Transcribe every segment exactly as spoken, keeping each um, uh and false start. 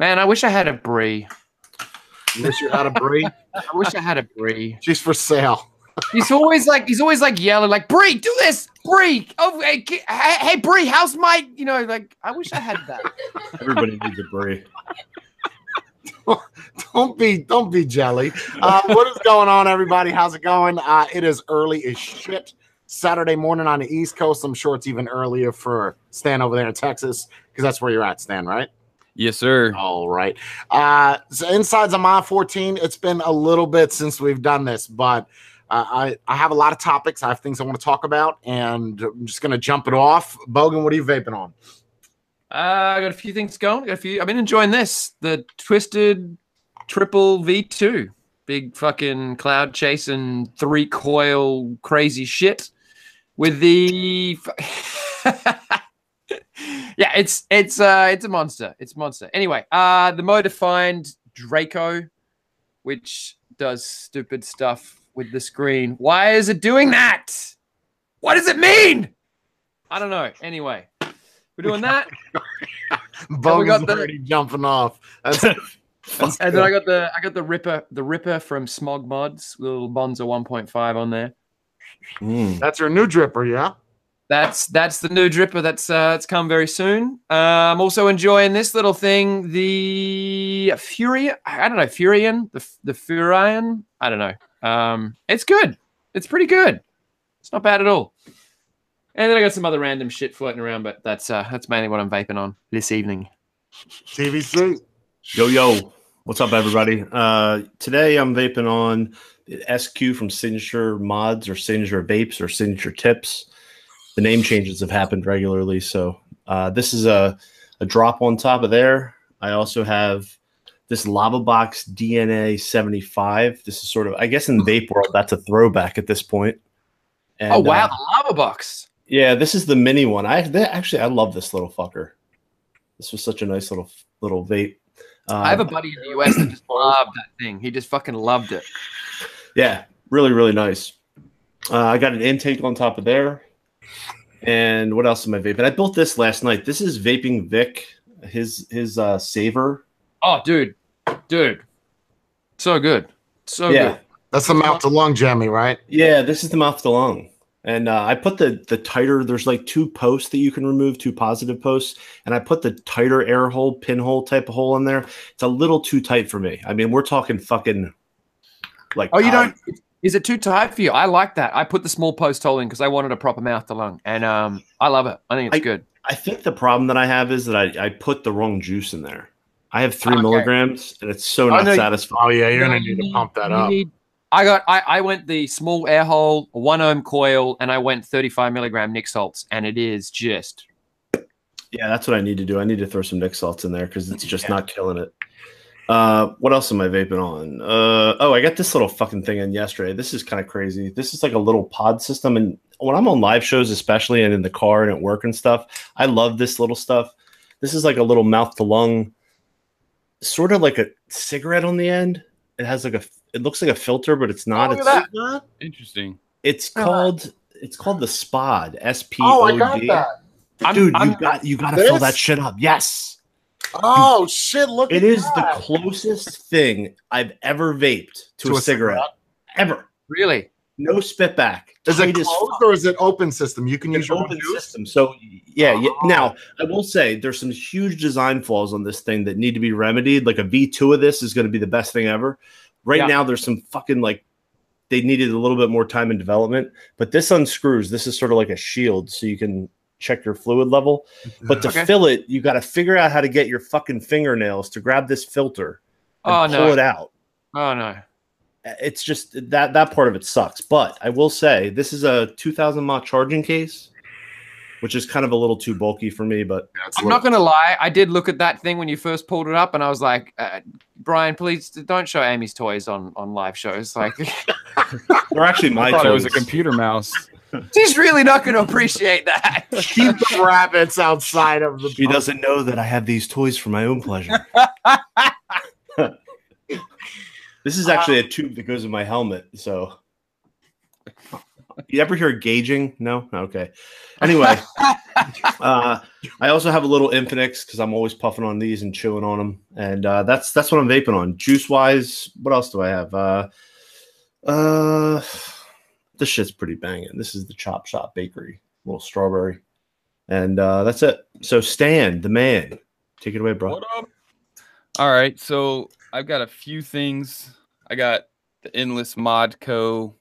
Man, I wish I had a Brie. You wish you had a Brie? I wish I had a Brie. She's for sale. He's always like, he's always like yelling, like, Brie, do this, Brie. Oh, hey, hey, Brie, how's my, you know, like, I wish I had that. Everybody needs a Brie. Don't be, don't be jelly. Uh, what is going on, everybody? How's it going? Uh, it is early as shit. Saturday morning on the East Coast. I'm sure it's even earlier for Stan over there in Texas, because that's where you're at, Stan, right? Yes, sir. All right. Uh, so insides of my fourteen, it's been a little bit since we've done this, but uh, I, I have a lot of topics. I have things I want to talk about, and I'm just going to jump it off. Bogan, what are you vaping on? Uh, I got a few things going. Got a few. I've been enjoying this, the Twisted Triple V two. Big fucking cloud chasing three coil crazy shit with the yeah, it's it's uh it's a monster. It's a monster. Anyway, uh the modified Draco, which does stupid stuff with the screen. Why is it doing that? What does it mean? I don't know. Anyway, we're doing that. Bones got the... already jumping off. That's And then I got the I got the Ripper the Ripper from Smog Mods with a little Bonza one point five on there. Mm. That's your new dripper, yeah. That's that's the new dripper that's uh, that's come very soon. Uh, I'm also enjoying this little thing, the Furyan. I don't know Furyan the the Furyan. I don't know. Um, it's good. It's pretty good. It's not bad at all. And then I got some other random shit floating around, but that's uh, that's mainly what I'm vaping on this evening. T V C. Yo, yo. What's up, everybody? Uh, today I'm vaping on S Q from Signature Mods or Signature Vapes or Signature Tips. The name changes have happened regularly, so uh, this is a, a drop on top of there. I also have this Lava Box D N A seventy-five. This is sort of, I guess in the vape world, that's a throwback at this point. And, oh, wow, uh, the Lava Box. Yeah, this is the mini one. I that, Actually, I love this little fucker. This was such a nice little little vape. Um, I have a buddy in the U S that just loved that thing. He just fucking loved it. Yeah, really, really nice. Uh, I got an intake on top of there. And what else am I vaping? I built this last night. This is Vaping Vic, his his uh, saver. Oh, dude. Dude. So good. So yeah. good. That's the mouth-to-lung jammy, right? Yeah, this is the mouth-to-lung. And uh, I put the, the tighter, there's like two posts that you can remove, two positive posts. And I put the tighter air hole, pinhole type of hole in there. It's a little too tight for me. I mean, we're talking fucking like. Oh, you uh, don't. Is it too tight for you? I like that. I put the small post hole in because I wanted a proper mouth to lung. And um, I love it. I think it's I, good. I think the problem that I have is that I, I put the wrong juice in there. I have three okay. milligrams and it's so not satisfying. Oh, yeah. You're going to need to pump that up. I got. I, I went the small air hole, one ohm coil, and I went thirty-five milligram Nick salts, and it is just. Yeah, that's what I need to do. I need to throw some Nick salts in there because it's just yeah. not killing it. Uh, what else am I vaping on? Uh, oh, I got this little fucking thing in yesterday. This is kind of crazy. This is like a little pod system, and when I'm on live shows, especially, and in the car and at work and stuff, I love this little stuff. This is like a little mouth to lung, sort of like a cigarette on the end. It has like a. It looks like a filter, but it's not. Oh, it's that. Interesting. It's uh, called it's called the Spod. S P O D. Oh, I got that. Dude, I'm, I'm, you got you got to fill that shit up. Yes. Oh Dude, shit! Look. It at is that. the closest thing I've ever vaped to, to a, a cigarette. cigarette ever. Really? No spit back. Is Tight it closed or is it open system? You can it's use your open juice? system. So yeah, oh. yeah. Now I will say there's some huge design flaws on this thing that need to be remedied. Like a V two of this is going to be the best thing ever. Right yeah. now, there's some fucking, like, they needed a little bit more time in development. But this unscrews. This is sort of like a shield, so you can check your fluid level. But to okay. fill it, you got to figure out how to get your fucking fingernails to grab this filter and oh, pull no. it out. Oh, no. It's just that, that part of it sucks. But I will say, this is a two thousand milliamp hour charging case, which is kind of a little too bulky for me. But I'm not going to lie. I did look at that thing when you first pulled it up, and I was like, uh, Brian, please don't show Amy's toys on, on live shows. Like, They're actually my I thought toys. It was a computer mouse. She's really not going to appreciate that. Keep the rabbits outside of the She box. doesn't know that I have these toys for my own pleasure. This is actually uh, a tube that goes in my helmet, so... You ever hear gauging? No? Okay. Anyway, uh, I also have a little Infinix because I'm always puffing on these and chewing on them. And uh, that's that's what I'm vaping on. Juice-wise, what else do I have? Uh, uh, this shit's pretty banging. This is the Chop Shop Bakery. Little strawberry. And uh, that's it. So Stan, the man, take it away, bro. What up? All right. So I've got a few things. I got the Endless Mod Co.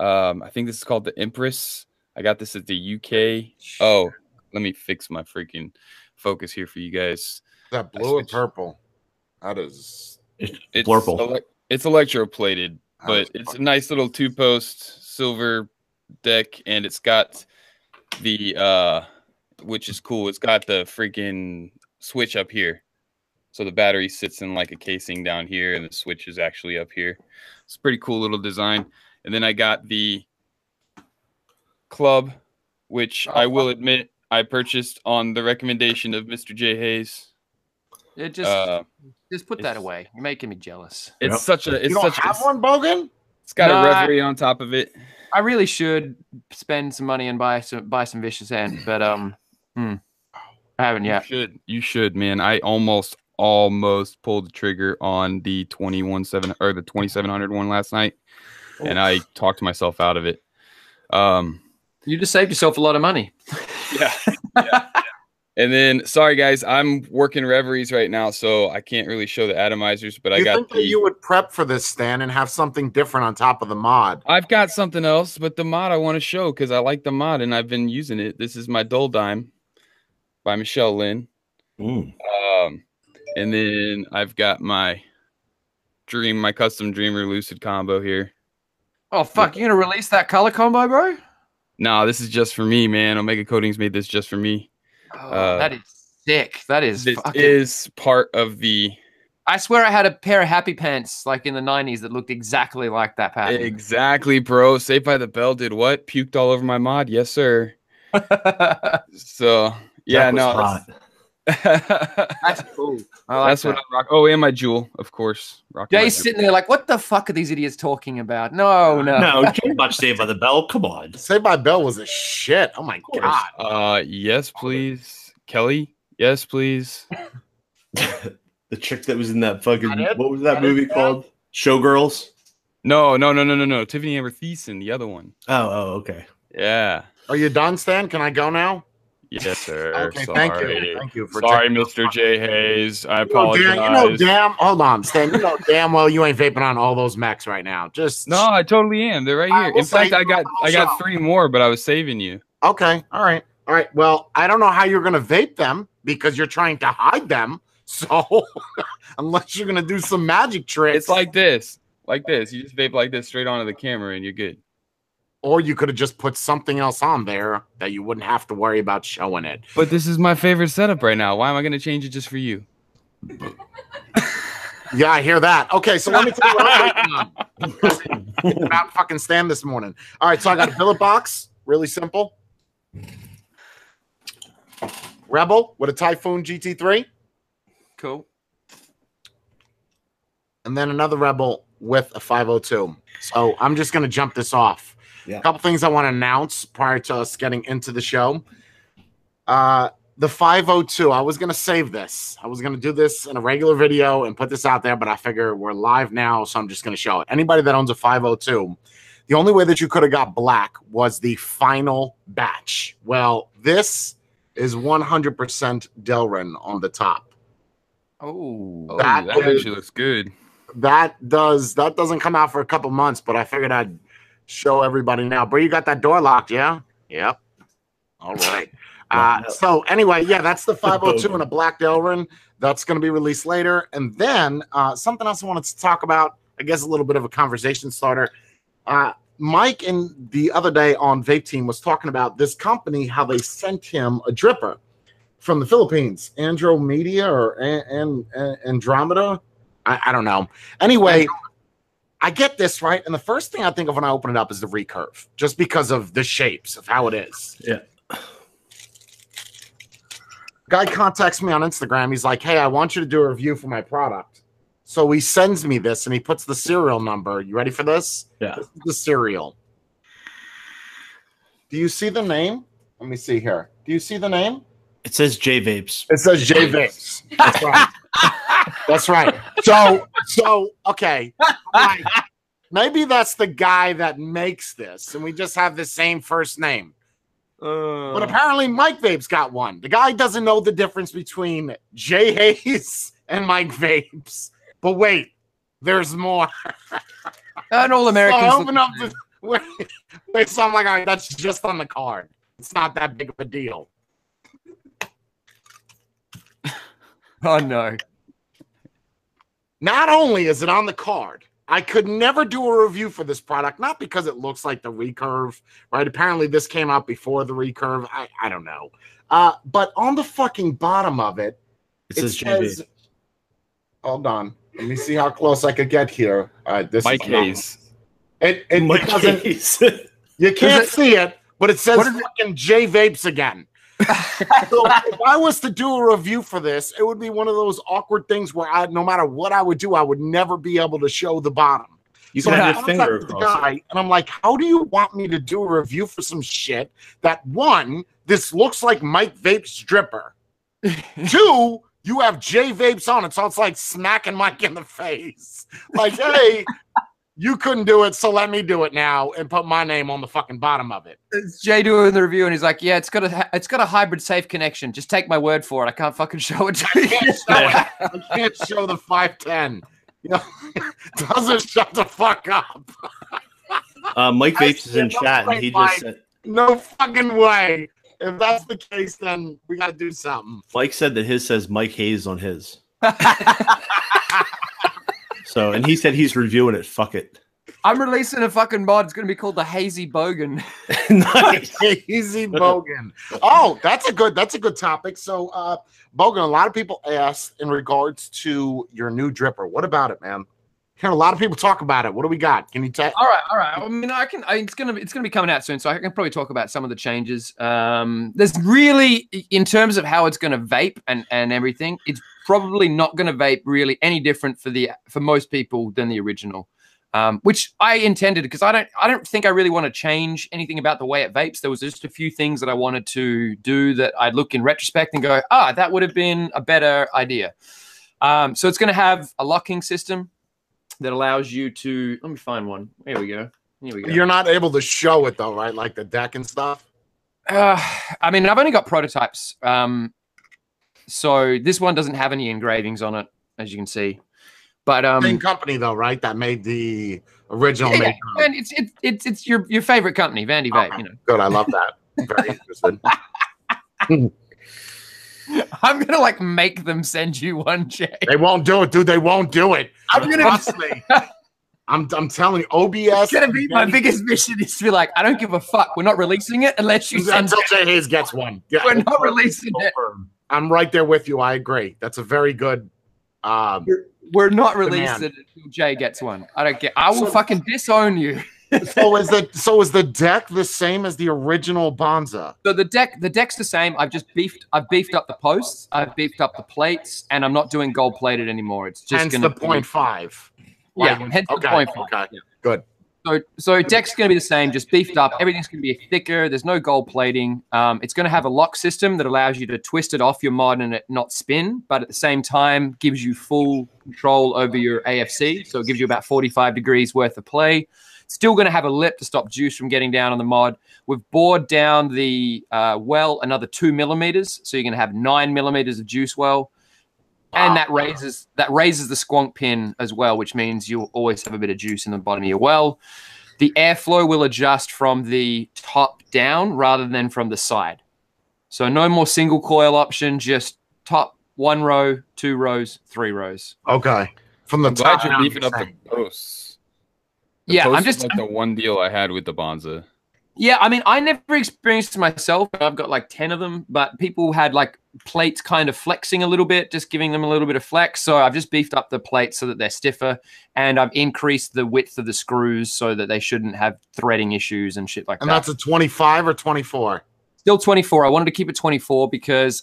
Um, I think this is called the Empress. I got this at the U K. Oh, let me fix my freaking focus here for you guys. That blue and purple. How does it's it's, ele it's electroplated, but it's fun. A nice little two-post silver deck, and it's got the uh, which is cool. It's got the freaking switch up here. So the battery sits in like a casing down here, and the switch is actually up here. It's a pretty cool little design. And then I got the club, which I will admit I purchased on the recommendation of Mister J Hayes. Yeah, just uh, just put that away. You're making me jealous. It's yep. such a. It's you don't such have a, one, Bogan? It's got no, a reverie on top of it. I really should spend some money and buy some buy some Vicious End, but um, hmm, I haven't yet. You should you should man? I almost. Almost pulled the trigger on the twenty-one seven or the twenty-seven hundred one last night, oh. and I talked myself out of it. Um, you just saved yourself a lot of money. Yeah, yeah. And then, sorry guys, I'm working reveries right now, so I can't really show the atomizers. But you I got. Think the, that you would prep for this, Stan, and have something different on top of the mod. I've got something else, but the mod I want to show because I like the mod and I've been using it. This is my Dole Dime by Michelle Lynn. Ooh. Um. And then I've got my dream, my custom Dreamer Lucid combo here. Oh, fuck. You're going to release that color combo, bro? No, nah, this is just for me, man. Omega Coatings made this just for me. Oh, uh, that is sick. That is this fucking... is part of the... I swear I had a pair of Happy Pants like in the nineties that looked exactly like that pattern. Exactly, bro. Saved by the Bell did what? Puked all over my mod. Yes, sir. So, yeah, that was no. Hot. That's cool. I like that's that. What I rock. Oh, and my jewel, of course. Rocking Jay's sitting there like, what the fuck are these idiots talking about? No, no, no. Too much Saved by the Bell. Come on, Saved by the Bell was a shit. Oh my god. Uh, yes, please, Kelly. Yes, please. The chick that was in that fucking what was that movie called? Showgirls. No, no, no, no, no, no. Tiffany Amber Thiessen, the other one. Oh, oh, okay. Yeah. Are you done, Stan? Can I go now? Yes, sir. Okay, sorry. Thank you. Thank you for sorry, Mister J. Hayes. I apologize. You know, damn, you know, damn. Hold on, Stan. You know damn well you ain't vaping on all those Macs right now. Just no, I totally am. They're right here. In fact, I got I got three more, but I was saving you. Okay. All right. All right. Well, I don't know how you're gonna vape them because you're trying to hide them. So unless you're gonna do some magic tricks, it's like this, like this. You just vape like this straight onto the camera, and you're good. Or you could have just put something else on there that you wouldn't have to worry about showing it. But this is my favorite setup right now. Why am I going to change it just for you? Yeah, I hear that. Okay, so let me tell you what I'm waiting on. About fucking Stan this morning. All right, so I got a billet box. Really simple. Rebel with a Typhoon G T three. Cool. And then another Rebel with a five oh two. So I'm just going to jump this off. Yeah. A couple things I want to announce prior to us getting into the show. Uh, the five oh two, I was going to save this. I was going to do this in a regular video and put this out there, but I figure we're live now, so I'm just going to show it. Anybody that owns a five oh two, the only way that you could have got black was the final batch. Well, this is one hundred percent Delrin on the top. Oh, that, that actually looks good. That, does, that doesn't come out for a couple months, but I figured I'd show everybody now. Bro, you got that door locked, yeah? Yep. All right. Uh, so anyway, yeah, that's the five oh two and a black Delrin. That's going to be released later. And then uh, something else I wanted to talk about, I guess a little bit of a conversation starter. Uh, Mike and the other day on Vape Team was talking about this company, how they sent him a dripper from the Philippines, Andromeda or and An Andromeda. I, I don't know. Anyway, I get this, right? And the first thing I think of when I open it up is the Recurve, just because of the shapes of how it is. Yeah. Guy contacts me on Instagram. He's like, hey, I want you to do a review for my product. So he sends me this, and he puts the serial number. You ready for this? Yeah. This is the serial. Do you see the name? Let me see here. Do you see the name? It says JVapes. It says JVapes. That's right. That's right. So, so okay. Like, maybe that's the guy that makes this, and we just have the same first name. Uh, but apparently Mike Vapes got one. The guy doesn't know the difference between Jay Hayes and Mike Vapes. But wait, there's more. An old American. So open up the, wait, wait, so I'm like, all right, that's just on the card. It's not that big of a deal. Oh, no. Not only is it on the card, I could never do a review for this product, not because it looks like the Recurve, right? Apparently this came out before the Recurve. I, I don't know. Uh, but on the fucking bottom of it, it, it says, says hold on. Let me see how close I could get here. Uh, this Mike Hayes. It, it Mike doesn't, Hayes. You can't it, see it, but it says fucking JVapes again. So if I was to do a review for this, it would be one of those awkward things where I, no matter what I would do, I would never be able to show the bottom. You so can have your finger across the guy, and I'm like, how do you want me to do a review for some shit that, one, this looks like Mike Vapes Dripper. Two, you have JVapes on it, so it's like smacking Mike in the face. Like, hey, you couldn't do it, so let me do it now and put my name on the fucking bottom of it. It's Jay doing the review, and he's like, yeah, it's got a it's got a hybrid safe connection. Just take my word for it. I can't fucking show it to you. I can't show yeah. it. I can't show the five ten. You know, doesn't shut the fuck up. uh, Mike Vapes is in chat, and he just Mike, said... No fucking way. If that's the case, then we got to do something. Mike said that his says Mike Hayes on his. So, and he said he's reviewing it. Fuck it. I'm releasing a fucking mod. It's going to be called the Hazy Bogan. Hazy Bogan. Oh, that's a good, that's a good topic. So, uh, Bogan, a lot of people asked in regards to your new dripper. What about it, man? Hearing a lot of people talk about it. What do we got? Can you tell? All right, all right. I mean, I can. I, it's gonna. It's gonna be coming out soon, so I can probably talk about some of the changes. Um, there's really, in terms of how it's gonna vape and and everything, it's probably not gonna vape really any different for the for most people than the original, um, which I intended because I don't. I don't think I really want to change anything about the way it vapes. There was just a few things that I wanted to do that I'd look in retrospect and go, ah, that would have been a better idea. Um, so it's gonna have a locking system that allows you to, let me find one. Here we go. Here we go. You're not able to show it though, right? Like the deck and stuff? Uh, I mean, I've only got prototypes. Um, so this one doesn't have any engravings on it, as you can see. But um, same company though, right? That made the original. Yeah, yeah. And it's, it, it's, it's your, your favorite company, Vandy Vape. Oh, you know. Good, I love that. Very interested. I'm gonna like make them send you one, Jay. They won't do it, dude. They won't do it. I'm gonna trust me. I'm I'm telling you, O B S. It's gonna be my biggest mission is to be like, I don't give a fuck. We're not releasing it unless you send until Jay Hayes gets one. Yeah, we're not releasing it. I'm right there with you. I agree. That's a very good. Um, we're, we're not releasing it until Jay gets one. I don't care. I will so, fucking disown you. So is the so is the deck the same as the original Bonza? So the deck the deck's the same. I've just beefed I've beefed up the posts, I've beefed up the plates, and I'm not doing gold plated anymore. It's just hence gonna the point five. Like, yeah, hence okay, the point five. Okay, good. So so deck's gonna be the same, just beefed up. Everything's gonna be thicker. There's no gold plating. Um, it's gonna have a lock system that allows you to twist it off your mod and it not spin, but at the same time gives you full control over your A F C. So it gives you about forty-five degrees worth of play. Still going to have a lip to stop juice from getting down on the mod. We've bored down the uh, well another two millimeters, so you're going to have nine millimeters of juice well, and wow. that raises that raises the squonk pin as well, which means you'll always have a bit of juice in the bottom of your well. The airflow will adjust from the top down rather than from the side, so no more single coil option, just top one row, two rows, three rows. Okay, from the I'm top. Glad you're beefing up the posts. The yeah, I'm just like the one deal I had with the Bonza. Yeah, I mean, I never experienced it myself. I've got like ten of them, but people had like plates kind of flexing a little bit, just giving them a little bit of flex. So I've just beefed up the plates so that they're stiffer, and I've increased the width of the screws so that they shouldn't have threading issues and shit like and that. And that's a twenty-five or twenty-four? Still twenty-four. I wanted to keep it twenty-four because,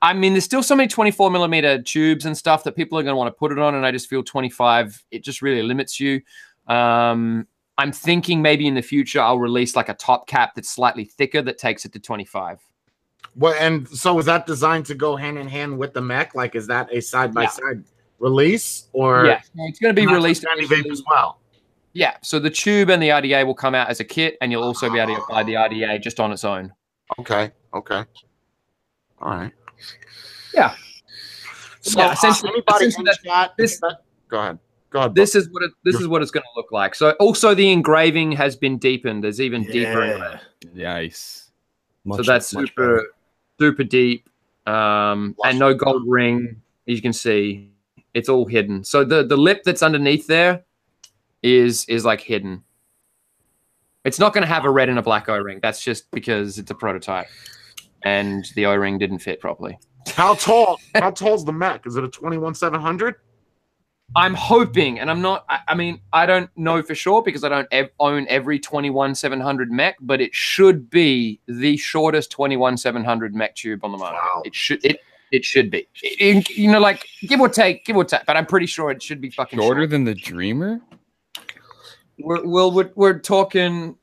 I mean, there's still so many twenty-four millimeter tubes and stuff that people are going to want to put it on, and I just feel twenty-five, it just really limits you. Um, I'm thinking maybe in the future I'll release like a top cap that's slightly thicker that takes it to twenty-five. Well, and so is that designed to go hand in hand with the mech? Like, is that a side by side release, or yeah, it's going to be released as well? Yeah, so the tube and the R D A will come out as a kit, and you'll also be able to buy the R D A just on its own. Okay, okay, all right. Yeah. So yeah, essentially, uh, anybody essentially in that, this, that, go ahead. Go ahead. This is what it, this is what it's going to look like. So also the engraving has been deepened. There's even yeah. deeper engraving. Nice. Much, so that's super, better. super deep, um, and no gold ring. As you can see, it's all hidden. So the the lip that's underneath there is is like hidden. It's not going to have a red and a black O-ring. That's just because it's a prototype, and the O-ring didn't fit properly. How tall? How tall's the mech? Is it a twenty-one seven hundred? I'm hoping, and I'm not. I, I mean, I don't know for sure because I don't ev own every twenty-one seven hundred mech, but it should be the shortest twenty-one seven hundred mech tube on the market. Wow. It should. It it should be. It, it, you know, like give or take, give or take. But I'm pretty sure it should be fucking shorter short. than the Dreamer. We're, well, we're we're talking.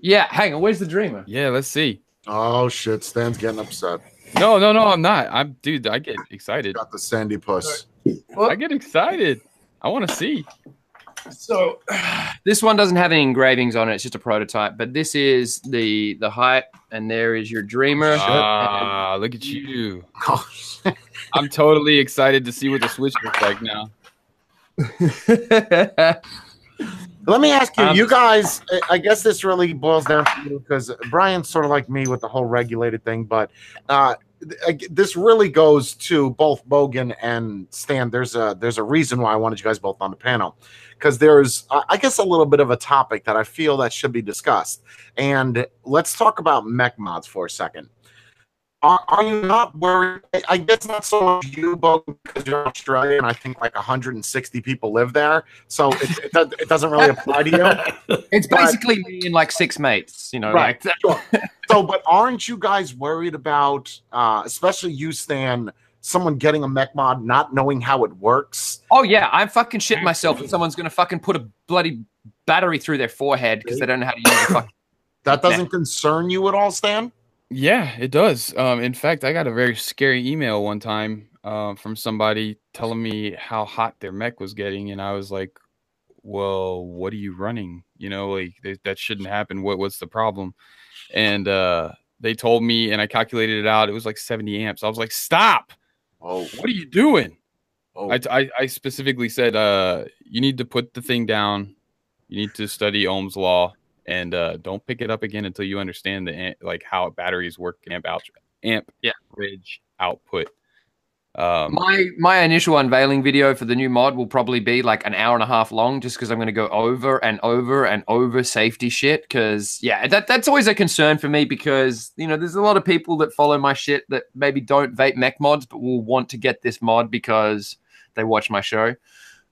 Yeah, hang on. Where's the Dreamer? Yeah, let's see. Oh shit! Stan's getting upset. No, no, no, I'm not. I'm, dude. I get excited. Got the sandy puss. Well, I get excited. I want to see. So, this one doesn't have any engravings on it. It's just a prototype. But this is the the height, and there is your Dreamer. Ah, look at you. Oh, shit. I'm totally excited to see what the Switch looks like now. Let me ask you, um, you guys, I guess this really boils down to you because Brian's sort of like me with the whole regulated thing, but uh, this really goes to both Bogan and Stan. There's a, there's a reason why I wanted you guys both on the panel because there's, I guess, a little bit of a topic that I feel that should be discussed. And let's talk about mech mods for a second. Are, are you not worried? I guess not so much you, but because you're Australian, I think like one hundred sixty people live there, so it, it, does, it doesn't really apply to you. It's but, basically me and like six mates, you know. Right. Like. Sure. So, but aren't you guys worried about, uh, especially you, Stan, someone getting a mech mod, not knowing how it works? Oh yeah, I'm fucking shitting myself if someone's gonna fucking put a bloody battery through their forehead because they don't know how to use the fucking. That doesn't mech. concern you at all, Stan? Yeah, it does. Um, in fact, I got a very scary email one time uh, from somebody telling me how hot their mech was getting, and I was like, well, what are you running? You know, like they, that shouldn't happen. What, what's the problem? And uh, they told me, and I calculated it out. It was like seventy amps. I was like, stop. Oh, what are you doing? Oh. I, I, I specifically said, uh, you need to put the thing down. You need to study Ohm's law. And uh, don't pick it up again until you understand the amp, like how batteries work, amp out, amp yeah. ridge output. Um, my my initial unveiling video for the new mod will probably be like an hour and a half long, just because I'm going to go over and over and over safety shit. Because yeah, that that's always a concern for me because you know there's a lot of people that follow my shit that maybe don't vape mech mods, but will want to get this mod because they watch my show.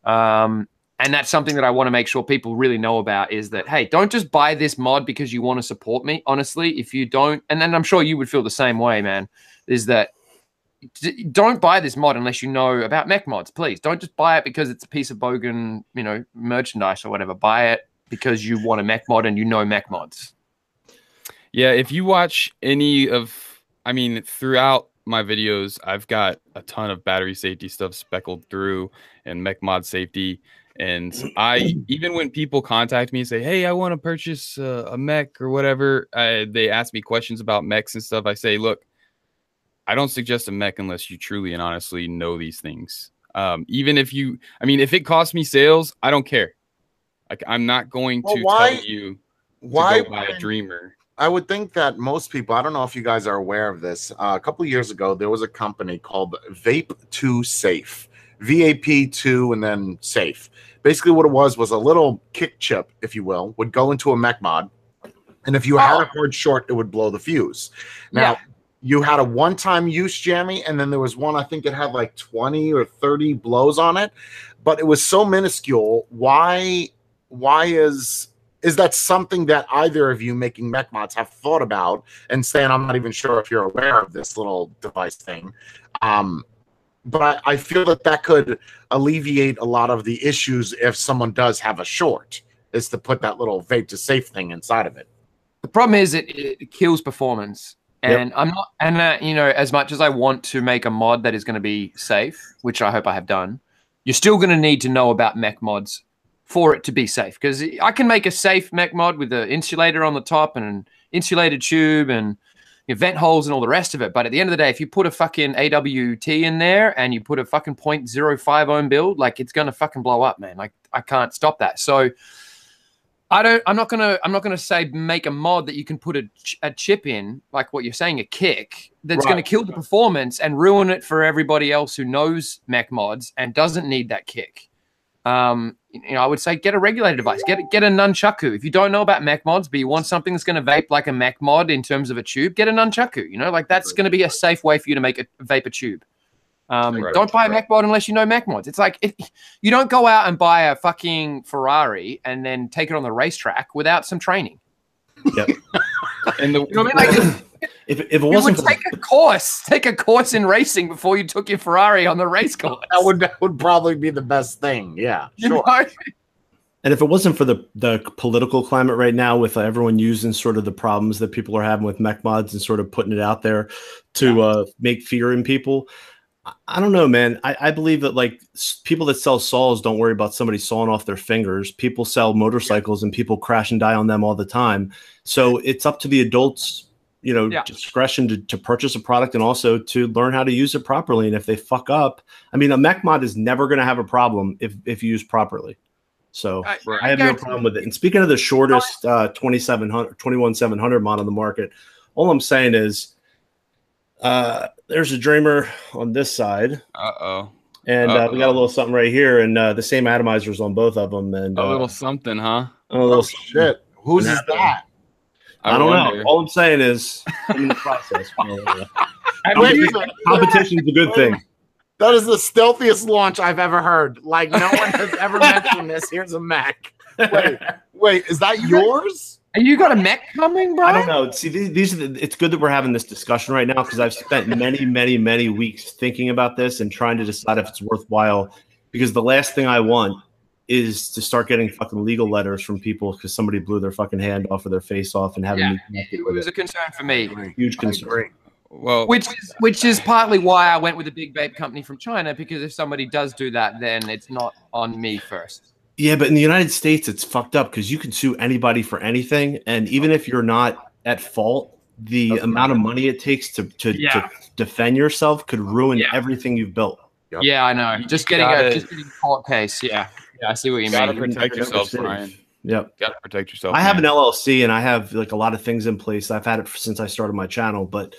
Um, And that's something that I want to make sure people really know about is that, hey, don't just buy this mod because you want to support me. Honestly, if you don't, and then I'm sure you would feel the same way, man, is that don't buy this mod unless you know about mech mods, please. Don't just buy it because it's a piece of Bogan, you know, merchandise or whatever. Buy it because you want a mech mod and you know mech mods. Yeah, if you watch any of, I mean, throughout my videos, I've got a ton of battery safety stuff speckled through and mech mod safety. And I, even when people contact me and say, hey, I want to purchase uh, a mech or whatever, I, they ask me questions about mechs and stuff. I say, look, I don't suggest a mech unless you truly and honestly know these things. Um, even if you, I mean, if it costs me sales, I don't care. Like, I'm not going well, to why, tell you why to go buy a Dreamer. I would think that most people, I don't know if you guys are aware of this. Uh, a couple of years ago, there was a company called Vape two Safe. V A P two and then safe. Basically what it was was a little kick chip, if you will, would go into a mech mod, and if you had a hard short, it would blow the fuse. Now, yeah. you had a one-time use jammy, and then there was one, I think it had like twenty or thirty blows on it, but it was so minuscule. Why, why is... Is that something that either of you making mech mods have thought about? And Stan, I'm not even sure if you're aware of this little device thing. Um... but I, I feel that that could alleviate a lot of the issues if someone does have a short, is to put that little vape to safe thing inside of it. The problem is it, it kills performance. And yep. I'm not, and uh, you know, as much as I want to make a mod that is going to be safe, which I hope I have done, you're still going to need to know about mech mods for it to be safe. Because I can make a safe mech mod with an insulator on the top and an insulated tube and vent holes and all the rest of it. But at the end of the day, if you put a fucking A W T in there and you put a fucking point zero five ohm build, like, it's going to fucking blow up, man. Like, I can't stop that. So I don't, I'm not going to, I'm not going to say make a mod that you can put a, ch a chip in, like what you're saying, a kick that's right. going to kill the performance and ruin it for everybody else who knows mech mods and doesn't need that kick. Um, you know, I would say get a regulator device, get, get a Nunchaku. If you don't know about mech mods, but you want something that's going to vape like a mech mod in terms of a tube, get a Nunchaku, you know, like that's going to be a safe way for you to make a vapor tube. Um, right, don't buy a right. mech mod unless you know mech mods. It's like, it, you don't go out and buy a fucking Ferrari and then take it on the racetrack without some training. Yep. And the, you know what I mean? Like, if, if it wasn't, would take a course, take a course in racing before you took your Ferrari on the race course. That would that would probably be the best thing. Yeah, you sure. Know? And if it wasn't for the the political climate right now, with everyone using sort of the problems that people are having with mech mods and sort of putting it out there to yeah. uh, make fear in people. I don't know, man. I, I believe that, like, people that sell saws don't worry about somebody sawing off their fingers. People sell motorcycles and people crash and die on them all the time. So it's up to the adults, you know, yeah. discretion to, to purchase a product and also to learn how to use it properly. And if they fuck up, I mean, a mech mod is never going to have a problem if, if you use properly. So I, I have I no problem with it. And speaking of the shortest uh, twenty-seven hundred, twenty-one seven hundred mod on the market, all I'm saying is, uh there's a Dreamer on this side, uh-oh and uh, uh -oh. we got a little something right here, and uh the same atomizers on both of them, and a uh, little something, huh? A little oh, shit. Who's that? that? I, I don't wonder. know. All I'm saying is, I'm in the process. Competition is a good thing. That is the stealthiest launch I've ever heard. Like, no one has ever mentioned this. Here's a Mac. Wait, wait, is that yours? You got a mech coming, bro? I don't know. See, these, these are the, it's good that we're having this discussion right now, because I've spent many, many, many weeks thinking about this and trying to decide if it's worthwhile. Because the last thing I want is to start getting fucking legal letters from people because somebody blew their fucking hand off or their face off and having yeah, me. It was it. a concern for me. Huge concern. Well, which is which is partly why I went with a big vape company from China, because if somebody does do that, then it's not on me first. Yeah, but in the United States, it's fucked up because you can sue anybody for anything. And even if you're not at fault, the That's amount of money it takes to, to, yeah. to defend yourself could ruin yeah. everything you've built. Yep. Yeah, I know. You just getting a just getting a court case. Yeah. yeah, I see what you, you mean. Gotta protect yourself, Brian. Yep. Gotta protect yourself. I have an L L C and I have like a lot of things in place. I've had it since I started my channel, but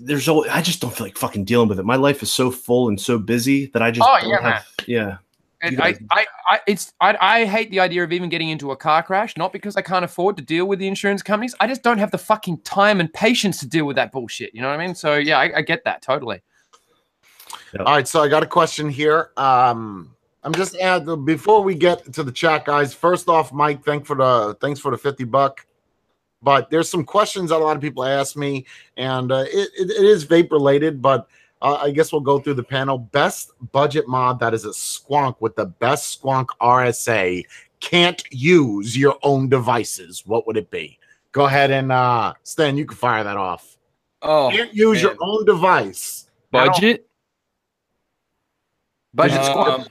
there's always, I just don't feel like fucking dealing with it. My life is so full and so busy that I just oh, don't yeah, have man. yeah. And I, I, I, it's, I, I hate the idea of even getting into a car crash, not because I can't afford to deal with the insurance companies. I just don't have the fucking time and patience to deal with that bullshit. You know what I mean? So, yeah, I, I get that totally. All right, so I got a question here. Um, I'm just add before we get to the chat, guys. First off, Mike, thanks for the thanks for the fifty buck. But there's some questions that a lot of people ask me, and uh, it, it, it is vape related, but. Uh, I guess we'll go through the panel. Best budget mod that is a squonk with the best squonk R S A. Can't use your own devices. What would it be? Go ahead and uh, Stan, you can fire that off. Oh, can't use man. your own device. Budget? Budget uh, squonk.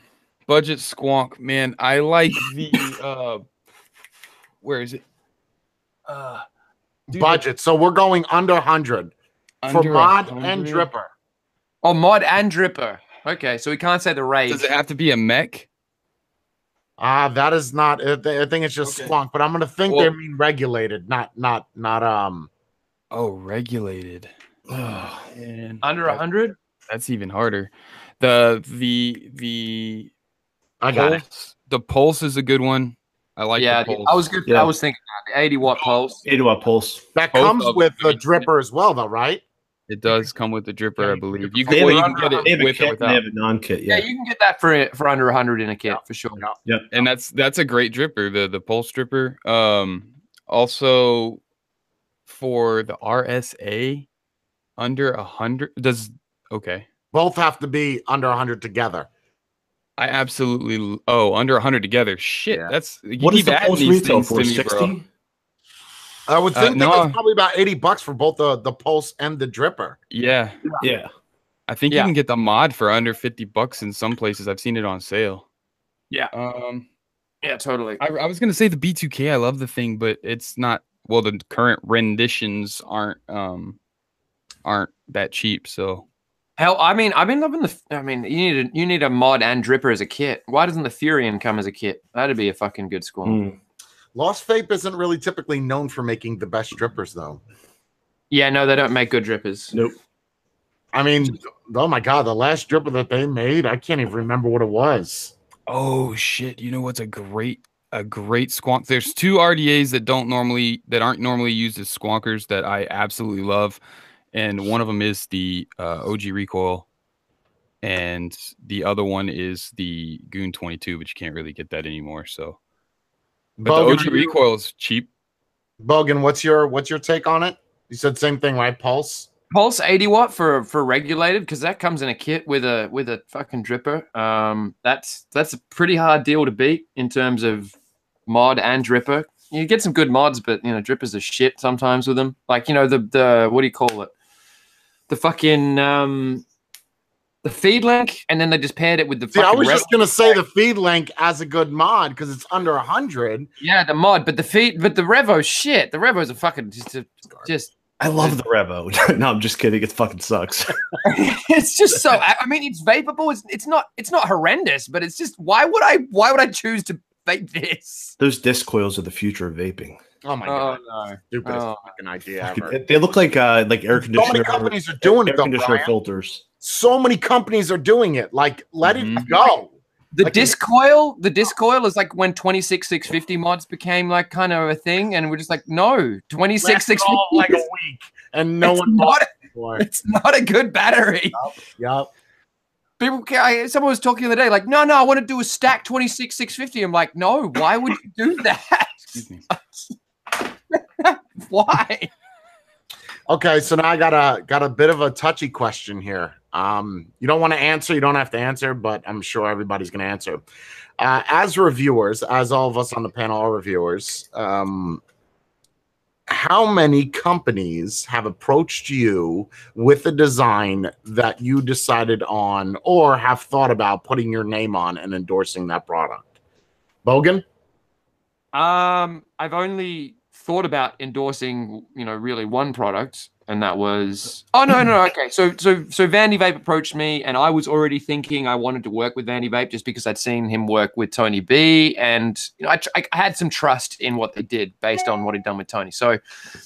Budget squonk, man. I like the uh, where is it? Uh, budget. So we're going under one hundred under for mod one hundred? And dripper. Oh, mod and dripper. Okay, so we can't say the rage. Does it have to be a mech? Ah, uh, that is not. I think it's just okay. squonk, but I'm gonna think well, they mean regulated, not not not um. Oh, regulated. Oh, man. Under a hundred. That's even harder. The the the. I got pulse, it. The pulse is a good one. I like. Yeah, the pulse. I was good. Yeah. I was thinking about the eighty watt pulse. eighty watt pulse. That Both comes with the dripper as well, though, right? It does come with the dripper, yeah, I believe. You can, well, you can get it with or without. They have a non-kit, yeah. yeah, you can get that for for under one hundred in a kit, yeah, for sure. Yeah. Yep. And that's that's a great dripper, the the pulse dripper. Um, also, for the R S A, under one hundred does okay. Both have to be under one hundred together. I absolutely oh under one hundred together. Shit, yeah. That's you what keep is the Pulse retail for? sixty. I would think uh, no, that's probably about eighty bucks for both the the Pulse and the Dripper. Yeah, yeah. yeah. I think yeah. you can get the mod for under fifty bucks in some places. I've seen it on sale. Yeah. Um. Yeah, totally. I, I was gonna say the B two K. I love the thing, but it's not. Well, the current renditions aren't um aren't that cheap, so. Hell, I mean, I've been loving the. I mean, you need a you need a mod and dripper as a kit. Why doesn't the Furyan come as a kit? That'd be a fucking good score. Mm. Lost Vape isn't really typically known for making the best drippers, though. Yeah, no, they don't make good drippers. Nope. I mean, oh my god, the last dripper that they made, I can't even remember what it was. Oh shit! You know what's a great a great squonk? There's two R D As that don't normally that aren't normally used as squonkers that I absolutely love. And one of them is the uh, O G Recoil, and the other one is the Goon twenty-two, but you can't really get that anymore. So, but Bogan, the O G Recoil is cheap. Bogan, what's your what's your take on it? You said same thing, right? Pulse, Pulse eighty watt for for regulated, because that comes in a kit with a with a fucking dripper. Um, that's that's a pretty hard deal to beat in terms of mod and dripper. You get some good mods, but you know drippers are shit sometimes with them. Like you know the the what do you call it? The fucking um, the feed link, and then they just paired it with the. See, I was Rebel. Just gonna say the feed link as a good mod because it's under a hundred. Yeah, the mod, but the feed, but the Revo shit. The Revo's a fucking just, a, just. I love the Revo. No, I'm just kidding. It fucking sucks. It's just so. I mean, it's vaporable. It's it's not it's not horrendous, but it's just why would I why would I choose to vape this? Those disc coils are the future of vaping. Oh my god! Oh, no. Stupidest oh. fucking idea ever. They look like uh, like air conditioner. So many companies are doing air conditioner filters. So many companies are doing it. Like, let mm-hmm. it go. The like disc coil, the disc coil is like when twenty-six six fifty mods became like kind of a thing, and we're just like, no, twenty-six six fifty like a week, and no it's one. Not a, it's not a good battery. Yep. yep. People, I, someone was talking the other day, like, no, no, I want to do a stack twenty-six six fifty. I'm like, no, why would you do that? Excuse me. Why? Okay, so now I got a got a bit of a touchy question here. Um, you don't want to answer, you don't have to answer, but I'm sure everybody's going to answer. Uh, as reviewers, as all of us on the panel are reviewers, um, how many companies have approached you with a design that you decided on or have thought about putting your name on and endorsing that product? Bogan? Um, I've only thought about endorsing, you know, really one product, and that was oh no no, no okay so so so Vandy Vape approached me, and I was already thinking I wanted to work with Vandy Vape just because I'd seen him work with Tony B, and you know I, I had some trust in what they did based on what he'd done with Tony, so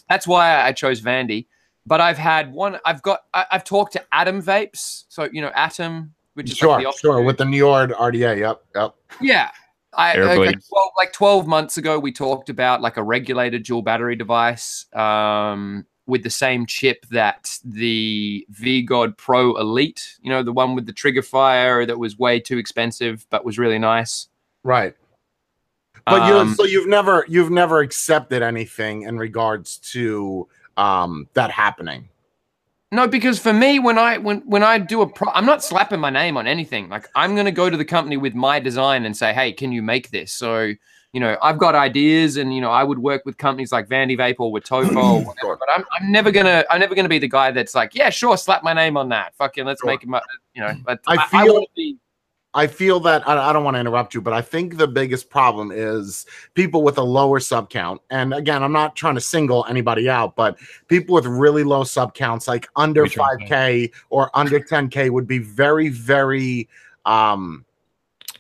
that's why I chose Vandy. But I've had one I've got I, I've talked to Atom Vapes, so you know Atom, which is sure like the sure with the New York R D A yep yep yeah. I, I like, twelve, like twelve months ago, we talked about like a regulated dual battery device um, with the same chip that the V-God Pro Elite, you know, the one with the trigger fire that was way too expensive but was really nice. Right. But um, you so you've never you've never accepted anything in regards to um, that happening. No, because for me, when I when when I do a pro, I'm not slapping my name on anything. Like I'm going to go to the company with my design and say, "Hey, can you make this?" So, you know, I've got ideas, and you know, I would work with companies like Vandy Vape or with Tofo or whatever. But I'm I'm never gonna I'm never gonna be the guy that's like, "Yeah, sure, slap my name on that. Fucking let's sure. make it." You know, but I, I feel. I wanna be I feel that I don't want to interrupt you, but I think the biggest problem is people with a lower sub count. And again, I'm not trying to single anybody out, but people with really low sub counts, like under five K or under ten K, would be very, very, um,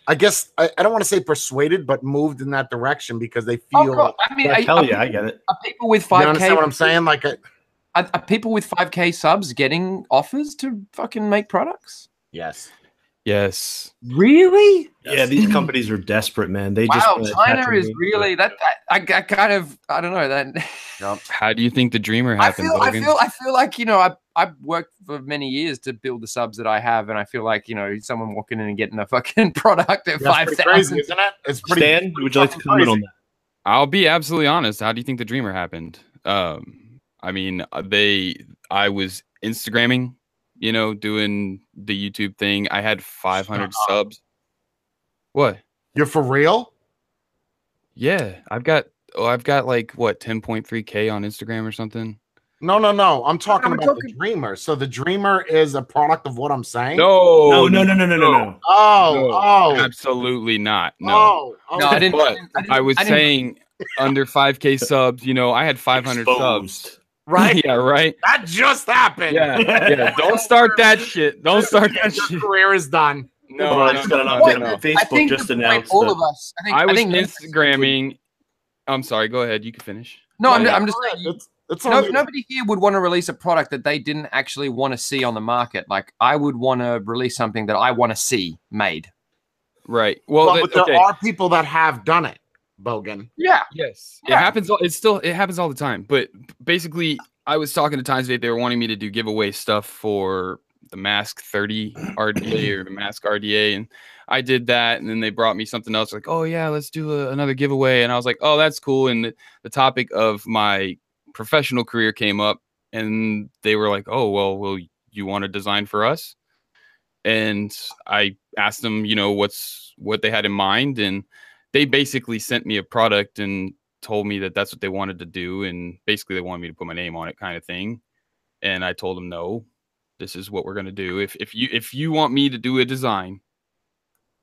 I guess I, I don't want to say persuaded, but moved in that direction because they feel. Oh, I mean, I, hell yeah, people, I get it. Are people with five K? You understand what I'm saying? Like, a, are, are people with five K subs getting offers to fucking make products? Yes. Yes. Really? Yes. Yeah, these companies are desperate, man. They wow, just wow. China is really that. I, I kind of I don't know that. Nope. How do you think the Dreamer happened? I feel, I feel I feel like you know I I've worked for many years to build the subs that I have, and I feel like you know someone walking in and getting a fucking product at yeah, five thousand, isn't it? It's pretty. Stan, would you like to comment on that? I'll be absolutely honest. How do you think the Dreamer happened? Um, I mean, they. I was Instagramming you know, doing the YouTube thing. I had five hundred Stop. subs. What? You're for real? Yeah, I've got oh, I've got like what ten point three K on Instagram or something. No, no, no. I'm talking I'm about talking... the Dreamer. So the Dreamer is a product of what I'm saying? No. No, no, no, no, no, no. no. Oh, no, oh. Absolutely not. No. Oh, oh. No, I didn't, I didn't, I didn't. I was I didn't. saying under five K subs, you know, I had five hundred Exposed. subs. Right? Yeah, right. That just happened. Yeah, yeah. Don't start that shit. Don't start that shit. Your career is done. No, no, no, no, no, no. Facebook just announced all of us. I think I was Instagramming. I'm sorry. Go ahead. You can finish. No, I'm just saying. It's no, nobody here would want to release a product that they didn't actually want to see on the market. Like, I would want to release something that I want to see made. Right. Well, well that, but there okay. are people that have done it, Bogan. Yeah. Yes. Yeah. It happens. It's still, it happens all the time. But basically, I was talking to Times Vape. They were wanting me to do giveaway stuff for the Mask thirty R D A or the Mask R D A. And I did that. And then they brought me something else. Like, oh, yeah, let's do a, another giveaway. And I was like, oh, that's cool. And the, the topic of my professional career came up, and they were like, oh, well, will you want to design for us? And I asked them, you know, what's what they had in mind, and they basically sent me a product and told me that that's what they wanted to do, and basically they wanted me to put my name on it, kind of thing. And I told them, no, this is what we're going to do. If, if you if you want me to do a design,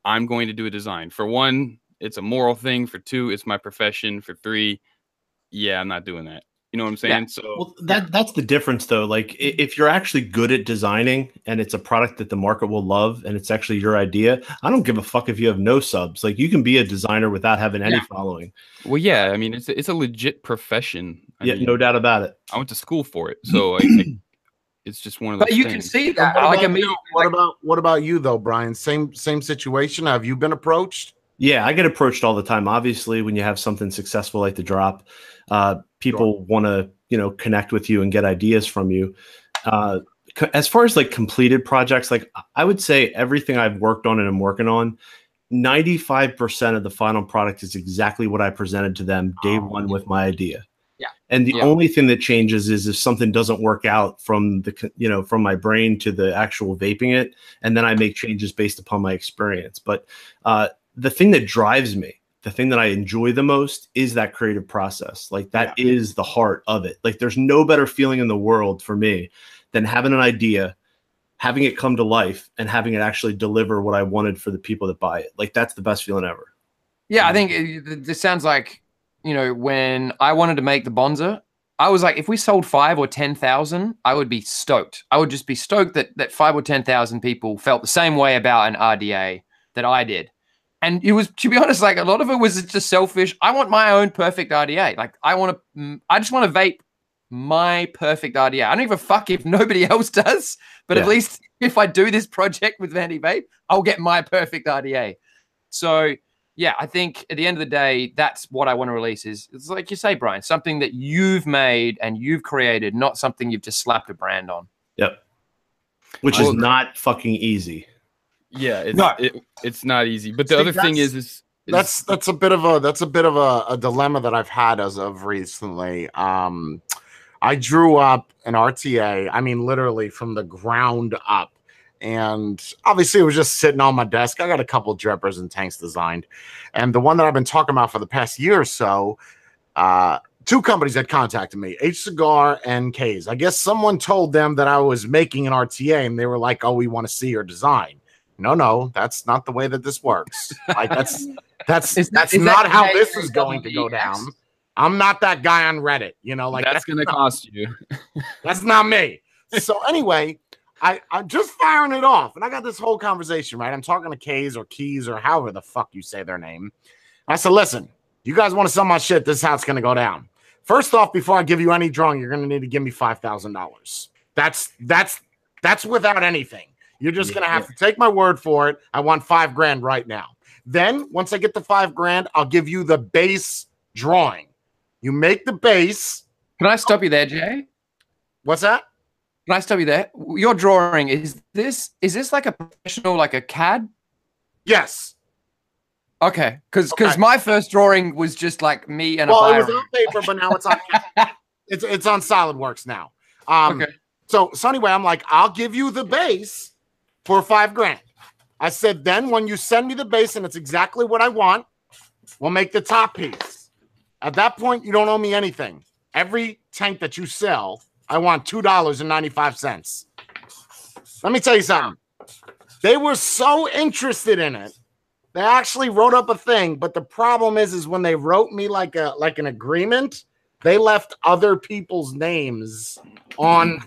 I'm going to do a design. For one, it's a moral thing. For two, it's my profession. For three, yeah, I'm not doing that. You know what I'm saying? Yeah. So well, that that's the difference, though. Like, if you're actually good at designing and it's a product that the market will love and it's actually your idea, I don't give a fuck if you have no subs. Like, you can be a designer without having any yeah. following. Well, yeah, I mean, it's it's a legit profession. I yeah, mean, no doubt about it. I went to school for it, so I, I, it's just one of those. But you things. can see that. What like, about, I mean, what like, about what about you though, Brian? Same same situation. Have you been approached? Yeah, I get approached all the time. Obviously, when you have something successful like the drop, uh, people sure. want to, you know, connect with you and get ideas from you. Uh, co- as far as like completed projects, like I would say everything I've worked on and I'm working on, ninety-five percent of the final product is exactly what I presented to them day oh, one yeah. with my idea. Yeah. And the yeah. only thing that changes is if something doesn't work out from the, you know, from my brain to the actual vaping it, and then I make changes based upon my experience. But, uh, the thing that drives me, the thing that I enjoy the most is that creative process. Like that yeah. is the heart of it. Like there's no better feeling in the world for me than having an idea, having it come to life, and having it actually deliver what I wanted for the people that buy it. Like that's the best feeling ever. Yeah, I think it, it sounds like, you know, when I wanted to make the Bonza, I was like, if we sold five or ten thousand, I would be stoked. I would just be stoked that that five or ten thousand people felt the same way about an R D A that I did. And it was, to be honest, like a lot of it was just selfish. I want my own perfect R D A. Like I want to, I just want to vape my perfect R D A. I don't give a fuck if nobody else does, but yeah. at least if I do this project with Vandy Vape, I'll get my perfect R D A. So yeah, I think at the end of the day, that's what I want to release is, it's like you say, Brian, something that you've made and you've created, not something you've just slapped a brand on. Yep. Which I is will- not fucking easy. Yeah, it's no. it, it's not easy. But the See, other thing is, is, is that's that's a bit of a that's a bit of a, a dilemma that I've had as of recently. Um, I drew up an R T A. I mean, literally from the ground up, and obviously it was just sitting on my desk. I got a couple drippers and tanks designed, and the one that I've been talking about for the past year or so. Uh, Two companies that contacted me, H Cigar and Kees. I guess someone told them that I was making an R T A, and they were like, "Oh, we want to see your design." No, no, that's not the way that this works. Like that's that's is, that's is not that how this is going to go down. I'm not that guy on Reddit, you know. Like that's, that's going to cost you. That's not me. So anyway, I I'm just firing it off, and I got this whole conversation right. I'm talking to Kees or Keys or however the fuck you say their name. I said, listen, you guys want to sell my shit? This is how it's going to go down. First off, before I give you any drawing, you're going to need to give me five thousand dollars. That's that's that's without anything. You're just going to have to take my word for it. I want five grand right now. Then once I get the five grand, I'll give you the base drawing. You make the base. Can I stop you there, Jay? What's that? Can I stop you there? Your drawing, is this is this like a professional, like a C A D? Yes. Okay. Because okay. because my first drawing was just like me and well, a Well, it was on paper, but now it's on it's, it's on SolidWorks now. Um, okay. So so anyway, I'm like, I'll give you the base for five grand. I said, then when you send me the base and it's exactly what I want, we'll make the top piece. At that point, you don't owe me anything. Every tank that you sell, I want two dollars and ninety-five cents. Let me tell you something. They were so interested in it, they actually wrote up a thing. But the problem is, is when they wrote me like a like an agreement, they left other people's names on.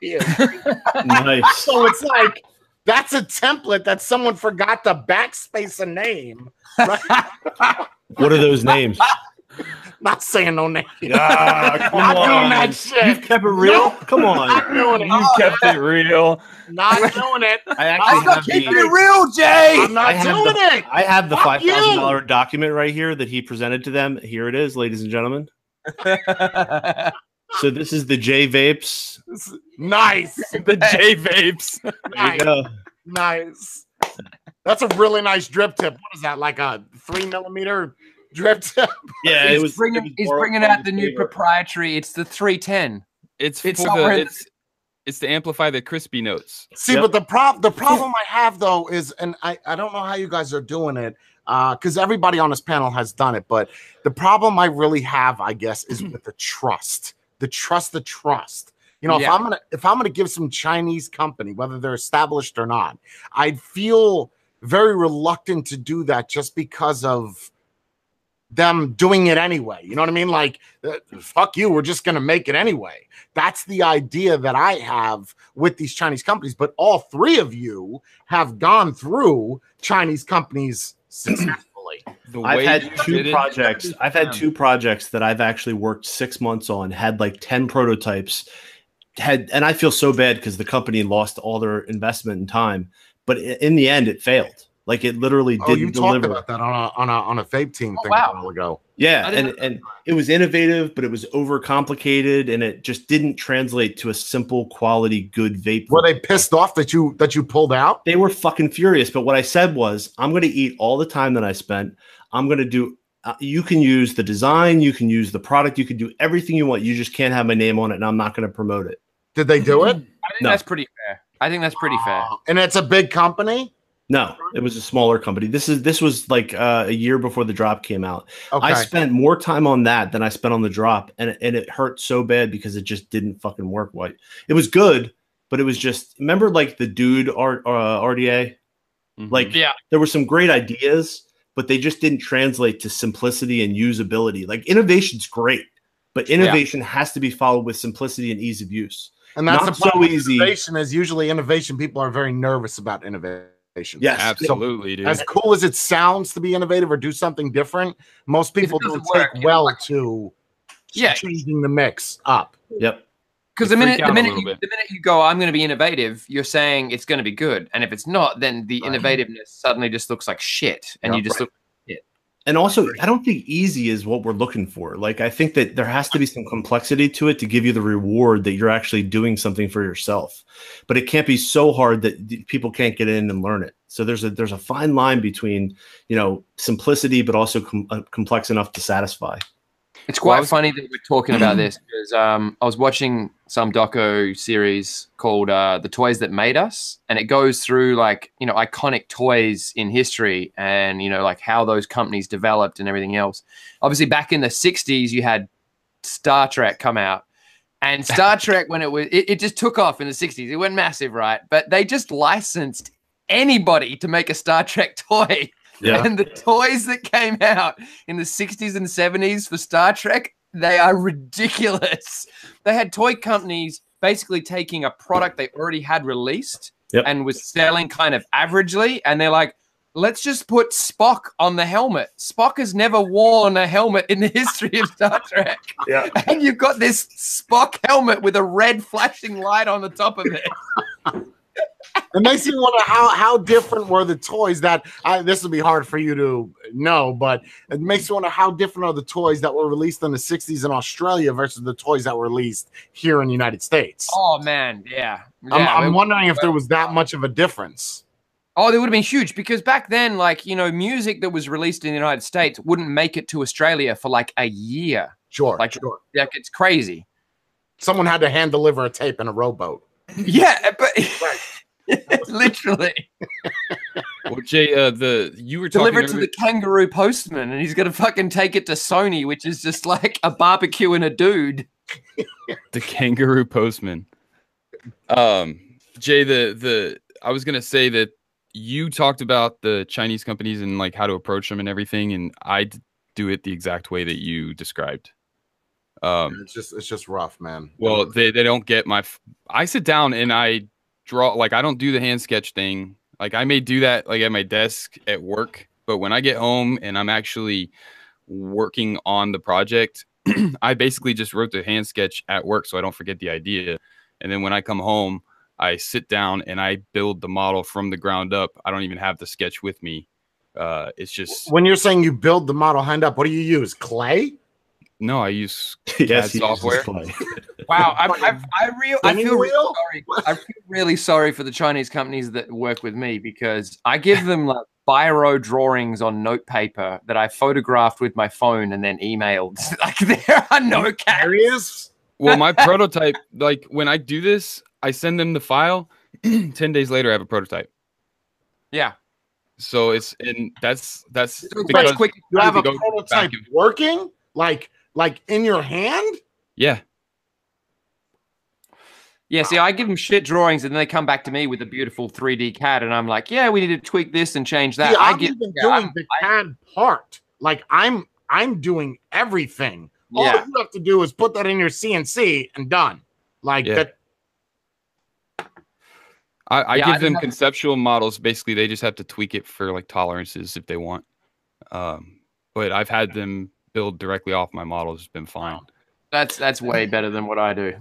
Nice. So it's like, that's a template that someone forgot to backspace a name. Right? What are those names? Not saying no name. Ah, come Not on. doing that shit. You've kept it real? No. Come on. Not doing it. You kept oh, it real. Not doing it. I actually I'm not keeping the, it real, Jay. I'm not doing the, it. I have the five thousand dollar document right here that he presented to them. Here it is, ladies and gentlemen. So this is the JVapes. Nice. The JVapes. Nice. There you go. Nice. That's a really nice drip tip. What is that, like a three millimeter? Dripped up. Yeah, he's it was, bringing, it was he's bringing out the new favorite. proprietary. It's the three ten. It's it's the, it's it's to amplify the crispy notes. See, yep. but the prop the problem I have though is, and I I don't know how you guys are doing it, uh, because everybody on this panel has done it. But the problem I really have, I guess, is with the trust, the trust, the trust. You know, yeah. if I'm gonna if I'm gonna give some Chinese company, whether they're established or not, I'd feel very reluctant to do that just because of them doing it anyway. You know what I mean? Like, uh, fuck you, we're just going to make it anyway. That's the idea that I have with these Chinese companies. But all three of you have gone through Chinese companies successfully. The I've way had two projects. It. I've had two projects that I've actually worked six months on, had like ten prototypes, had, and I feel so bad because the company lost all their investment and time. But in the end, it failed. Like it literally didn't oh, you deliver. Talked about that on a on a on a vape team oh, thing wow. a while ago. Yeah, and and it was innovative, but it was overcomplicated, and it just didn't translate to a simple, quality, good vape. Were they pissed off that you that you pulled out? They were fucking furious. But what I said was, I'm going to eat all the time that I spent. I'm going to do. Uh, you can use the design, you can use the product, you can do everything you want. You just can't have my name on it, and I'm not going to promote it. Did they do it? I think no. that's pretty fair. I think that's pretty uh, fair. And it's a big company. No, it was a smaller company. This is this was like uh, a year before the drop came out. Okay. I spent more time on that than I spent on the drop, and and it hurt so bad because it just didn't fucking work. Right. It was good, but it was just remember like the dude R, uh, R D A, mm-hmm. like yeah, there were some great ideas, but they just didn't translate to simplicity and usability. Like innovation's great, but innovation yeah. has to be followed with simplicity and ease of use. And that's not the so easy. Innovation is usually innovation. People are very nervous about innovation. Yes, absolutely, dude. As cool as it sounds to be innovative or do something different, most people don't work, take well yeah. to yeah. changing the mix up. Yep. Because the minute the minute, you, the minute you go, I'm going to be innovative, you're saying it's going to be good. And if it's not, then the right. innovativeness suddenly just looks like shit. And yep, you just right. look like shit. And also, I don't think easy is what we're looking for. Like, I think that there has to be some complexity to it to give you the reward that you're actually doing something for yourself. But it can't be so hard that people can't get in and learn it. So there's a there's a fine line between, you know, simplicity, but also com uh, complex enough to satisfy. It's quite well, funny that we're talking about this because um, I was watching some doco series called uh, The Toys That Made Us, and it goes through like, you know, iconic toys in history and, you know, like how those companies developed and everything else. Obviously, back in the sixties, you had Star Trek come out, and Star Trek, when it was, it, it just took off in the sixties. It went massive, right? But they just licensed anybody to make a Star Trek toy. Yeah. And the toys that came out in the sixties and seventies for Star Trek, they are ridiculous. They had toy companies basically taking a product they already had released yep. and was selling kind of averagely. And they're like, let's just put Spock on the helmet. Spock has never worn a helmet in the history of Star Trek. Yeah. And you've got this Spock helmet with a red flashing light on the top of it. It makes you wonder how, how different were the toys that I, this will be hard for you to know, but it makes you wonder how different are the toys that were released in the sixties in Australia versus the toys that were released here in the United States. Oh, man. Yeah. yeah I'm, I'm wondering if there was that much of a difference. Oh, there would have been huge because back then, like, you know, music that was released in the United States wouldn't make it to Australia for like a year. Sure. Like, sure. like it's crazy. someone had to hand deliver a tape in a rowboat. Yeah, but right. Literally. Well, Jay, uh, the you were talking delivered to the kangaroo postman, and he's gonna fucking take it to Sony, which is just like a barbecue and a dude. The kangaroo postman. Um, Jay, the the I was gonna say that you talked about the Chinese companies and like how to approach them and everything, and I do it the exact way that you described. Um, it's just it's just rough, man. Well, they they don't get my. F I sit down and I draw. Like I don't do the hand sketch thing. Like I may do that like at my desk at work, but when I get home and I'm actually working on the project, I basically just wrote the hand sketch at work so I don't forget the idea. And then when I come home, I sit down and I build the model from the ground up. I don't even have the sketch with me. Uh, it's just when you're saying you build the model hand up, what do you use? Clay? No, I use C A D yes, software. Wow, I, I, I, real, I feel really sorry. I feel really sorry for the Chinese companies that work with me because I give them like biro drawings on note paper that I photographed with my phone and then emailed. Like there are no carriers. Well, my prototype, like when I do this, I send them the file. Ten days later, I have a prototype. Yeah. So it's and that's that's because quick. You have a prototype working, like. Like in your hand? Yeah. Yeah, see, I give them shit drawings and then they come back to me with a beautiful three D C A D and I'm like, yeah, we need to tweak this and change that. See, I'm I get even yeah, doing I'm, the C A D part. Like I'm I'm doing everything. All yeah. you have to do is put that in your C N C and done. Like yeah. that. I, I yeah, give I them conceptual models. Basically, they just have to tweak it for like tolerances if they want. Um, but I've had them build directly off my model has been fine. That's that's way better than what I do.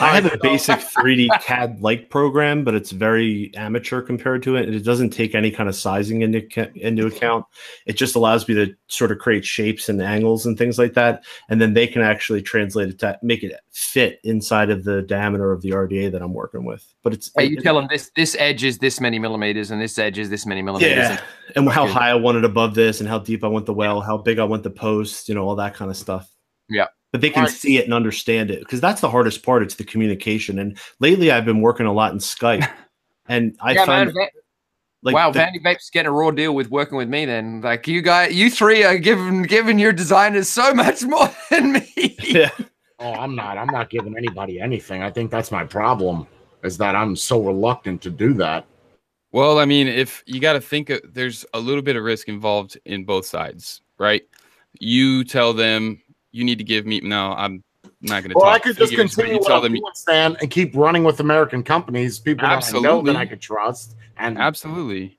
I have a basic three D C A D like program, but it's very amateur compared to it. It doesn't take any kind of sizing into into account. It just allows me to sort of create shapes and angles and things like that, and then they can actually translate it to make it fit inside of the diameter of the R D A that I'm working with. But it's hey, you it, tell them this this edge is this many millimeters and this edge is this many millimeters. Yeah, and, and how good. high I want it above this, and how deep I want the well, yeah. how big I want the post, you know, all that kind of stuff. Yeah. But they can right. see it and understand it because that's the hardest part. It's the communication. And lately, I've been working a lot in Skype, and I yeah, found man, like wow, the, Vandy Vape's getting a raw deal with working with me. Then, like you guys, you three are giving giving your designers so much more than me. Yeah. Oh, I'm not. I'm not giving anybody anything. I think that's my problem is that I'm so reluctant to do that. Well, I mean, if you got to think, of, there's a little bit of risk involved in both sides, right? You tell them. You need to give me no. I'm not going to. Well, talk I could figures, just continue what I'm doing, Stan, and keep running with American companies, people absolutely. that I know that I could trust, and absolutely.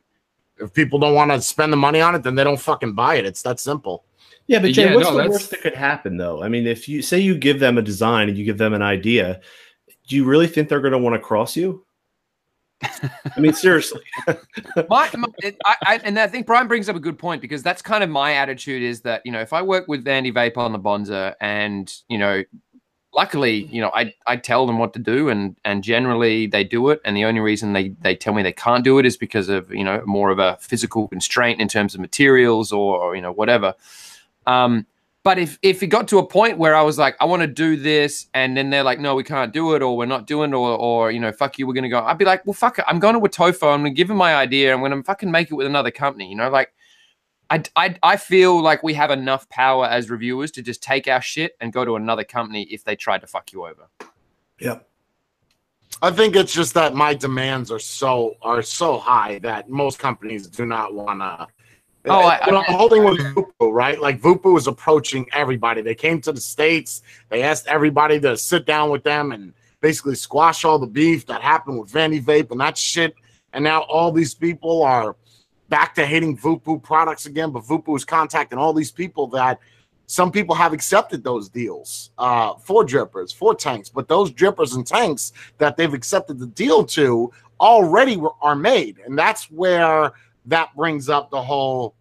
If people don't want to spend the money on it, then they don't fucking buy it. It's that simple. Yeah, but Jay, yeah, what's no, the that's... worst that could happen, though? I mean, if you say you give them a design and you give them an idea, do you really think they're going to want to cross you? I mean, seriously. my, my, it, I, I, and I think Brian brings up a good point because that's kind of my attitude is that, you know, if I work with Vandy Vape on the Bonza and, you know, luckily, you know, I, I tell them what to do and, and generally they do it. And the only reason they, they tell me they can't do it is because of, you know, more of a physical constraint in terms of materials or, or you know, whatever. Um, But if, if it got to a point where I was like, I want to do this, and then they're like, no, we can't do it, or we're not doing it, or, or you know, fuck you, we're going to go. I'd be like, well, fuck it. I'm going to Watofo. I'm going to give him my idea. I'm going to fucking make it with another company. You know, like, I, I, I feel like we have enough power as reviewers to just take our shit and go to another company if they tried to fuck you over. Yep. I think it's just that my demands are so, are so high that most companies do not want to. Oh, I, I, I'm holding with Vupu, right? Like Vupu is approaching everybody. They came to the States. They asked everybody to sit down with them and basically squash all the beef that happened with Vandy Vape and that shit. And now all these people are back to hating Vupu products again. But Vupu is contacting all these people that some people have accepted those deals uh, for drippers, for tanks. But those drippers and tanks that they've accepted the deal to already were, are made. And that's where... that brings up the whole,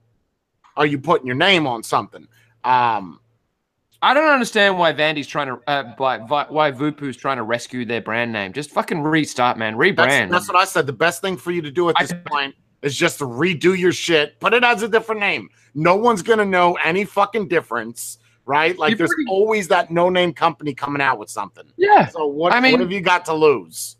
are you putting your name on something? Um, I don't understand why Vandy's trying to, uh, why, why Vupu's trying to rescue their brand name. Just fucking restart, man. Rebrand. That's, that's what I said. The best thing for you to do at this I, point is just to redo your shit. Put it as a different name. No one's going to know any fucking difference, right? Like, there's pretty, always that no-name company coming out with something. Yeah. So what, I mean, what have you got to lose?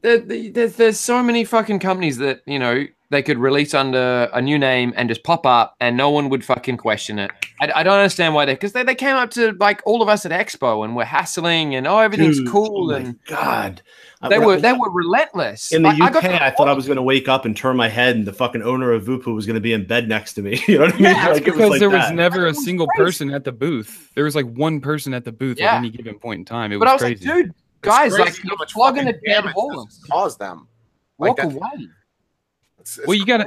The, the, there's, there's so many fucking companies that, you know, they could release under a new name and just pop up and no one would fucking question it. I, I don't understand why they, because they, they came up to like all of us at Expo and we're hassling and oh, everything's Dude, cool. Oh and my God. They I, were I, they were relentless. In the like, U K, I, got to, I thought I was going to wake up and turn my head and the fucking owner of Vupu was going to be in bed next to me. You know what I mean? Yeah, like, because it was like there was that. never a was single crazy. person at the booth. There was like one person at the booth yeah. at any given point in time. It was but I was crazy. Like, dude, guys, like, you're plugging a damn hole. Cause them. Walk like, away. It's, it's well, you gotta,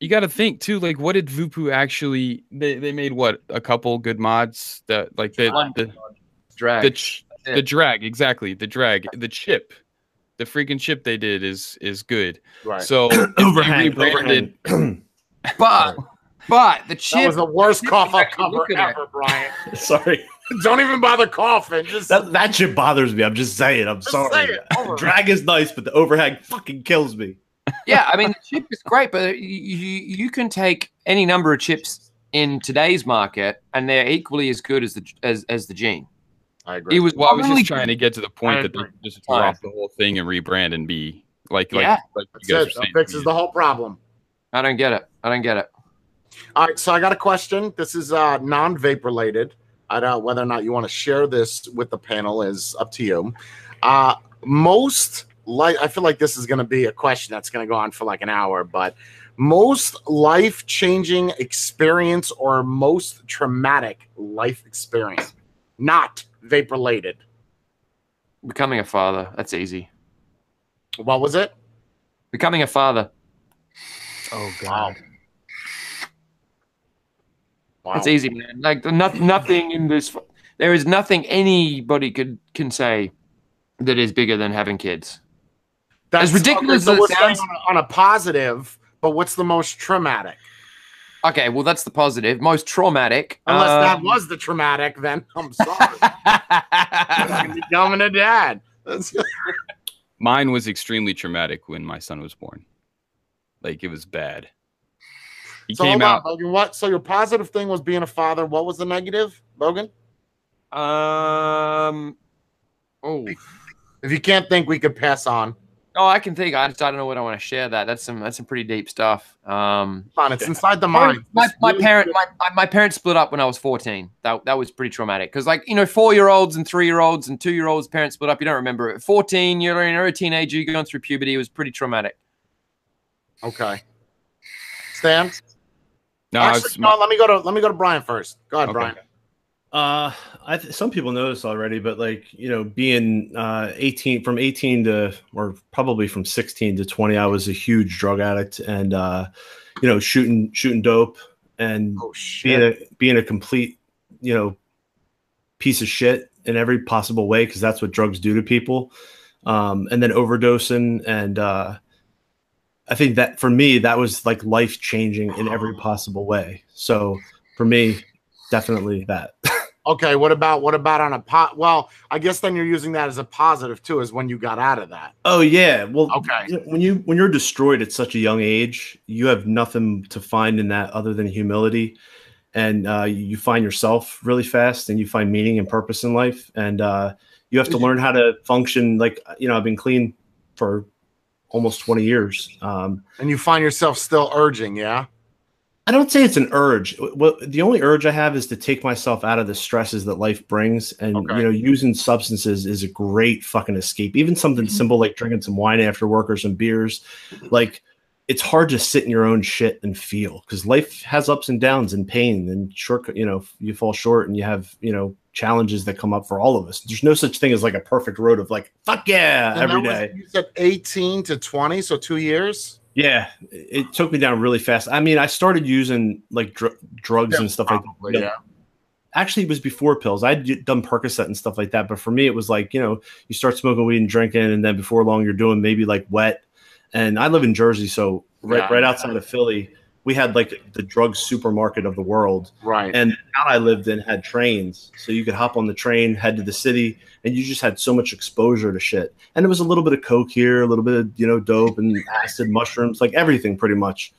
you gotta think too. Like, what did Vupu actually? They they made what a couple good mods that like the the, the drag, the, ch the drag exactly the drag the chip, the freaking chip they did is is good. Right. So overhang, rebranded, overhang. but but the chip that was the worst cough I've cover ever, Brian. Sorry. Don't even bother coughing. Just that, that shit bothers me. I'm just saying. I'm just sorry. Say it, drag is nice, but the overhang fucking kills me. Yeah, I mean, the chip is great, but you, you can take any number of chips in today's market, and they're equally as good as the as, as the Gene. I agree. It was well, I was just trying to get to the point that they just drop the whole thing and rebrand and be like, yeah, like, like you guys it. Are saying. That fixes the whole problem. I don't get it. I don't get it. All right, so I got a question. This is uh, non-vape related. I don't know whether or not you want to share this with the panel is up to you. Uh, most. Like, I feel like this is going to be a question that's going to go on for like an hour, but most life-changing experience or most traumatic life experience, not vape-related. Becoming a father. That's easy. What was it? Becoming a father. Oh, God. Wow. That's easy, man. Like, not, nothing in this – there is nothing anybody could can say that is bigger than having kids. That's as ridiculous okay, so as it sounds, on a, on a positive, but what's the most traumatic? Okay, well, that's the positive. Most traumatic. Unless um, that was the traumatic, then I'm sorry. I'm becoming a dad. Mine was extremely traumatic when my son was born. Like, it was bad. He so came out. Bogan, what? So your positive thing was being a father. What was the negative, Bogan? Um, oh. If you can't think, we could pass on. Oh, I can think. I just I don't know what I want to share. That that's some that's some pretty deep stuff. Um, Fun, it's inside the mind. My, my parent my my parents split up when I was fourteen. That that was pretty traumatic because like you know four year olds and three year olds and two year olds parents split up. You don't remember it. At fourteen, you're you're a teenager. You're going through puberty. It was pretty traumatic. Okay, Stan. No, Actually, was, no. Let me go to let me go to Brian first. Go ahead, okay. Brian. Uh, I th some people know this already, but like, you know, being uh, eighteen from eighteen to, or probably from sixteen to twenty, I was a huge drug addict and, uh, you know, shooting, shooting dope and oh, being a, being a complete, you know, piece of shit in every possible way. Cause that's what drugs do to people. Um, and then overdosing. And, uh, I think that for me, that was like life changing in every possible way. So for me, definitely that. Okay, what about what about on a pot? Well, I guess then you're using that as a positive too, is when you got out of that. Oh yeah, well, okay. When you when you're destroyed at such a young age, you have nothing to find in that other than humility, and uh, you find yourself really fast, and you find meaning and purpose in life, and uh, you have to learn how to function. Like you know, I've been clean for almost twenty years, um, and you find yourself still urging, yeah. I don't say it's an urge. Well, the only urge I have is to take myself out of the stresses that life brings. And, okay. you know, using substances is a great fucking escape. Even something simple like drinking some wine after work or some beers. Like, it's hard to sit in your own shit and feel. Because life has ups and downs and pain. And, short, you know, you fall short and you have, you know, challenges that come up for all of us. There's no such thing as, like, a perfect road of, like, fuck yeah, and every day. Was, you said eighteen to twenty, so two years? Yeah, it took me down really fast. I mean, I started using like dr drugs yeah, and stuff probably, like that. Yeah. Actually, it was before pills. I'd done Percocet and stuff like that. But for me, it was like, you know, you start smoking weed and drinking. And then before long, you're doing maybe like wet. And I live in Jersey. So right, yeah, right outside yeah. of Philly, we had like the drug supermarket of the world. Right. And the town I lived in had trains. So you could hop on the train, head to the city. And you just had so much exposure to shit. And it was a little bit of coke here, a little bit of, you know, dope and acid, mushrooms, like everything pretty much.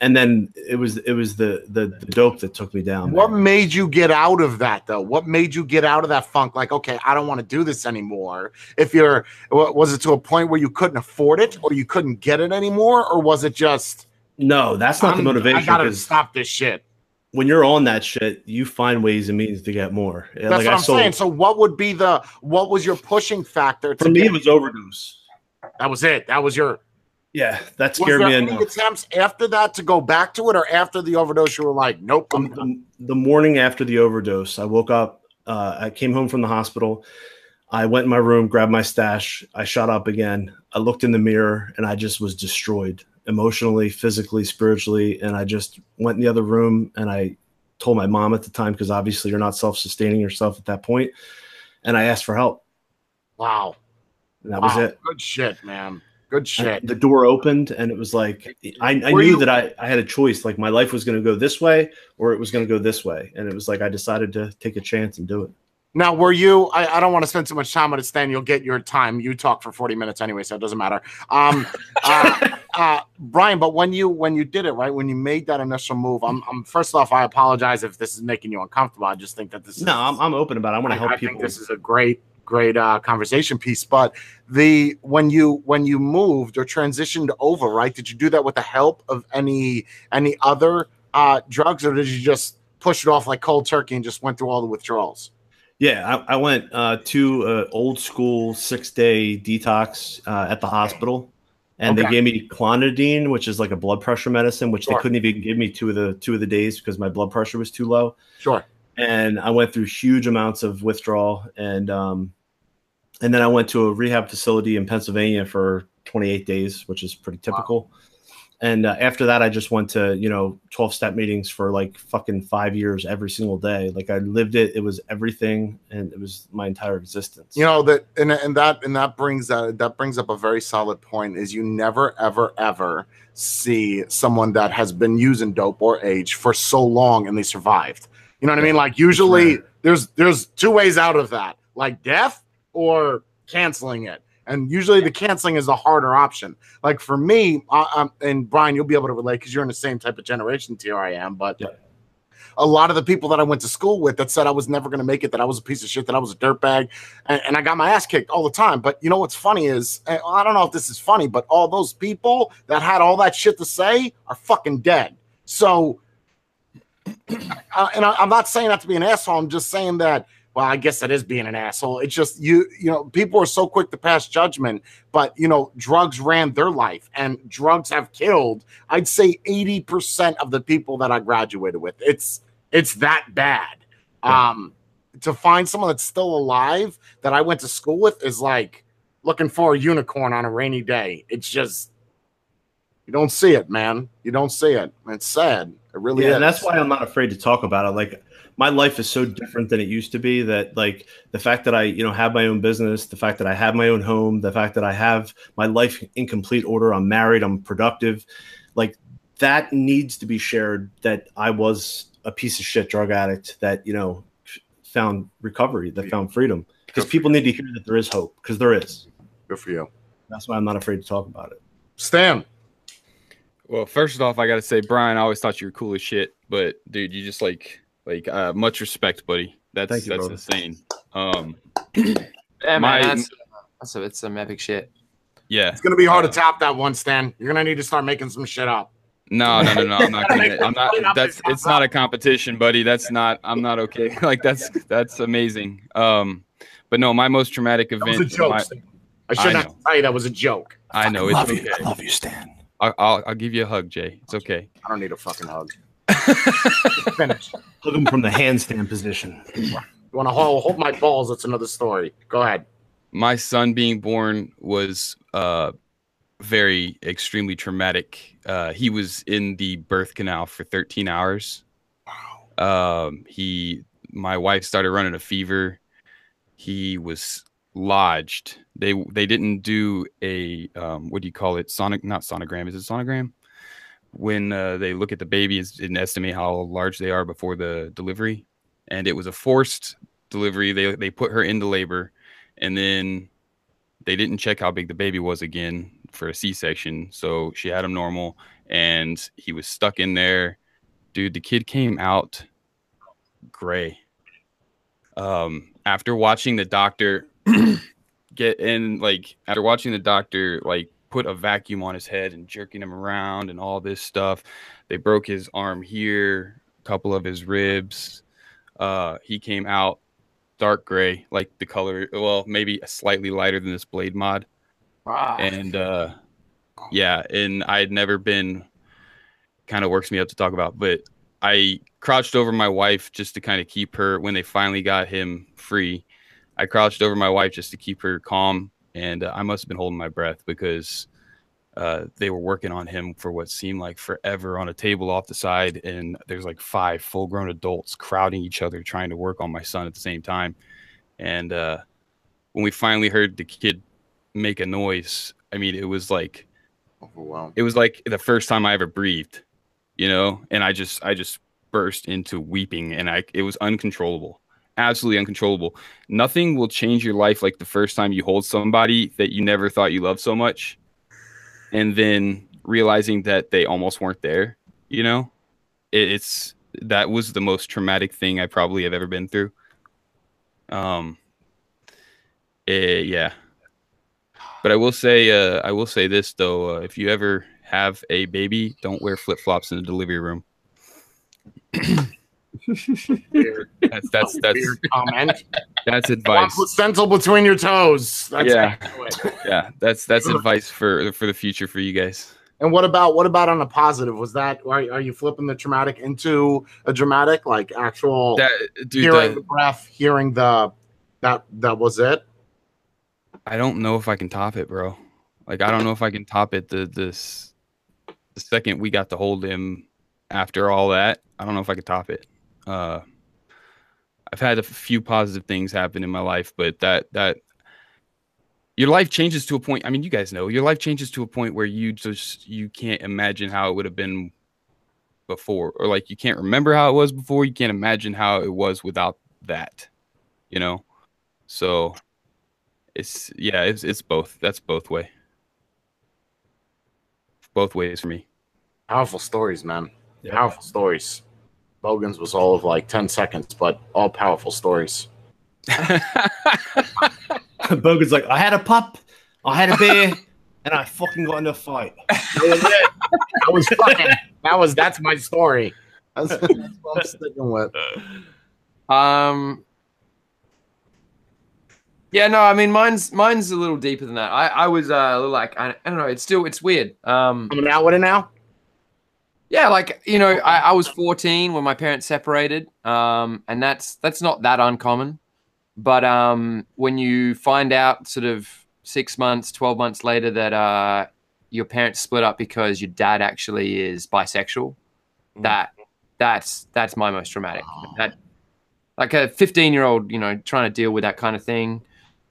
And then it was it was the, the the dope that took me down. What made you get out of that though? What made you get out of that funk? Like, okay, I don't want to do this anymore. If you're, was it to a point where you couldn't afford it, or you couldn't get it anymore, or was it just? No, that's not I'm, the motivation. I gotta stop this shit. When you're on that shit, you find ways and means to get more. That's like what I I'm sold. saying. So, what would be the? What was your pushing factor? For me, it was overdose. That was it. That was your. Yeah, that scared me enough. Was there any attempts after that to go back to it, or after the overdose you were like, nope? I'm done. The morning after the overdose, I woke up. Uh, I came home from the hospital. I went in my room, grabbed my stash. I shot up again. I looked in the mirror, and I just was destroyed emotionally, physically, spiritually. And I just went in the other room, and I told my mom at the time, because obviously you're not self-sustaining yourself at that point. And I asked for help. Wow. And that wow. was it. Good shit, man. Good shit. And the door opened, and it was like I, I knew you? that I, I had a choice. Like, my life was going to go this way, or it was going to go this way. And it was like I decided to take a chance and do it. Now, were you – I don't want to spend too much time on it, Stan. You'll get your time. You talk for forty minutes anyway, so it doesn't matter. Um, uh, uh, Brian, but when you when you did it, right, when you made that initial move, I'm, I'm first off, I apologize if this is making you uncomfortable. I just think that this is – No, I'm, I'm open about it. I want to help I people. I think this is a great – Great uh, conversation piece, but the when you when you moved or transitioned over, right? Did you do that with the help of any any other uh, drugs, or did you just push it off like cold turkey and just went through all the withdrawals? Yeah, I, I went uh, to uh, old school six day detox uh, at the hospital, and okay. they gave me clonidine, which is like a blood pressure medicine, which sure. they couldn't even give me two of the two of the days because my blood pressure was too low. Sure, and I went through huge amounts of withdrawal and. Um, And then I went to a rehab facility in Pennsylvania for twenty-eight days, which is pretty typical. Wow. And uh, after that, I just went to, you know, twelve-step meetings for like fucking five years every single day. Like, I lived it. It was everything, and it was my entire existence. You know, that, and, and that and that brings that that brings up a very solid point: is you never, ever, ever see someone that has been using dope or age for so long and they survived. You know what I mean? Like, usually, right. there's there's two ways out of that: like death. Or canceling it, and usually the canceling is the harder option. Like for me, I, and Brian, you'll be able to relate because you're in the same type of generation tier I am. But yeah. a lot of the people that I went to school with that said I was never going to make it, that I was a piece of shit, that I was a dirtbag, and, and I got my ass kicked all the time. But you know what's funny is, and I don't know if this is funny, but all those people that had all that shit to say are fucking dead. So, I, and I, I'm not saying that to be an asshole. I'm just saying that. Well, I guess that is being an asshole. It's just you, you know, people are so quick to pass judgment, but you know, drugs ran their life, and drugs have killed, I'd say, eighty percent of the people that I graduated with. It's it's that bad. Yeah. Um, to find someone that's still alive that I went to school with is like looking for a unicorn on a rainy day. It's just you don't see it, man. You don't see it. It's sad. It really yeah, is. And that's why I'm not afraid to talk about it. Like. My life is so different than it used to be that, like, the fact that I, you know, have my own business, the fact that I have my own home, the fact that I have my life in complete order, I'm married, I'm productive, like, that needs to be shared, that I was a piece of shit drug addict that, you know, found recovery, that found freedom. Because people need to hear that there is hope, because there is. Good for you. That's why I'm not afraid to talk about it. Stan. Well, first off, I got to say, Brian, I always thought you were cool as shit, but, dude, you just, like... Like, uh, much respect, buddy. That's Thank you, that's brother. insane. Um, yeah, my, man, that's, that's, a, that's some epic shit. Yeah, it's gonna be hard uh, to top that one, Stan. You're gonna need to start making some shit up. No, no, no, no. I'm not. Gonna, I'm not. That's it's not a competition, buddy. That's not. I'm not okay. Like that's that's amazing. Um, but no, my most traumatic event. That was a joke. My, I should I not tell you that was a joke. I know. I love it's okay. you. I love you, Stan. I'll, I'll I'll give you a hug, Jay. It's okay. I don't need a fucking hug. Finish. Look him from the handstand position. You want to hold, hold my balls? That's another story. Go ahead. My son being born was uh, very extremely traumatic. Uh, he was in the birth canal for thirteen hours. Wow. Um, he, my wife started running a fever. He was lodged. They they didn't do a um, what do you call it? Sonic? Not sonogram. Is it sonogram? When uh, they look at the baby and estimate how large they are before the delivery, and it was a forced delivery. They they put her into labor, and then they didn't check how big the baby was again for a C section, so she had him normal, and he was stuck in there. Dude, the kid came out gray. Um, after watching the doctor get in, like after watching the doctor like put a vacuum on his head and jerking him around and all this stuff, they broke his arm here, a couple of his ribs. Uh, he came out dark gray, like the color, well, maybe slightly lighter than this blade mod. Wow. And uh, yeah, and I had never been, kind of works me up to talk about, but I crouched over my wife just to kind of keep her, when they finally got him free, I crouched over my wife just to keep her calm. And uh, I must have been holding my breath because uh, they were working on him for what seemed like forever on a table off the side. And there's like five full-grown adults crowding each other, trying to work on my son at the same time. And uh, when we finally heard the kid make a noise, I mean, it was like, overwhelmed. It was like the first time I ever breathed, you know? And I just, I just burst into weeping, and I, it was uncontrollable. Absolutely uncontrollable. Nothing will change your life like the first time you hold somebody that you never thought you loved so much, and then realizing that they almost weren't there. You know, it, it's that was the most traumatic thing I probably have ever been through. Um, eh, yeah, but I will say, uh, I will say this though: uh, if you ever have a baby, don't wear flip flops in the delivery room. that's that's that's comment. That's advice. Stencil between your toes. That's yeah, yeah. That's that's advice for for the future for you guys. And what about what about on a positive? Was that are, are you flipping the traumatic into a dramatic, like actual that, dude, hearing that, the breath, hearing the that that was it? I don't know if I can top it, bro. Like I don't know if I can top it. The this the second we got to hold him after all that, I don't know if I could top it. Uh, I've had a few positive things happen in my life, but that, that your life changes to a point. I mean, you guys know your life changes to a point where you just, you can't imagine how it would have been before, or like, you can't remember how it was before. You can't imagine how it was without that, you know? So it's, yeah, it's, it's both. That's both way. Both ways for me. Powerful stories, man. Yeah. Powerful stories. Bogan's was all of like ten seconds, but all powerful stories. Bogan's like, I had a pup, I had a beer, and I fucking got into a fight. That was fucking, that was, that's my story. That's, that's what I'm sticking with. Um, yeah, no, I mean, mine's, mine's a little deeper than that. I, I was uh, like, I, I don't know. It's still, it's weird. Um, I'm an hour and now. Yeah, like, you know, I, I was fourteen when my parents separated, um, and that's that's not that uncommon. But um, when you find out sort of six months, twelve months later that uh, your parents split up because your dad actually is bisexual, that that's that's my most traumatic. That, like a fifteen-year-old, you know, trying to deal with that kind of thing.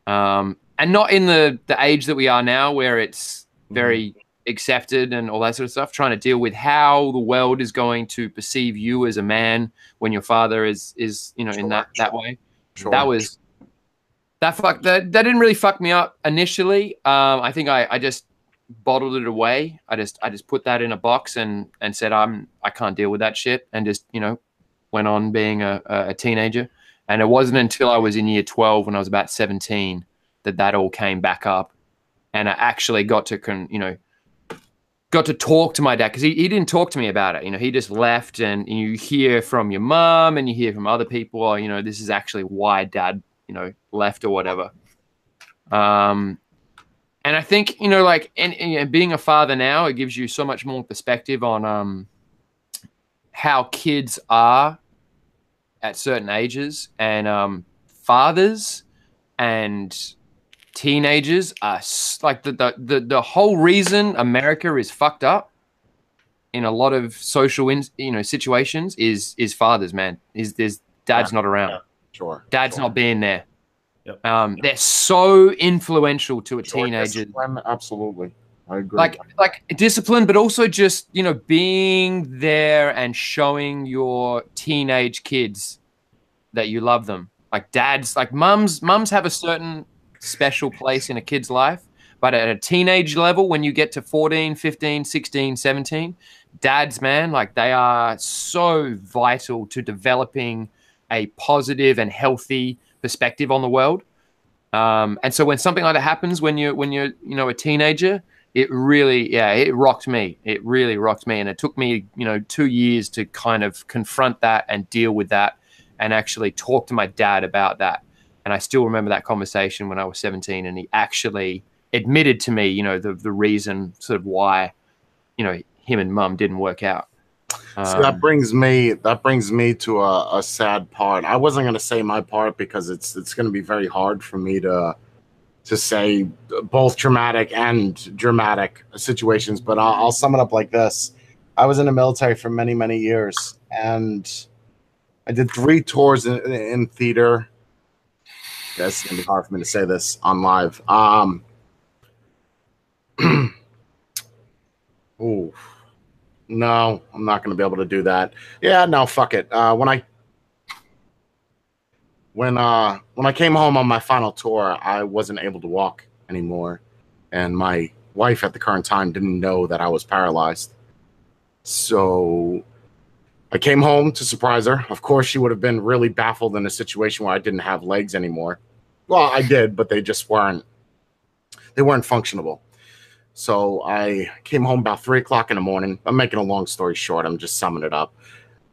Um, and not in the, the age that we are now where it's very... Mm-hmm. accepted and all that sort of stuff, trying to deal with how the world is going to perceive you as a man when your father is, is you know, sure, in that, sure. that way. Sure. That was, that fuck, that, that didn't really fuck me up initially. Um, I think I, I just bottled it away. I just, I just put that in a box and, and said, I'm, I can't deal with that shit. And just, you know, went on being a, a teenager. And it wasn't until I was in year twelve when I was about seventeen that that all came back up. And I actually got to, con, you know, got to talk to my dad, because he, he didn't talk to me about it. You know, he just left, and you hear from your mom and you hear from other people, or, you know, this is actually why dad, you know, left or whatever. Um, and I think, you know, like and, and being a father now, it gives you so much more perspective on um, how kids are at certain ages, and um, fathers and teenagers are like the, the the the whole reason America is fucked up in a lot of social in, you know situations is is fathers, man. Is there's dad's yeah, not around, yeah, sure, dad's sure. not being there. Yep. Um, yep. They're so influential to a sure, teenager. Discipline, absolutely, I agree. Like like discipline, but also just you know being there and showing your teenage kids that you love them. Like dads, like mums, mums have a certain special place in a kid's life, But at a teenage level, when you get to fourteen, fifteen, sixteen, seventeen, dads, man, like they are so vital to developing a positive and healthy perspective on the world. Um, and so when something like that happens, when you're, when you're, you know, a teenager, it really, yeah, it rocked me. It really rocked me. And it took me, you know, two years to kind of confront that and deal with that and actually talk to my dad about that. And I still remember that conversation when I was seventeen, and he actually admitted to me, you know, the, the reason sort of why, you know, him and mum didn't work out. Um, so that brings me, that brings me to a, a sad part. I wasn't going to say my part because it's, it's going to be very hard for me to, to say both traumatic and dramatic situations, but I'll, I'll sum it up like this. I was in the military for many, many years, and I did three tours in, in theater. It's going to be hard for me to say this on live. Um, oh, no, I'm not going to be able to do that. Yeah, no, fuck it. Uh, when I when uh, when I came home on my final tour, I wasn't able to walk anymore, and my wife at the current time didn't know that I was paralyzed. So I came home to surprise her. Of course, she would have been really baffled in a situation where I didn't have legs anymore. Well, I did, but they just weren't, they weren't functionable. So I came home about three o'clock in the morning. I'm making a long story short. I'm just summing it up.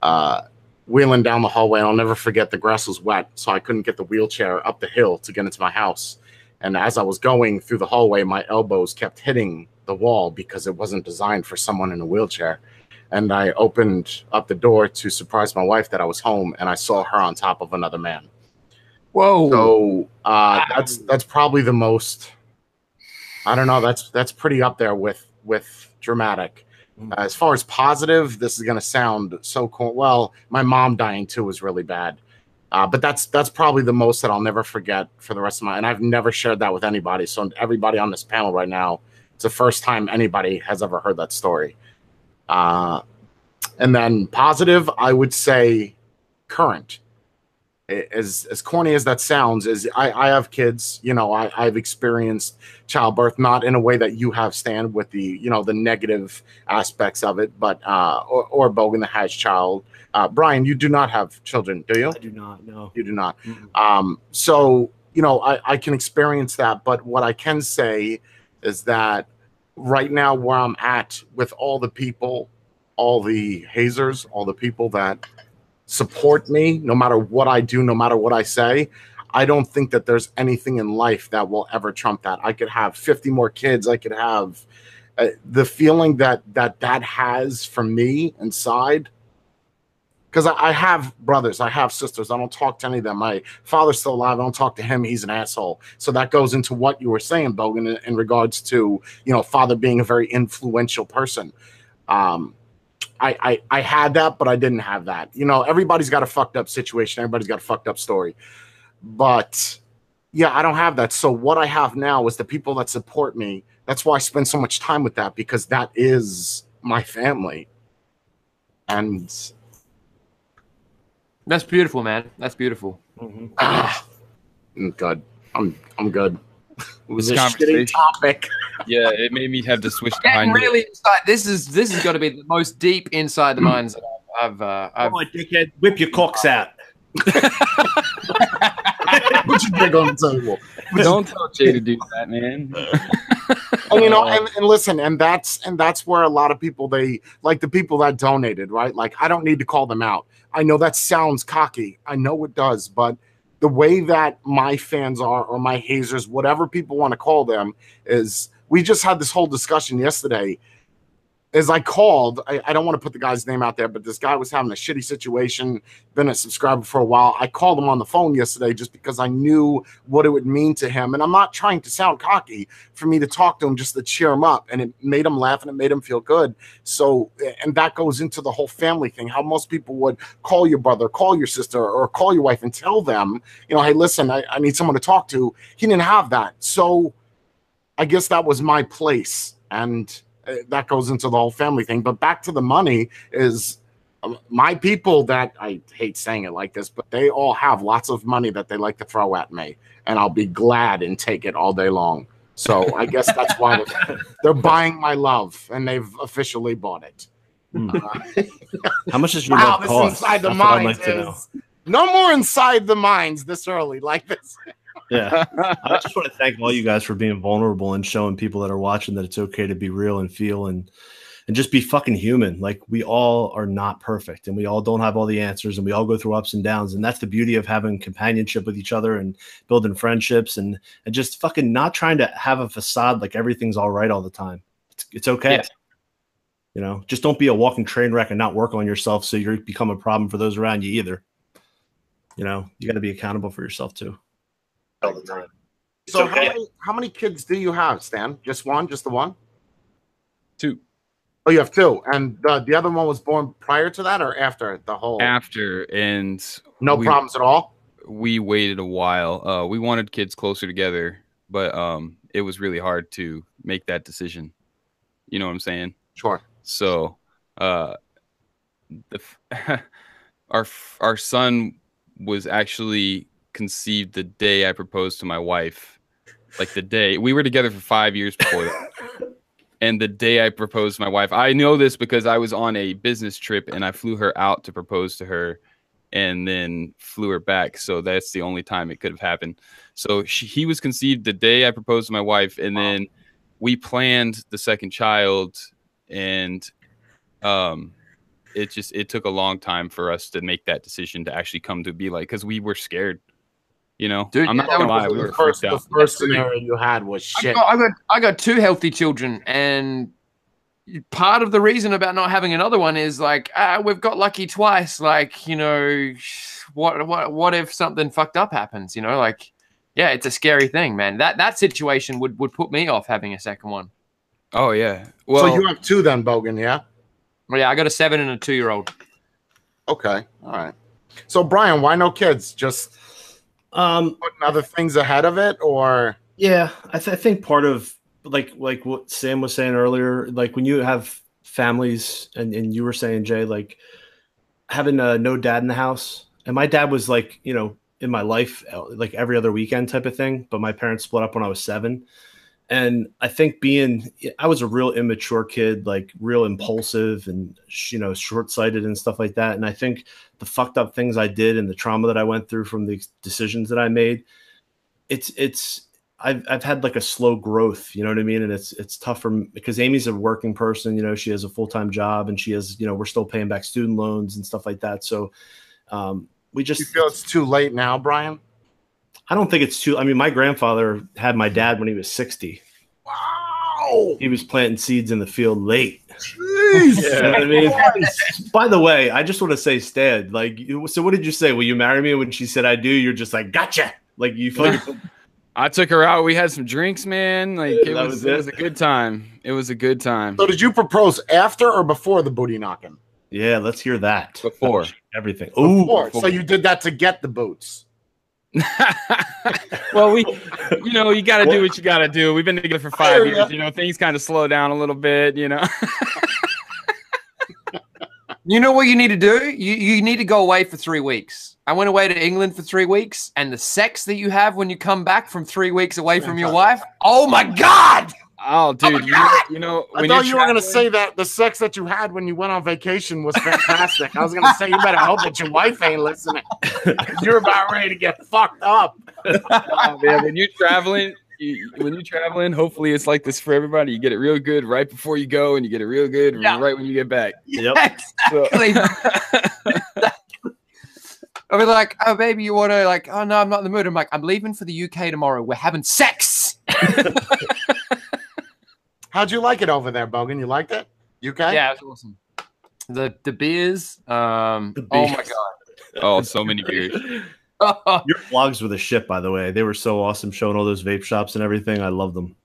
Uh, wheeling down the hallway. I'll never forget, the grass was wet, so I couldn't get the wheelchair up the hill to get into my house. And as I was going through the hallway, my elbows kept hitting the wall because it wasn't designed for someone in a wheelchair. And I opened up the door to surprise my wife that I was home, and I saw her on top of another man. Whoa! So uh, that's that's probably the most. I don't know. That's that's pretty up there with with dramatic. Uh, as far as positive, this is gonna sound so cool. Well, my mom dying too was really bad, uh, but that's that's probably the most that I'll never forget for the rest of my. And I've never shared that with anybody. So everybody on this panel right now, it's the first time anybody has ever heard that story. Uh, and then positive, I would say current. As as corny as that sounds, is I, I have kids, you know, I, I've experienced childbirth, not in a way that you have, Stan, with the, you know, the negative aspects of it, but, uh, or, or Bogan the Hatch child. Uh, Brian, you do not have children, do you? I do not, no. You do not. Mm-hmm. Um, so, you know, I, I can experience that, but what I can say is that right now, where I'm at with all the people, all the hazers, all the people that support me, no matter what I do, no matter what I say, I don't think that there's anything in life that will ever trump that. I could have fifty more kids. I could have uh, the feeling that that that has for me inside, because I, I have brothers, I have sisters. I don't talk to any of them. My father's still alive. I don't talk to him. He's an asshole. So that goes into what you were saying, Bogan, in, in regards to, you know, father being a very influential person. Um, I, I, I had that, but I didn't have that. You know, everybody's got a fucked up situation. Everybody's got a fucked up story. But, yeah, I don't have that. So what I have now is the people that support me. That's why I spend so much time with that, because that is my family. And that's beautiful, man. That's beautiful. Mm-hmm. ah, I'm good. I'm, I'm good. It was this a shitty topic. Yeah, it made me have to switch behind really it. Inside, this is this has got to be the most deep inside the minds that I've... Uh, I've oh, dickhead, whip your cocks out. Put your dick on the table. Don't tell Jay to do that, man. And, you know, and, and listen, and that's and that's where a lot of people, they like the people that donated, right? Like, I don't need to call them out. I know that sounds cocky. I know it does, but the way that my fans are, or my hazers, whatever people want to call them, is we just had this whole discussion yesterday. As I called, I, I don't want to put the guy's name out there, but this guy was having a shitty situation, been a subscriber for a while. I called him on the phone yesterday just because I knew what it would mean to him. And I'm not trying to sound cocky, for me to talk to him just to cheer him up. And it made him laugh and it made him feel good. So, and that goes into the whole family thing, how most people would call your brother, call your sister, or call your wife and tell them, you know, hey, listen, I, I need someone to talk to. He didn't have that. So I guess that was my place. And that goes into the whole family thing. But back to the money is my people that, I hate saying it like this, but they all have lots of money that they like to throw at me. And I'll be glad and take it all day long. So I guess that's why they're, they're buying my love, and they've officially bought it. Mm. Uh, How much does your wow, love this cost? Inside the minds like is no more inside the minds this early like this. Yeah, I just want to thank all you guys for being vulnerable and showing people that are watching that it's okay to be real and feel and and just be fucking human. Like, we all are not perfect, and we all don't have all the answers, and we all go through ups and downs. And that's the beauty of having companionship with each other and building friendships and, and just fucking not trying to have a facade like everything's all right all the time. It's, it's okay. Yeah. You know, just don't be a walking train wreck and not work on yourself so you become a problem for those around you either. You know, you got to be accountable for yourself too. All the time. It's so okay. how, many, how many kids do you have, Stan? Just one? Just the one? Two. Oh, you have two, and uh, the other one was born prior to that, or after the whole? After, and no we, problems at all. We waited a while. Uh, we wanted kids closer together, but um, it was really hard to make that decision. You know what I'm saying? Sure. So, uh, the f our our son was actually conceived the day I proposed to my wife. Like the day we were together for five years before that. And the day I proposed to my wife, I know this because I was on a business trip and I flew her out to propose to her and then flew her back. So that's the only time it could have happened. So she, he was conceived the day I proposed to my wife. And wow. Then we planned the second child. And um, it just it took a long time for us to make that decision to actually come to be like, because we were scared. You know, dude, I'm not gonna lie. We were first, the first scenario you had was shit. I got, I got, I got two healthy children, and part of the reason about not having another one is like, ah, we've got lucky twice. Like, you know, what, what, what if something fucked up happens? You know, like, yeah, it's a scary thing, man. That that situation would would put me off having a second one. Oh yeah. Well, so you have two then, Bogan? Yeah. Well, yeah, I got a seven and a two-year-old. Okay, all right. So Brian, why no kids? Just Um, putting other things ahead of it, or yeah, I, th I think part of like like what Sam was saying earlier, like when you have families, and and you were saying, Jay, like having a no dad in the house, and my dad was like, you know, in my life like every other weekend type of thing, but my parents split up when I was seven, and I think being I was a real immature kid, like real impulsive and you know short-sighted and stuff like that, and I think the fucked up things I did and the trauma that I went through from the decisions that I made, it's, it's, I've, I've had like a slow growth, you know what I mean? And it's, it's tough for me because Amy's a working person, you know, she has a full-time job and she has, you know, we're still paying back student loans and stuff like that. So, um, we just you feel it's too late now, Brian. I don't think it's too, I mean, my grandfather had my dad when he was sixty. Wow. He was planting seeds in the field late. Yeah, I mean, by the way, I just want to say, Stan, like, so what did you say? Will you marry me? When she said, I do, you're just like, gotcha. Like, you feel like I took her out. We had some drinks, man. Like, it was, was it. it was a good time. It was a good time. So, did you propose after or before the booty knocking? Yeah, let's hear that. Before everything. Oh, so you did that to get the boots. Well, we, you know, you got to do what you got to do. We've been together for five years. You know, things kind of slow down a little bit, you know. You know what you need to do? You, you need to go away for three weeks. I went away to England for three weeks, and the sex that you have when you come back from three weeks away from your wife, oh, my God. Oh, dude. Oh you, God! you know, when I thought you were going to say that the sex that you had when you went on vacation was fantastic. I was going to say, you better hope that your wife ain't listening. You're about ready to get fucked up. Oh, man, when you're traveling... You, when you're traveling, hopefully it's like this for everybody. You get it real good right before you go, and you get it real good yeah. right when you get back. Yep. Exactly. So. I'll be like, oh, baby, you want to, like, oh, no, I'm not in the mood. I'm like, I'm leaving for the U K tomorrow. We're having sex. How'd you like it over there, Bogan? You liked it? U K? Yeah, it was awesome. The, the beers. Um, the beers. Oh, my God. Oh, so many beers. Your vlogs were the shit, by the way. They were so awesome, showing all those vape shops and everything. I love them.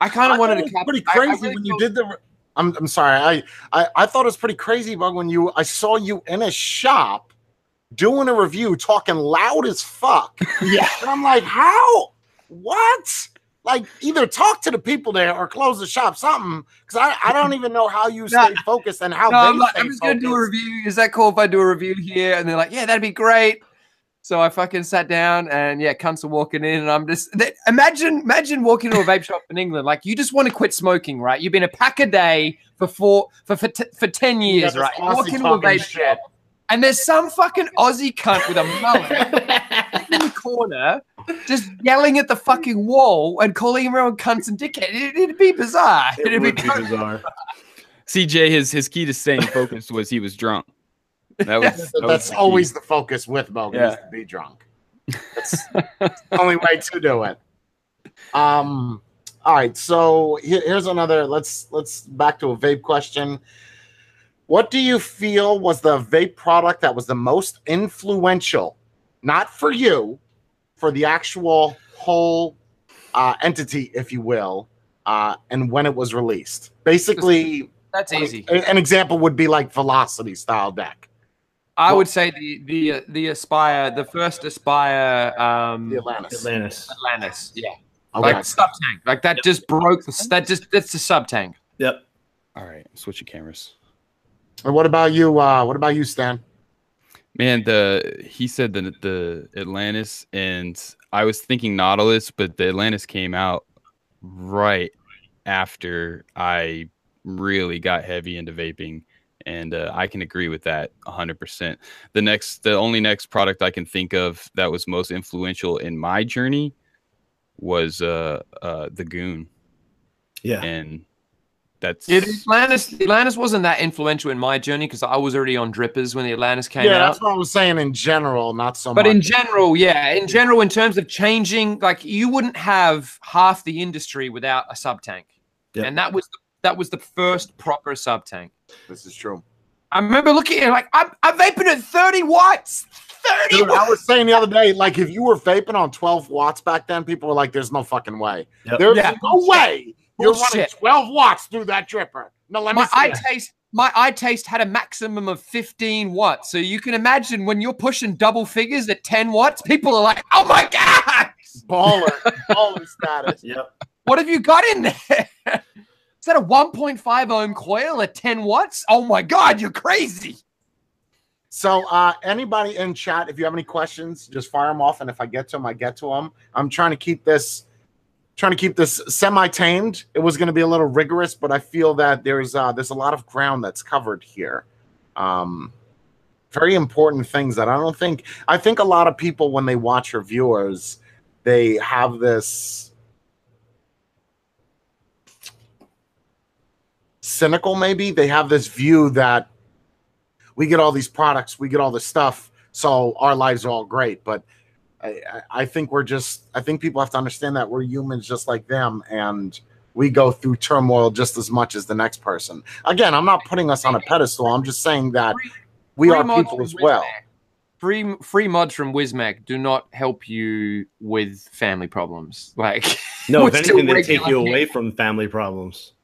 I kind of wanted to. Cap pretty crazy I, I really when you did the. I'm I'm sorry. I, I I thought it was pretty crazy, but when you I saw you in a shop doing a review, talking loud as fuck. Yeah, and I'm like, how? What? Like, either talk to the people there or close the shop, something. Because I, I don't even know how you stay focused and how. No, they I'm, like, I'm just gonna do a review. Is that cool if I do a review here? And they're like, yeah, that'd be great. So I fucking sat down, and yeah, cunts are walking in, and I'm just they, imagine imagine walking to a vape shop in England. Like, you just want to quit smoking, right? You've been a pack a day for four for for, t for ten years, yeah, right? You walk into a vape shop, and there's some fucking Aussie cunt with a mullet in the corner, just yelling at the fucking wall and calling everyone cunts and dickheads. It, it'd be bizarre. It it'd would be, be bizarre. C J, his his key to staying focused was he was drunk. That was, that that's the always the focus with Mogan, yeah. is to be drunk. That's the only way to do it. Um, all right, so here, here's another. Let's let's back to a vape question. What do you feel was the vape product that was the most influential, not for you, for the actual whole uh, entity, if you will, uh, and when it was released? Basically, that's easy. An, an example would be like Velocity style deck. I would say the the the Aspire, the first Aspire, um, the Atlantis, Atlantis, Atlantis, yeah, okay. Like sub tank, like that yep. just broke the that just that's the sub tank. Yep. All right, switch your cameras. And what about you? Uh, what about you, Stan? Man, the he said the the Atlantis, and I was thinking Nautilus, but the Atlantis came out right after I really got heavy into vaping. And uh, I can agree with that one hundred percent. The next, the only next product I can think of that was most influential in my journey was uh, uh, the Goon. Yeah, and that's it, Atlantis. Atlantis wasn't that influential in my journey because I was already on drippers when the Atlantis came yeah, out. Yeah, that's what I was saying in general, not so but much. But in general, yeah, in general, in terms of changing, like you wouldn't have half the industry without a sub tank, yep. and that was the That was the first proper sub tank. This is true. I remember looking at it like, I'm, I'm vaping at thirty watts. thirty Dude, watts. I was saying the other day, like, if you were vaping on twelve watts back then, people were like, there's no fucking way. Yep. There's yeah. no Bullshit. way you're Bullshit. running twelve watts through that dripper. No, let me my see eye taste, my eye taste had a maximum of fifteen watts. So you can imagine when you're pushing double figures at ten watts, people are like, oh my God. Baller. Baller status. Yep. What have you got in there? Is that a one point five ohm coil at ten watts? Oh my God, you're crazy. So uh, anybody in chat, if you have any questions, just fire them off. And if I get to them, I get to them. I'm trying to keep this, trying to keep this semi-tamed. It was going to be a little rigorous, but I feel that there's, uh, there's a lot of ground that's covered here. Um, very important things that I don't think, I think a lot of people, when they watch reviewers, they have this cynical, maybe they have this view that we get all these products, we get all this stuff, so our lives are all great. But I, I think we're just, I think people have to understand that we're humans just like them, and we go through turmoil just as much as the next person. Again, I'm not putting us on a pedestal. I'm just saying that we free are people as well. Free free mods from Wismac do not help you with family problems. Like no, if anything, they take you away from family problems.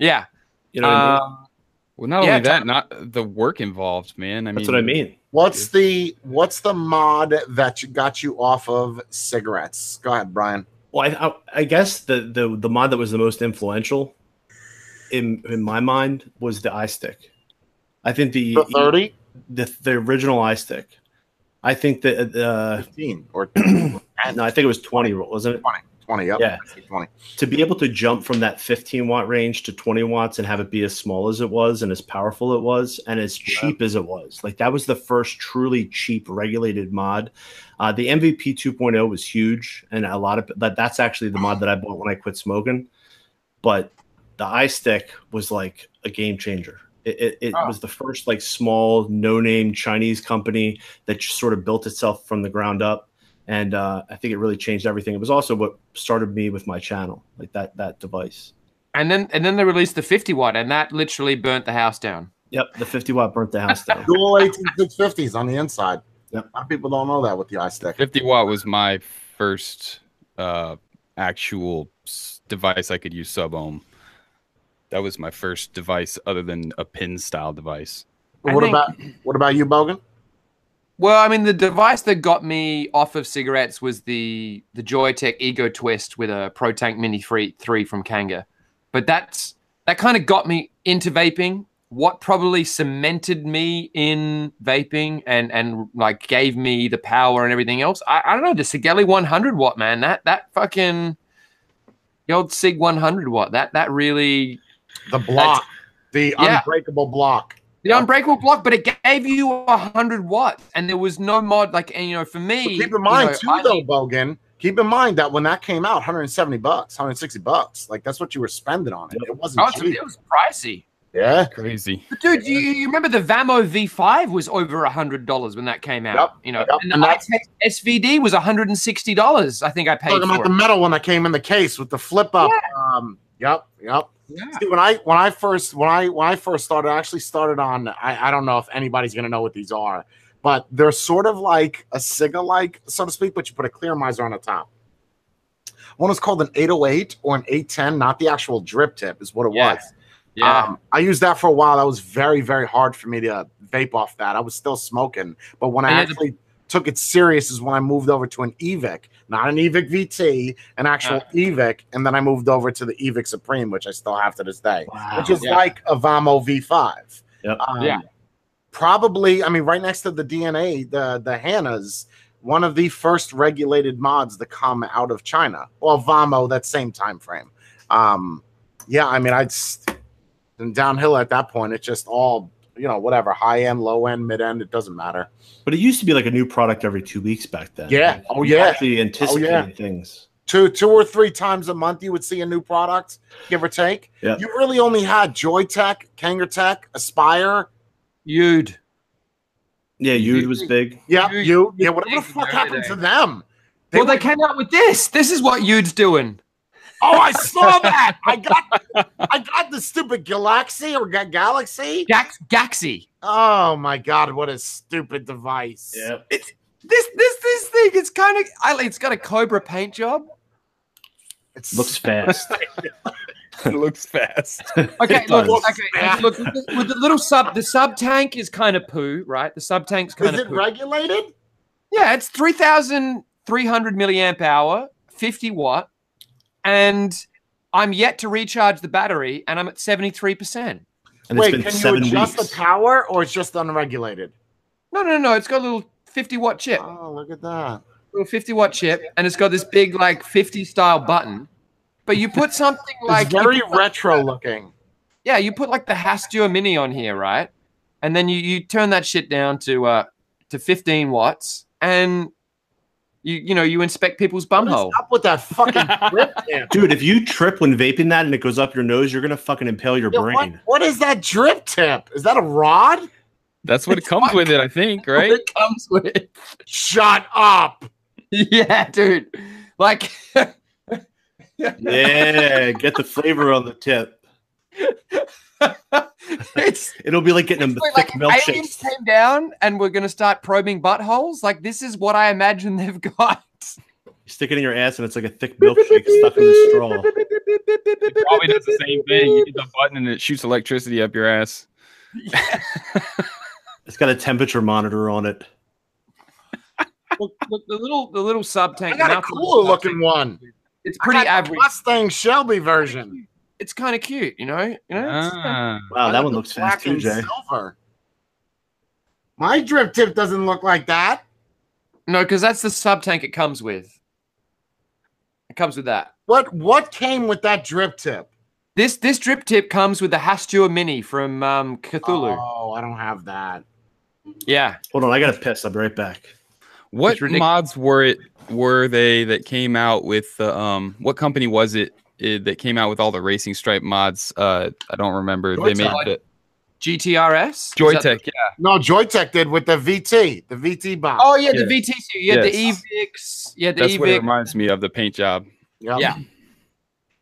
Yeah. You know, uh, I mean? Well, not yeah, only that, not the work involved, man. I mean, that's what I mean. What's the what's the mod that you got you off of cigarettes? Go ahead, Brian. Well, I, I, I guess the, the the mod that was the most influential in in my mind was the iStick. I think the the thirty, the the original iStick. I think that uh, fifteen or no, I think it was twenty. Wasn't it? twenty. twenty, yep. Yeah, twenty. To be able to jump from that fifteen watt range to twenty watts and have it be as small as it was and as powerful it was and as cheap yeah. as it was. Like, that was the first truly cheap regulated mod. Uh, the M V P two point oh was huge, and a lot of that. That's actually the mod that I bought when I quit smoking. But the iStick was like a game changer. It, it, it oh. was the first like small no-name Chinese company that just sort of built itself from the ground up. And uh, I think it really changed everything. It was also what started me with my channel, like that that device. And then and then they released the fifty watt, and that literally burnt the house down. Yep, the fifty watt burnt the house down. Dual eighteen six fifties on the inside. Yep. A lot of people don't know that with the iStick. fifty watt was my first uh, actual device I could use sub-ohm. That was my first device other than a pin-style device. Well, what about what about you, Bogan? Well, I mean, the device that got me off of cigarettes was the the Joytech Ego Twist with a Pro Tank Mini three from Kanga, but that's that kind of got me into vaping. what probably cemented me in vaping and and like gave me the power and everything else, I, I don't know, the Sigelli one hundred watt, man, that that fucking the old Sig one hundred watt, that that really the block, the yeah. unbreakable block, the unbreakable block, but it gave you one hundred watts, and there was no mod like, and you know, for me, so keep in mind, you know, too, I, though, Bogan. Keep in mind that when that came out, one hundred seventy bucks, one hundred sixty bucks, like that's what you were spending on it. It wasn't oh, cheap. It was pricey. Yeah, crazy. But dude, yeah. You, you remember the Vamo V five was over a hundred dollars when that came out. Yep. You know, yep. And the iTech S V D was one hundred sixty dollars. I think I paid. Talking for about it. The metal one that came in the case with the flip up. Yeah. Um, yep, yep. Yeah. See, when I when I first when I when I first started, I actually started on. I, I don't know if anybody's gonna know what these are, but they're sort of like a Sigma, like, so to speak, but you put a clear miser on the top. One is called an eight oh eight or an eight ten, not the actual drip tip, is what it yeah. was. Yeah. Um, I used that for a while. That was very, very hard for me to vape off that. I was still smoking. But when I, I actually took it serious is when I moved over to an E V I C, not an E V I C V T, an actual uh, E V I C. And then I moved over to the E V I C Supreme, which I still have to this day, wow. which is yeah. like a Vamo V five. Yep. Um, yeah. Probably, I mean, right next to the D N A, the, the Hannah's, one of the first regulated mods to come out of China. Well, Vamo, that same time frame. Um, yeah, I mean, I'd... And downhill at that point, it's just all, you know, whatever, high end, low end, mid end, it doesn't matter. But it used to be like a new product every two weeks back then. Yeah. Like, oh, yeah. Actually anticipating oh, yeah. things. Two, two or three times a month, you would see a new product, give or take. Yeah. You really only had Joytech, Kangertech, Aspire, Yude. Yeah, Yude was big. Yeah, Yude. Yeah, whatever the fuck happened to them? They well, were... they came out with this. This is what Yude's doing. Oh, I saw that! I got, I got the stupid Galaxy or ga Galaxy. Gax Gaxy. Oh my God! What a stupid device! Yeah, it's this this this thing. It's kind of. It's got a cobra paint job. It looks fast. It looks fast. Okay, look, looks okay. Fast. Look, with the, with the little sub, the sub tank is kind of poo, right? The sub tank's kind of. Is it poo. Regulated? Yeah, it's three thousand three hundred milliamp hour, fifty watt. And I'm yet to recharge the battery, and I'm at seventy-three percent. And wait, it's been can you adjust weeks. The power, or it's just unregulated? No, no, no. It's got a little fifty watt chip. Oh, look at that. Little fifty watt chip, and it's got this big, like, fifty style button. But you put something like... It's very retro-looking. Like, yeah, you put, like, the Hastur Mini on here, right? And then you, you turn that shit down to uh, to fifteen watts, and... You, you know, you inspect people's bumhole. Up with that fucking drip tip. Dude, if you trip when vaping that and it goes up your nose, you're going to fucking impale your yeah, brain. What, what is that drip tip? Is that a rod? That's what it's it comes like, with it, I think, right? What it comes with it. Shut up. Yeah, dude. Like. Yeah, get the flavor on the tip. It's, it'll be like getting a thick like milkshake. Aliens came down and we're going to start probing buttholes. Like, this is what I imagine they've got. You stick it in your ass and it's like a thick milkshake stuck in the straw. It probably does the same thing. You hit the button and it shoots electricity up your ass. Yeah. It's got a temperature monitor on it. Look, look, the little the little sub tank. I got a cooler looking one. It's pretty average. Mustang Shelby version. It's kind of cute, you know. You know. Ah. Wow, that one looks fast too, Jay. Silver. My drip tip doesn't look like that. No, because that's the sub tank it comes with. It comes with that. What What came with that drip tip? This This drip tip comes with the Hastur Mini from um, Cthulhu. Oh, I don't have that. Yeah. Hold on, I gotta piss. I'll be right back. What mods were it? Were they that came out with? Uh, um, what company was it? It, that came out with all the racing stripe mods. Uh, I don't remember. Joytech. They made it. G T R S? Joytech, yeah. No, Joytech did with the V T, the V T box. Oh, yeah, yeah. The V T. You had yes. the E V I Cs. Yeah, the That's E V I C. What it reminds me of, the paint job. Yep. Yeah. Yeah,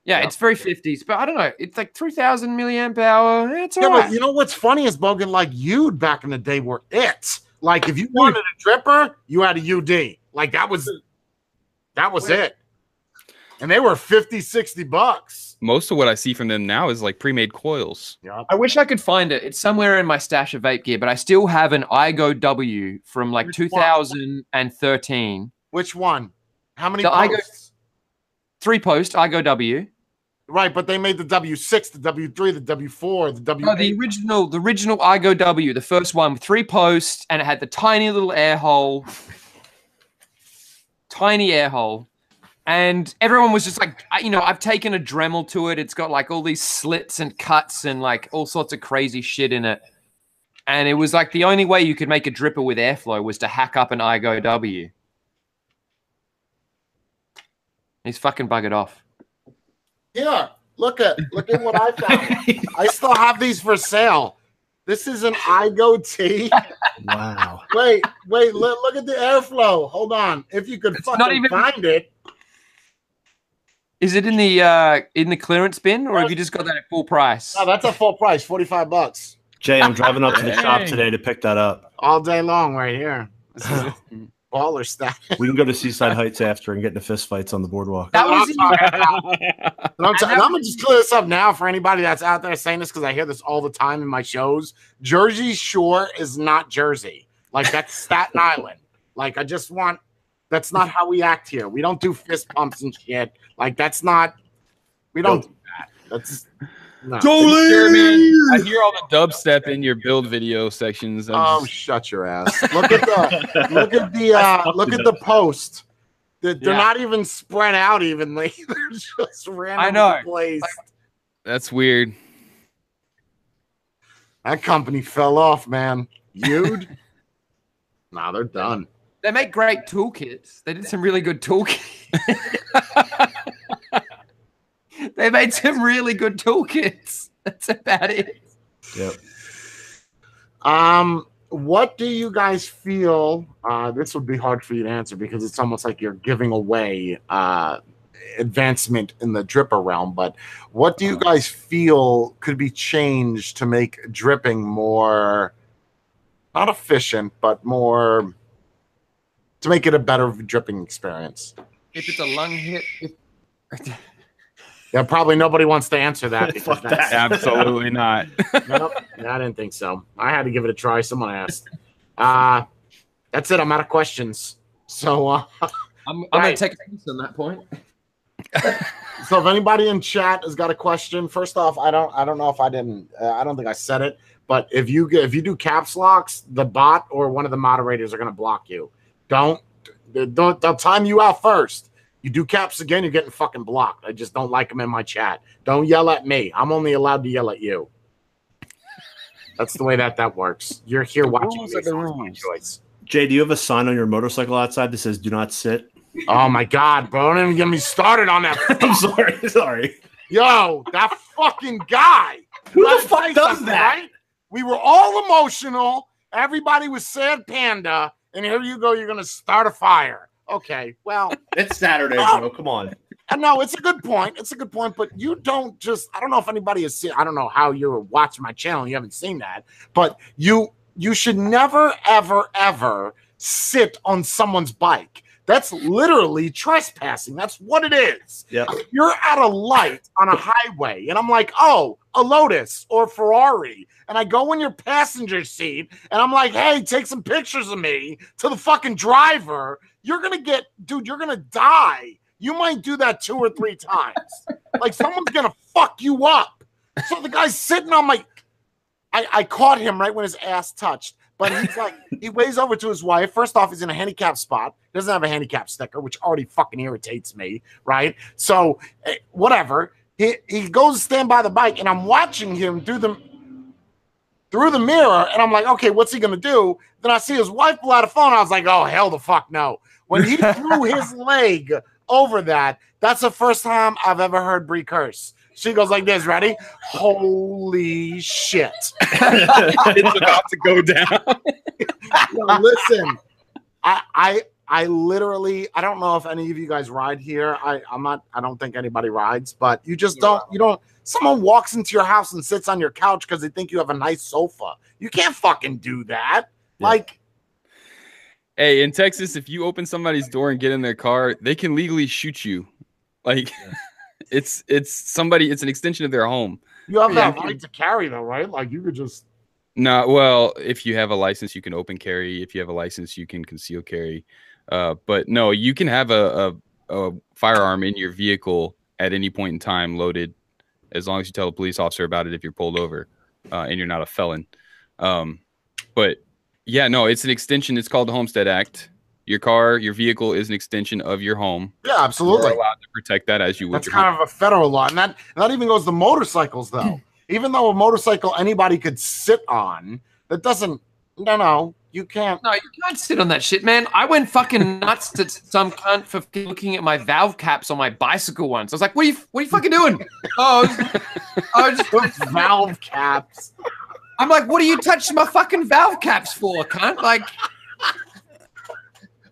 yep. It's very fifties, but I don't know. It's like three thousand milliamp hour. It's all yeah, right. But you know what's funny is, Bogan, like Yude back in the day were it. Like if you wanted a dripper, you had a U D. Like that was, that was Wait. it. And they were fifty, sixty bucks. Most of what I see from them now is like pre-made coils. Yep. I wish I could find it. It's somewhere in my stash of vape gear, but I still have an I G O W from like Which two thousand thirteen. One? Which one? How many the posts? I G O, three posts, I G O W. Right, but they made the W six, the W three, the W four, the W eight. No, the original, the original I G O W, the first one with three posts, and it had the tiny little air hole. Tiny air hole. And everyone was just like, you know, I've taken a Dremel to it. It's got like all these slits and cuts and like all sorts of crazy shit in it. And it was like the only way you could make a dripper with airflow was to hack up an I G O W. He's fucking buggered off. Here, look at look at what I found. I still have these for sale. This is an I G O T. Wow. Wait, wait, look, look at the airflow. Hold on. If you could it's fucking not even... find it. Is it in the uh, in the clearance bin, or have you just got that at full price? No, that's at full price, forty-five bucks. Jay, I'm driving up to the shop today to pick that up. All day long, right here. This is baller stuff. We can go to Seaside Heights after and get into fist fights on the boardwalk. That was I'm, I'm, I'm gonna just clear this up now for anybody that's out there saying this, because I hear this all the time in my shows. Jersey Shore is not Jersey. Like that's Staten Island. Like I just want. That's not how we act here. We don't do fist pumps and shit. Like, that's not... We don't do that. That's... No. I hear all the dubstep in your build video sections. I'm oh, just... shut your ass. Look at the... look at the, uh, look at the post. They're, they're yeah. not even spread out evenly. They're just randomly placed. Like, that's weird. That company fell off, man. Yude? Nah, they're done. They make great toolkits. They did some really good toolkits. They made some really good toolkits. That's about it. Yep. Um, what do you guys feel? Uh, this would be hard for you to answer because it's almost like you're giving away uh, advancement in the dripper realm. But what do you guys feel could be changed to make dripping more, not efficient, but more... to make it a better dripping experience? If it's a lung hit. If... yeah, probably nobody wants to answer that. Because that's... Absolutely not. Nope, I didn't think so. I had to give it a try. Someone asked. Uh, that's it. I'm out of questions. So uh, I'm, I'm right. going to take a piece on that point. So if anybody in chat has got a question, first off, I don't, I don't know if I didn't, uh, I don't think I said it, but if you, if you do caps locks, the bot or one of the moderators are going to block you. Don't, don't, they'll time you out first. You do caps again, you're getting fucking blocked. I just don't like them in my chat. Don't yell at me. I'm only allowed to yell at you. That's the way that that works. You're here watching me. It's my choice. Jay, do you have a sign on your motorcycle outside that says, do not sit? Oh, my God, bro. Don't even get me started on that. I'm sorry. Sorry. Yo, that fucking guy. Who the fuck does that? Right? We were all emotional. Everybody was sad panda. And here you go. You're going to start a fire. Okay. Well, it's Saturday, no, bro. Come on. No, it's a good point. It's a good point. But you don't just, I don't know if anybody has seen, I don't know how you're watching my channel and you haven't seen that. But you, you should never, ever, ever sit on someone's bike. That's literally trespassing. That's what it is. Yep. You're at a light on a highway, and I'm like, oh, a Lotus or a Ferrari. And I go in your passenger seat, and I'm like, hey, take some pictures of me to the fucking driver. You're going to get, dude, you're going to die. You might do that two or three times. Like, someone's going to fuck you up. So the guy's sitting on my, I, I caught him right when his ass touched. But he's like, he weighs over to his wife. First off, he's in a handicap spot. Doesn't have a handicap sticker, which already fucking irritates me, right? So, whatever. He he goes to stand by the bike, and I'm watching him do the, through the mirror, and I'm like, okay, what's he gonna do? Then I see his wife pull out a phone. I was like, oh hell, the fuck no. When he threw his leg over that, that's the first time I've ever heard Brie curse. She goes like this, ready? Holy shit. It's about to go down. Yo, listen, I, I I literally, I don't know if any of you guys ride here. I, I'm not, I don't think anybody rides, but you just don't, you don't, someone walks into your house and sits on your couch because they think you have a nice sofa. You can't fucking do that. Yeah. Like, hey, in Texas, if you open somebody's door and get in their car, they can legally shoot you. Like, yeah. It's it's somebody. It's an extension of their home. You have that right to carry, though, right? Like you could just. No, nah, well, if you have a license, you can open carry. If you have a license, you can conceal carry. Uh, but no, you can have a, a, a firearm in your vehicle at any point in time loaded, as long as you tell a police officer about it if you're pulled over uh, and you're not a felon. Um, but yeah, no, it's an extension. It's called the Homestead Act. Your car, your vehicle is an extension of your home. Yeah, absolutely. You're allowed to protect that as you would. That's kind home. of a federal law. And that, and that even goes to motorcycles, though. Even though a motorcycle anybody could sit on, that doesn't, no, no, you can't. No, you can't sit on that shit, man. I went fucking nuts to some cunt for looking at my valve caps on my bicycle once. I was like, what are you, what are you fucking doing? Oh, I was, I was just valve caps. I'm like, what are you touching my fucking valve caps for, cunt? Like...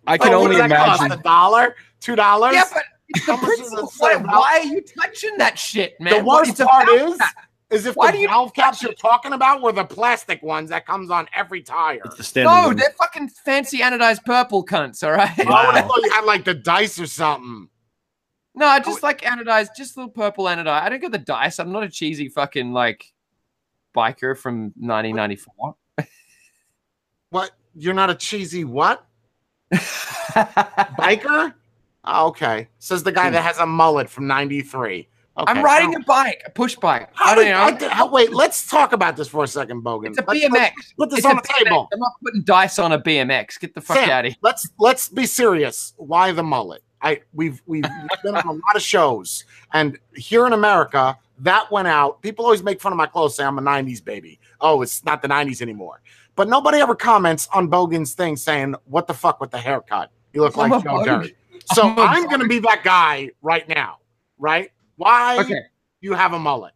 I can oh, only imagine. Cost? A dollar? Two dollars? Yeah, but it's the principle. Why, why are you touching that shit, man? The worst part is, cap? is if why the valve caps you're talking about were the plastic ones that comes on every tire. The no, one. They're fucking fancy anodized purple cunts, all right? Wow. I would have thought you had like the dice or something. No, just like anodized, just little purple anodized. I don't get the dice. I'm not a cheesy fucking like biker from nineteen ninety-four. What? You're not a cheesy what? Biker? Oh, okay. Says the guy that has a mullet from ninety-three. Okay. I'm riding a bike, a push bike. How I don't did, know. I did, how, wait, let's talk about this for a second, Bogan. It's a B M X. Let's, let's put this it's on the B M X. Table. I'm not putting dice on a B M X. Get the fuck Sam, out of here. Let's let's be serious. Why the mullet? I we've we've been on a lot of shows, and here in America, that went out. People always make fun of my clothes, say I'm a nineties baby. Oh, it's not the nineties anymore. But nobody ever comments on Bogan's thing saying, what the fuck with the haircut? You look I'm like Joe Dirt. So I'm, I'm going to be that guy right now, right? Why okay. you have a mullet?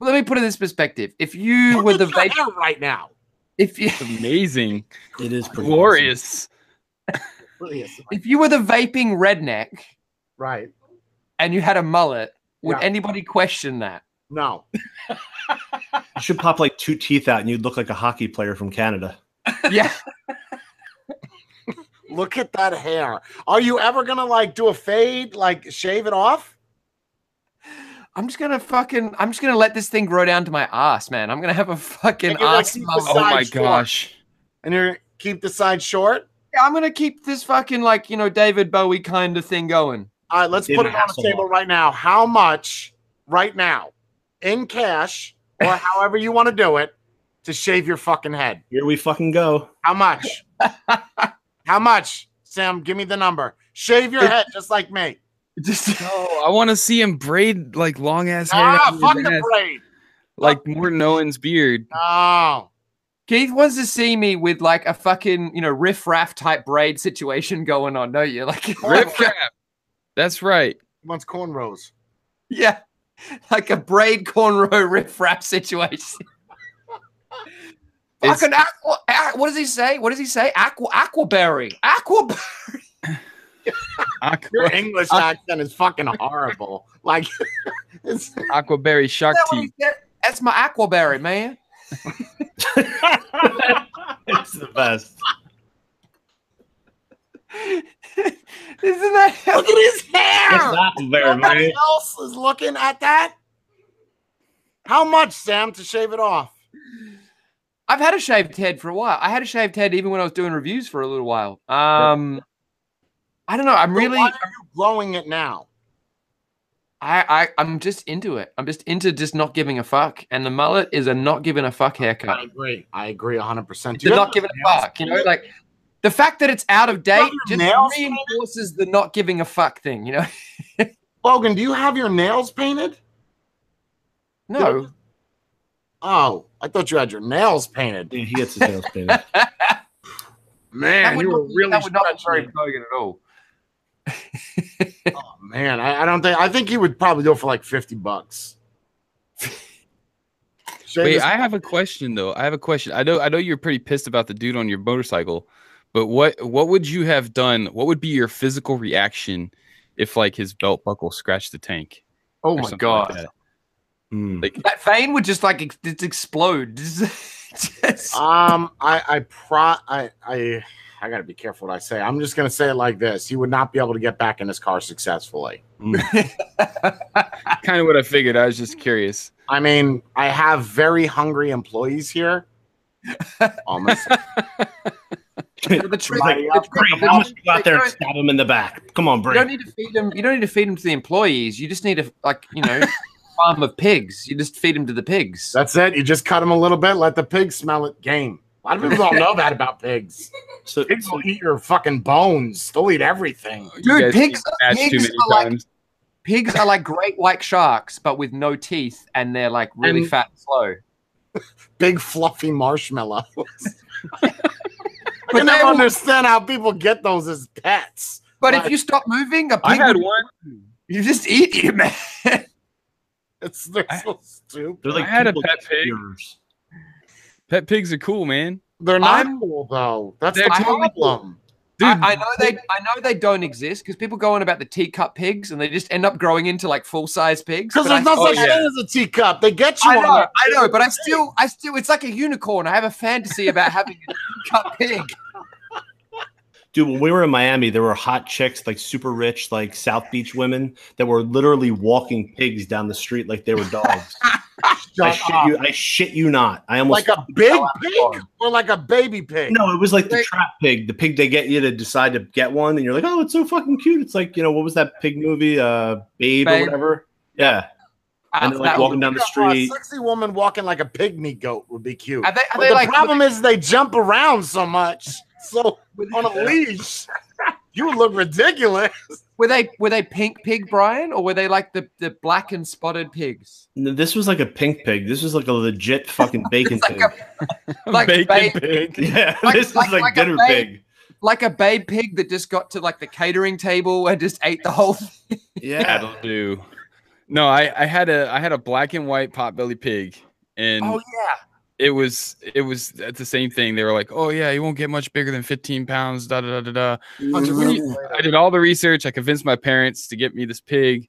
Well, let me put it in this perspective. If you look were the vape right now. If you... It's amazing. It is pretty glorious. Awesome. If you were the vaping redneck. Right. And you had a mullet, would yeah. anybody question that? No. You should pop like two teeth out and you'd look like a hockey player from Canada. Yeah. Look at that hair. Are you ever going to like do a fade, like shave it off? I'm just going to fucking, I'm just going to let this thing grow down to my ass, man. I'm going to have a fucking ass. Like, oh my short. gosh. And you're keep the side short? Yeah, I'm going to keep this fucking like, you know, David Bowie kind of thing going. All right, let's David put it on the table lot. right now. How much right now? In cash, or however you want to do it, to shave your fucking head. Here we fucking go. How much? How much? Sam, give me the number. Shave your head just like me. Just, oh, I want to see him braid like long ass hair. Ah, fuck the braid. Like fuck Morton Owen's beard. Oh. Keith wants to see me with like a fucking, you know, riff-raff type braid situation going on, don't you? Like riff-raff. That's right. He wants cornrows. Yeah. Like a braid cornrow riff-raff situation. Fucking aqua, aqua, what does he say? What does he say? Aqua, aquaberry, aquaberry. Aqua, your English aqua, accent is fucking horrible. Like, it's, aquaberry shark teeth. That That's my aquaberry, man. It's the best. Isn't that look at his hair? Nobody man. else is looking at that. How much, Sam, to shave it off? I've had a shaved head for a while. I had a shaved head even when I was doing reviews for a little while. Um, I don't know. I'm so really why are you blowing it now. I, I I'm just into it. I'm just into just not giving a fuck. And the mullet is a not giving a fuck haircut. I agree. I agree one hundred percent. They're not giving a fuck. You know, like. The fact that it's out of date just reinforces painted? the not giving a fuck thing, you know? Bogan, do you have your nails painted? No. Dude. Oh, I thought you had your nails painted. Dude, he gets his nails painted. Man, you were not, really that would not very Bogan at all. Oh, man, I, I don't think, I think he would probably go for like fifty bucks. Wait, I have a question though. I have a question. I know, I know you're pretty pissed about the dude on your motorcycle. But what what would you have done? What would be your physical reaction if like his belt buckle scratched the tank? Oh my god! Like that. Mm. Like, that vein would just like ex just explode. Just um, I I pro I I I gotta be careful what I say. I'm just gonna say it like this: he would not be able to get back in his car successfully. Mm. Kind of what I figured. I was just curious. I mean, I have very hungry employees here. Almost. So the trick, the, the trick, how much you go out there and stab him in the back? Come on, Brie. You don't need to feed them. You don't need to feed them to the employees. You just need to, like, you know, farm of pigs. You just feed them to the pigs. That's it. You just cut them a little bit. Let the pigs smell it. Game. A lot of people don't know that about pigs. So pigs will eat your fucking bones. They'll eat everything. Dude, pigs, pigs, too many are times. Like, pigs are like great white sharks, but with no teeth, and they're like really and fat and slow. Big fluffy marshmallows. But I never understand how people get those as pets. But like, if you stop moving, a pig I had would, one. You just eat you, man. It's they're I, so stupid. They're like I had a pet pig. Years. Pet pigs are cool, man. They're not I'm, cool though. That's the problem. Dude, I, I know they. I know they don't exist because people go on about the teacup pigs, and they just end up growing into like full-size pigs. Because there's no such thing as a teacup. They get you. I know. On I know. But I still. I still. It's like a unicorn. I have a fantasy about having a teacup pig. Dude, when we were in Miami, there were hot chicks, like super rich, like South Beach women, that were literally walking pigs down the street like they were dogs. I shit, you, I shit you not. I almost like a big pig or like a baby pig. No, it was like the trap pig, the pig they get you to decide to get one, and you're like, oh, it's so fucking cute. It's like, you know, what was that pig movie, uh, Babe, Babe. or whatever? Yeah. Uh, and they're like walking down the street. A sexy woman walking like a pygmy goat would be cute. Are they, are they the like, problem is they jump around so much. So on a leash, you would look ridiculous. Were they were they pink pig, Brian, or were they like the, the black and spotted pigs? No, this was like a pink pig. This was like a legit fucking bacon like pig. A, like bacon babe. pig. Yeah, like, this like, is like, like dinner babe, pig. Like a babe pig that just got to like the catering table and just ate the whole thing. Yeah, that'll do. No, I, I had a I had a black and white potbelly pig, and oh yeah. It was it was the same thing. They were like, "Oh yeah, you won't get much bigger than fifteen pounds." Da da da da. I did all the research. I convinced my parents to get me this pig,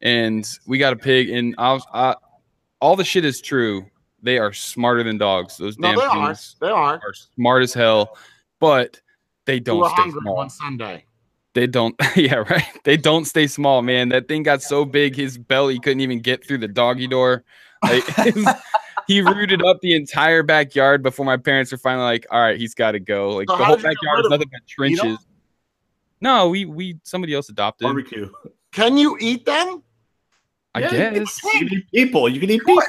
and we got a pig. And I'll, I, all the shit is true. They are smarter than dogs. Those no, damn they things are. They are. are smart as hell, but they don't we stay small. On Sunday. They don't. Yeah, right. They don't stay small, man. That thing got so big, his belly couldn't even get through the doggy door. Like. He rooted up the entire backyard before my parents were finally like, "All right, he's got to go." Like so the whole backyard was nothing but trenches. No, we we somebody else adopted. Barbecue. Can you eat them? I yeah, guess you can eat people. You can eat people.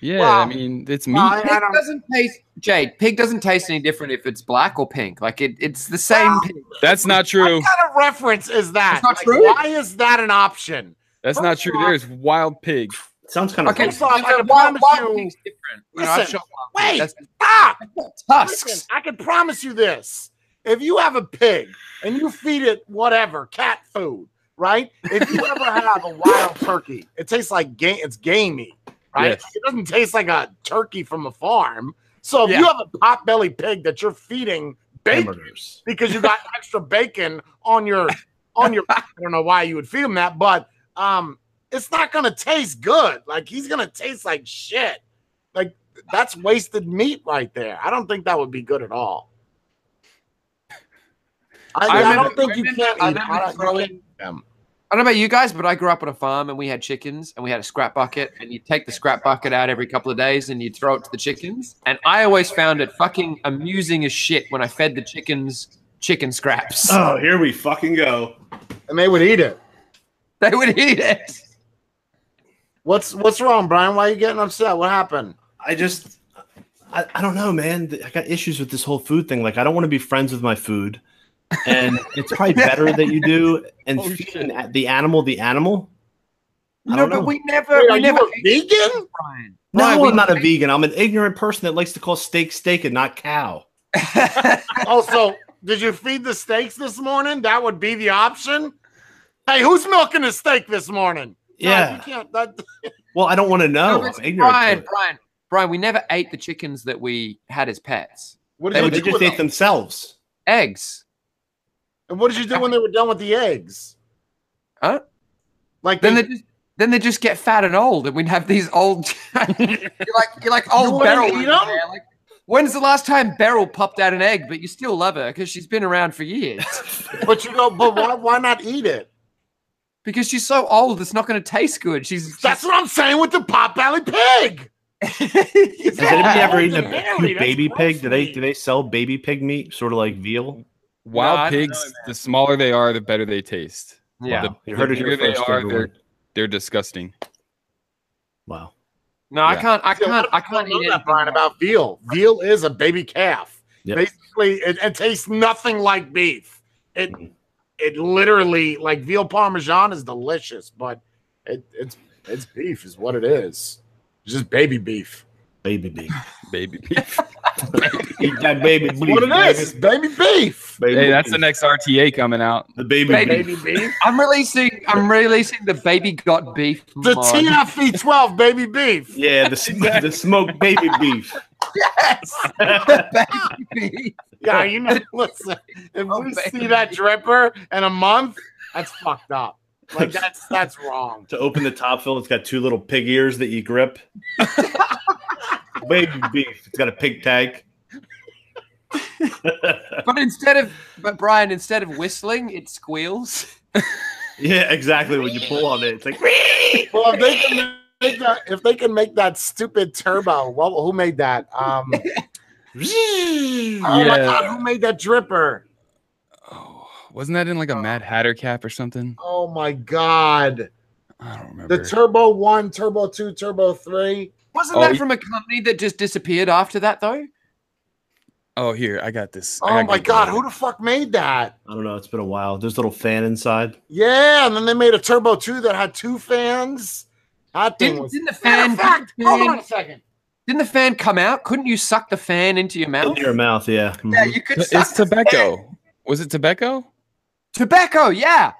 Yeah, wow. I mean it's meat. Well, pig doesn't taste Jade. Pig doesn't taste any different if it's black or pink. Like it, it's the same. Wow. Pig. That's not true. What kind of reference is that? That's not like, true. Why is that an option? That's First not true. Off, there's wild pig. Sounds kind of okay. So I can promise you. Listen, you know, sure wait, that's, stop. Tusks. Listen, I can promise you this: if you have a pig and you feed it whatever cat food, right? If you ever have a wild turkey, it tastes like game. It's gamey, right? Yes. It doesn't taste like a turkey from a farm. So if yeah. you have a potbelly pig that you're feeding bacon Hamburgers. because you got extra bacon on your on your, I don't know why you would feed him that, but um. it's not going to taste good. Like, he's going to taste like shit. Like, that's wasted meat right there. I don't think that would be good at all. I, I, I don't think you can't. I, I don't know about you guys, but I grew up on a farm, and we had chickens, and we had a scrap bucket, and you take the scrap bucket out every couple of days, and you throw it to the chickens. And I always found it fucking amusing as shit when I fed the chickens chicken scraps. Oh, here we fucking go. And they would eat it. They would eat it. What's what's wrong, Brian? Why are you getting upset? What happened? I just, I, I don't know, man. I got issues with this whole food thing. Like, I don't want to be friends with my food, and it's probably better that you do. And oh, feeding the animal, the animal. I no, don't know. but we never. Wait, we are never you a vegan, Brian. No, Brian, I'm not a vegan. I'm an ignorant person that likes to call steak steak and not cow. Also, did you feed the steaks this morning? That would be the option. Hey, who's milking the steak this morning? Yeah. No, you can't, that... Well, I don't want to know. No, Brian, Brian, Brian, we never ate the chickens that we had as pets. What did they, they just ate them? themselves? Eggs. And what did you do when they were done with the eggs? Huh? Like then they, they just then they just get fat and old, and we'd have these old. you're like you're like old barrel. Like, when's the last time Beryl popped out an egg? But you still love her because she's been around for years. But you know, but why why not eat it? Because she's so old, it's not going to taste good. She's, she's that's what I'm saying with the potbelly pig. Has anybody ever eaten a baby, baby pig? Do they do they sell baby pig meat, sort of like veal? Wild no, pigs, know, the smaller they are, the better they taste. Yeah, the, you heard the it here they are, they're, they're disgusting. Wow. No, yeah. I can't. I can't. I can't know that, Brian, about veal. Veal is a baby calf. Yep. Basically, it, it tastes nothing like beef. It it literally, like, veal parmesan is delicious, but it it's it's beef is what it is. It's just baby beef. Baby beef. Baby beef. Eat that baby beef. What it is? Baby beef. Baby hey, beef. That's the next R T A coming out. The baby, baby beef. beef. I'm releasing. I'm releasing the baby got beef. The T F E twelve baby beef. Yeah, the the smoked baby beef. Yes. Baby beef. Yeah, you know. Listen, if oh, we see beef. that dripper in a month, that's fucked up. Like that's that's wrong. To open the top fill, it's got two little pig ears that you grip. Baby beef. It's got a pig tag. But instead of, but Brian, instead of whistling, it squeals. Yeah, exactly. When you pull on it, it's like. Well, if they can make that, if they can make that stupid turbo, well, who made that? Um, yeah. Oh my God, who made that dripper? Oh, wasn't that in like a Mad Hatter cap or something? Oh my God, I don't remember. The Turbo One, Turbo Two, Turbo Three. Wasn't oh, that from a company that just disappeared after that, though? Oh, here. I got this. I oh, got my God. Going. Who the fuck made that? I don't know. It's been a while. There's a little fan inside. Yeah, and then they made a Turbo two that had two fans. That didn't, thing was... Didn't the fan... Fact, fan hold on a second. Didn't the fan come out? Couldn't you suck the fan into your mouth? Into your mouth, yeah. Mm-hmm. Yeah, you could suck It's tobacco. Fan. Was it tobacco? Tobacco, yeah.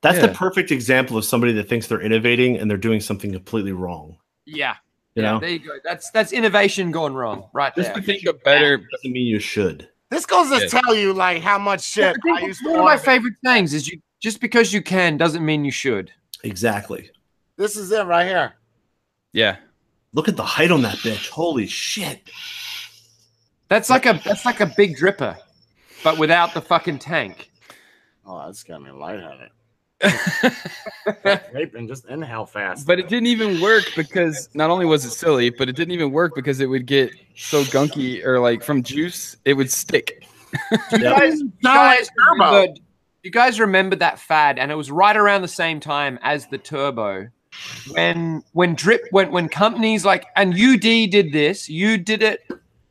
That's yeah. the perfect example of somebody that thinks they're innovating and they're doing something completely wrong. Yeah. You yeah, know? There you go. That's that's innovation gone wrong, right there. Just to think of better doesn't mean you should. This goes to yeah. tell you like how much shit yeah, I used to. One of my favorite things is you just because you can doesn't mean you should. Exactly. This is it right here. Yeah. Look at the height on that bitch. Holy shit. That's like a that's like a big dripper, but without the fucking tank. Oh, that's got me lightheaded. And just inhale fast, but it didn't even work because not only was it silly, but it didn't even work because it would get so gunky or like from juice, it would stick. You guys, you guys, remember, you guys remember that fad, and it was right around the same time as the turbo. When when drip went, when companies like and U D did this, you did it,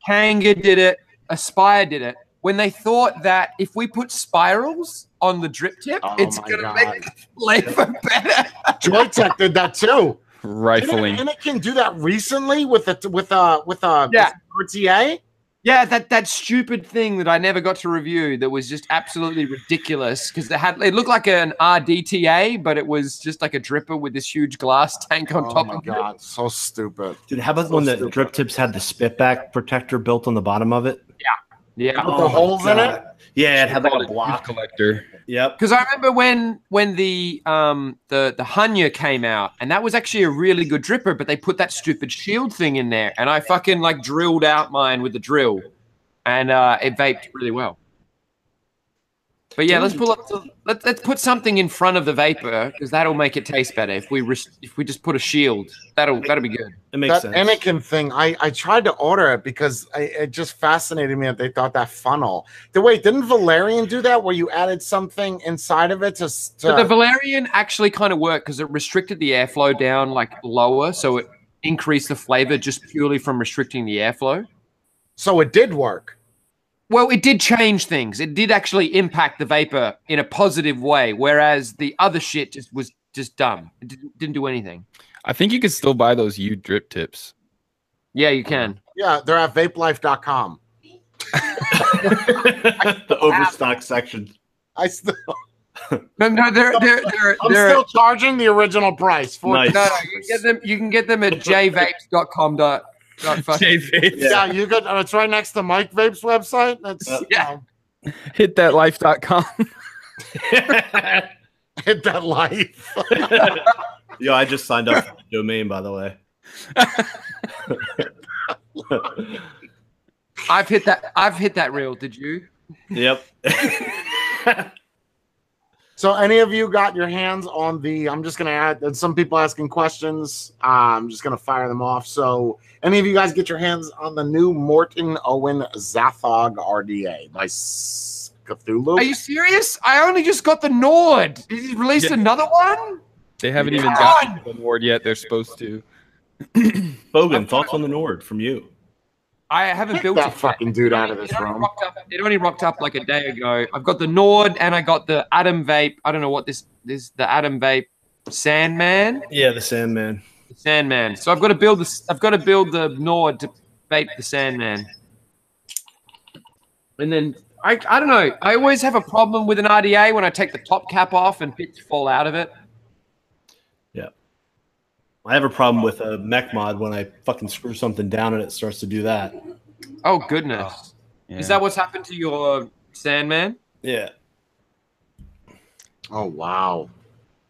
Kanga did it, Aspire did it. When they thought that if we put spirals on the drip tip, oh it's gonna God. make the flavor better. Joytech did that too. Rifling. Didn't Anakin do that recently with a with a with a yeah. R T A? Yeah, that that stupid thing that I never got to review that was just absolutely ridiculous because they had it looked like an R D T A, but it was just like a dripper with this huge glass tank on oh top my of God. it. So stupid. Dude, how about so when stupid. the drip tips had the spitback protector built on the bottom of it? Yeah. Yeah, with oh the holes God. in it. Yeah, it had like a block collector. Yep. Because I remember when when the um the the Hunya came out, and that was actually a really good dripper, but they put that stupid shield thing in there, and I fucking like drilled out mine with the drill, and uh, it vaped really well. But yeah, let's pull up. To, let, let's put something in front of the vapor because that'll make it taste better. If we if we just put a shield, that'll that'll be good. It makes that sense. That Anakin thing, I I tried to order it because I, it just fascinated me that they thought that funnel. The wait, didn't Valerian do that where you added something inside of it to? to but the Valerian actually kind of worked because it restricted the airflow down like lower, so it increased the flavor just purely from restricting the airflow. So it did work. Well, it did change things. It did actually impact the vapor in a positive way, whereas the other shit just was just dumb. It didn't, didn't do anything. I think you can still buy those Yude drip tips. Yeah, you can. Yeah, they're at vape life dot com. The overstock section. I still. No, no, they're they're they're. I'm they're, still charging the original price. For nice. No, no, you can get them. You can get them at J vapes dot com. J Vapes. Yeah, you got uh, it's right next to Mike Vapes' website. That's uh, yeah. Um, hit that life dot com. Hit that life. Yo, I just signed up for the domain, by the way. I've hit that I've hit that reel, did you? Yep. So any of you got your hands on the, I'm just going to add, and some people asking questions, uh, I'm just going to fire them off. So any of you guys get your hands on the new Morton Owen Zathog R D A? My Cthulhu? Are you serious? I only just got the Nord. Did you release yeah. another one? They haven't even gotten the Nord yet. They're supposed to. Bogan, thoughts on the Nord from you? I haven't Get built that it fucking dude out of this room. It only rocked up like a day ago. I've got the Nord and I got the Atom Vape. I don't know what this is. The Atom Vape Sandman. Yeah, the Sandman. The Sandman. So I've got to build this. I've got to build the Nord to vape the Sandman. And then I, I don't know. I always have a problem with an R D A when I take the top cap off and bits fall out of it. Yeah. I have a problem with a mech mod when I fucking screw something down and it starts to do that. Oh, goodness. Yeah. Is that what's happened to your Sandman? Yeah. Oh, wow.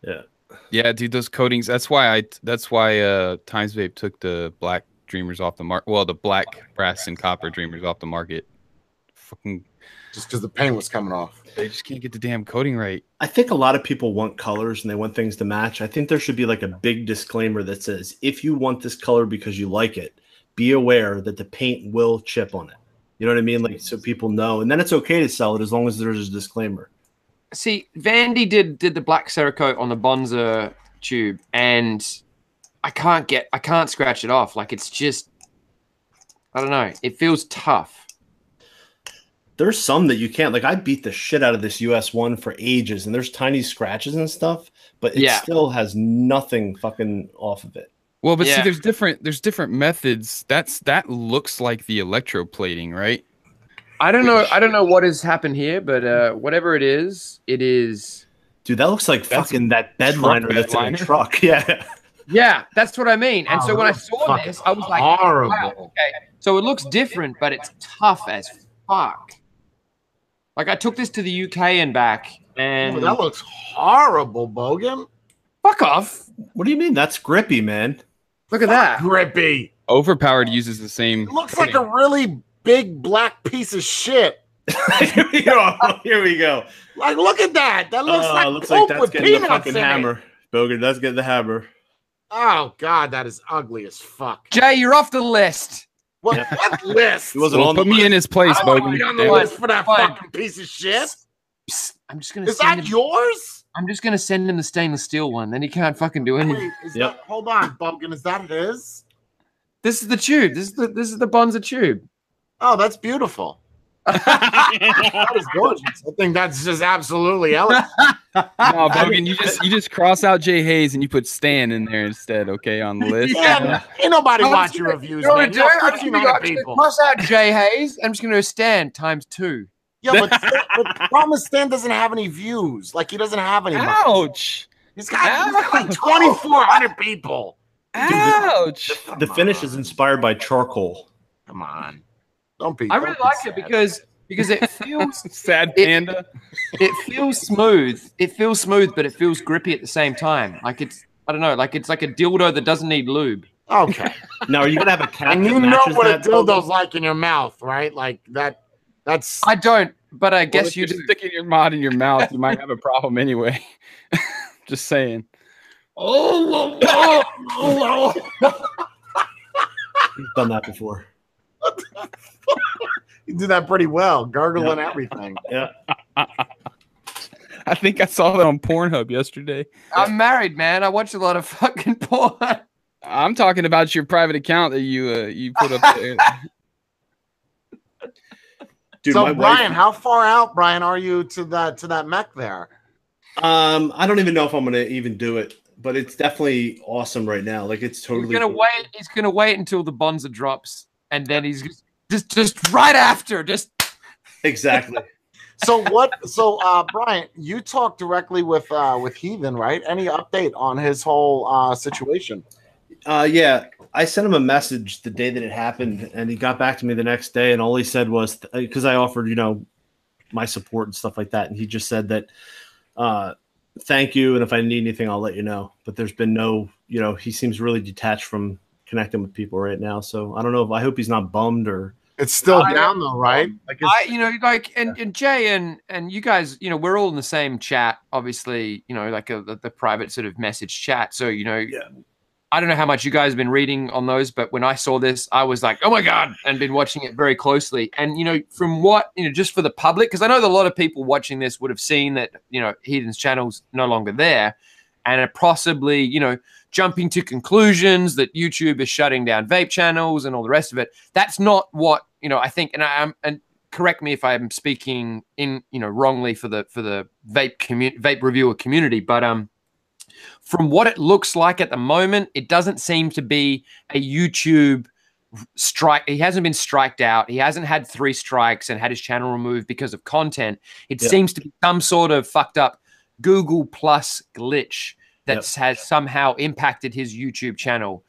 Yeah. Yeah, dude, those coatings. That's why I. That's why uh, Times Vape took the black Dreamers off the market. Well, the black brass and copper Dreamers off the market. Fucking. Just because the paint was coming off. They just can't get the damn coating right. I think a lot of people want colors and they want things to match. I think there should be like a big disclaimer that says, if you want this color because you like it, be aware that the paint will chip on it. You know what I mean? Like, so people know. And then it's okay to sell it as long as there's a disclaimer. See, Vandy did did the black Cerakote on the Bonza tube, and I can't get I can't scratch it off. Like, it's just, I don't know. It feels tough. There's some that you can't. Like, I beat the shit out of this U S one for ages, and there's tiny scratches and stuff, but it yeah. still has nothing fucking off of it. Well, but yeah. see, there's different there's different methods. That's that looks like the electroplating, right? I don't know. I don't know what has happened here, but uh, whatever it is, it is. Dude, that looks like that's fucking that bedliner that's in the truck. Yeah. Yeah, that's what I mean. And oh, so when I saw this, I was like, horrible. Wow, okay. So it looks different, but it's tough as fuck. Like, I took this to the U K and back, and oh, that looks horrible, Bogan. Fuck off. What do you mean? That's grippy, man. Look at that. Grippy. Overpowered uses the same. It looks thing. Like a really big black piece of shit. Here we go. Here we go. Like, look at that. That looks uh, like looks like that's with getting the fucking hammer. It. Bogan, that's getting the hammer. Oh God, that is ugly as fuck. Jay, you're off the list. What, yeah. what list? He wasn't well, on put me list. In his place, I Bogan. Be on the list for that Fine. Fucking piece of shit. Psst, psst. I'm just gonna. Is send that him, yours? I'm just gonna send him the stainless steel one. Then he can't fucking do anything. Wait, yep. that, hold on, Bogan. Is that his? This is the tube. This is the this is the Bonza tube. Oh, that's beautiful. That is gorgeous. I think that's just absolutely elegant. No, Bogan, you just you just cross out Jay Hayes and you put Stan in there instead, okay, on the list. Yeah, ain't nobody watch your reviews, man. I'm just gonna cross out Jay Hayes. I'm just gonna do Stan times two. Yeah, but, Stan, but the problem is Stan doesn't have any views. Like, he doesn't have any. Ouch! He's got, he's got like twenty-four hundred people. Ouch! Dude, the, the, the finish is inspired by charcoal. Come on. Don't be, I really like sad. It because because it feels sad panda. It, it feels smooth. It feels smooth, but it feels grippy at the same time. Like, it's I don't know. Like, it's like a dildo that doesn't need lube. Okay. Now, are you gonna have a cat? And you know what a dildo's like in your mouth, right? Like that. That's. I don't. But I guess well, you just sticking your mod in your mouth. You might have a problem anyway. Just saying. Oh, oh, oh, oh. You've done that before. You do that pretty well, gargling yeah. everything. Yeah, I think I saw that on Pornhub yesterday. I'm married, man. I watch a lot of fucking porn. I'm talking about your private account that you uh, you put up there. Dude, so, my Brian, wife... how far out, Brian, are you to that to that mech there? Um, I don't even know if I'm gonna even do it, but it's definitely awesome right now. Like, it's totally. He's gonna cool. wait. He's gonna wait until the Bonza drops. And then he's just, just just right after, just exactly. So what? So uh, Brian, you talked directly with uh, with Heathen, right? Any update on his whole uh, situation? Uh, yeah, I sent him a message the day that it happened, and he got back to me the next day, and all he said was, because I offered, you know, my support and stuff like that, and he just said that, uh, thank you, and if I need anything, I'll let you know. But there's been no, you know, he seems really detached from connecting with people right now, so I don't know if I hope he's not bummed or It's still I, down though, right? Like I, you know, like and, and Jay and and you guys, you know, we're all in the same chat, obviously. You know, like a, the, the private sort of message chat. So you know, yeah. I don't know how much you guys have been reading on those, but when I saw this, I was like, oh my god, and been watching it very closely. And you know, from what you know, just for the public, because I know that a lot of people watching this would have seen that you know Heathen's channel's no longer there, and are possibly you know. jumping to conclusions that YouTube is shutting down vape channels and all the rest of it. That's not what, you know, I think, and I'm, and correct me if I'm speaking in, you know, wrongly for the, for the vape community, vape reviewer community, but um, from what it looks like at the moment, it doesn't seem to be a YouTube strike. He hasn't been striked out. He hasn't had three strikes and had his channel removed because of content. It yeah. seems to be some sort of fucked up Google Plus glitch that yep. has somehow impacted his YouTube channel.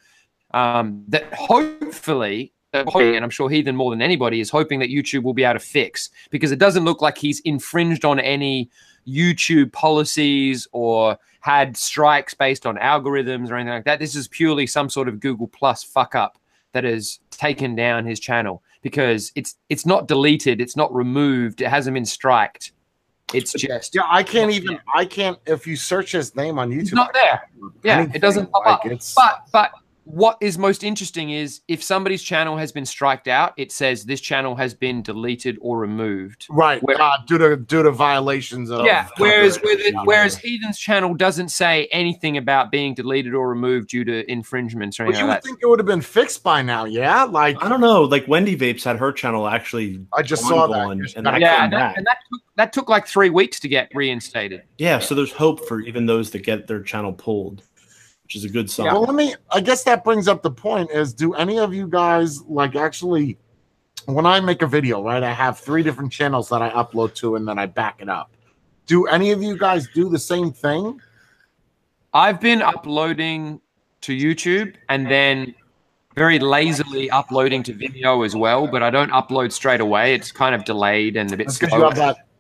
Um, that hopefully, and I'm sure Heathen more than anybody is hoping that YouTube will be able to fix, because it doesn't look like he's infringed on any YouTube policies or had strikes based on algorithms or anything like that. This is purely some sort of Google Plus fuck up that has taken down his channel, because it's it's not deleted, it's not removed, it hasn't been striked. It's just yeah. I can't even. I can't. If you search his name on YouTube, it's not there. Yeah, anything. It doesn't pop like up. It's... But but what is most interesting is if somebody's channel has been striked out, it says this channel has been deleted or removed. Right. Where, uh, due to due to violations of yeah. Whereas with it, whereas Heathen's channel doesn't say anything about being deleted or removed due to infringements or anything. Well, you like would that. think it would have been fixed by now. Yeah. Like I don't know. Like Wendy Vapes had her channel actually. I just saw that. And just, and that yeah. And that, and that took That took like three weeks to get reinstated. Yeah, so there's hope for even those that get their channel pulled, which is a good sign. Yeah, well, let me. I guess that brings up the point: is do any of you guys like actually, when I make a video, right? I have three different channels that I upload to, and then I back it up. Do any of you guys do the same thing? I've been uploading to YouTube, and then very lazily uploading to video as well, but I don't upload straight away. It's kind of delayed and a bit slow.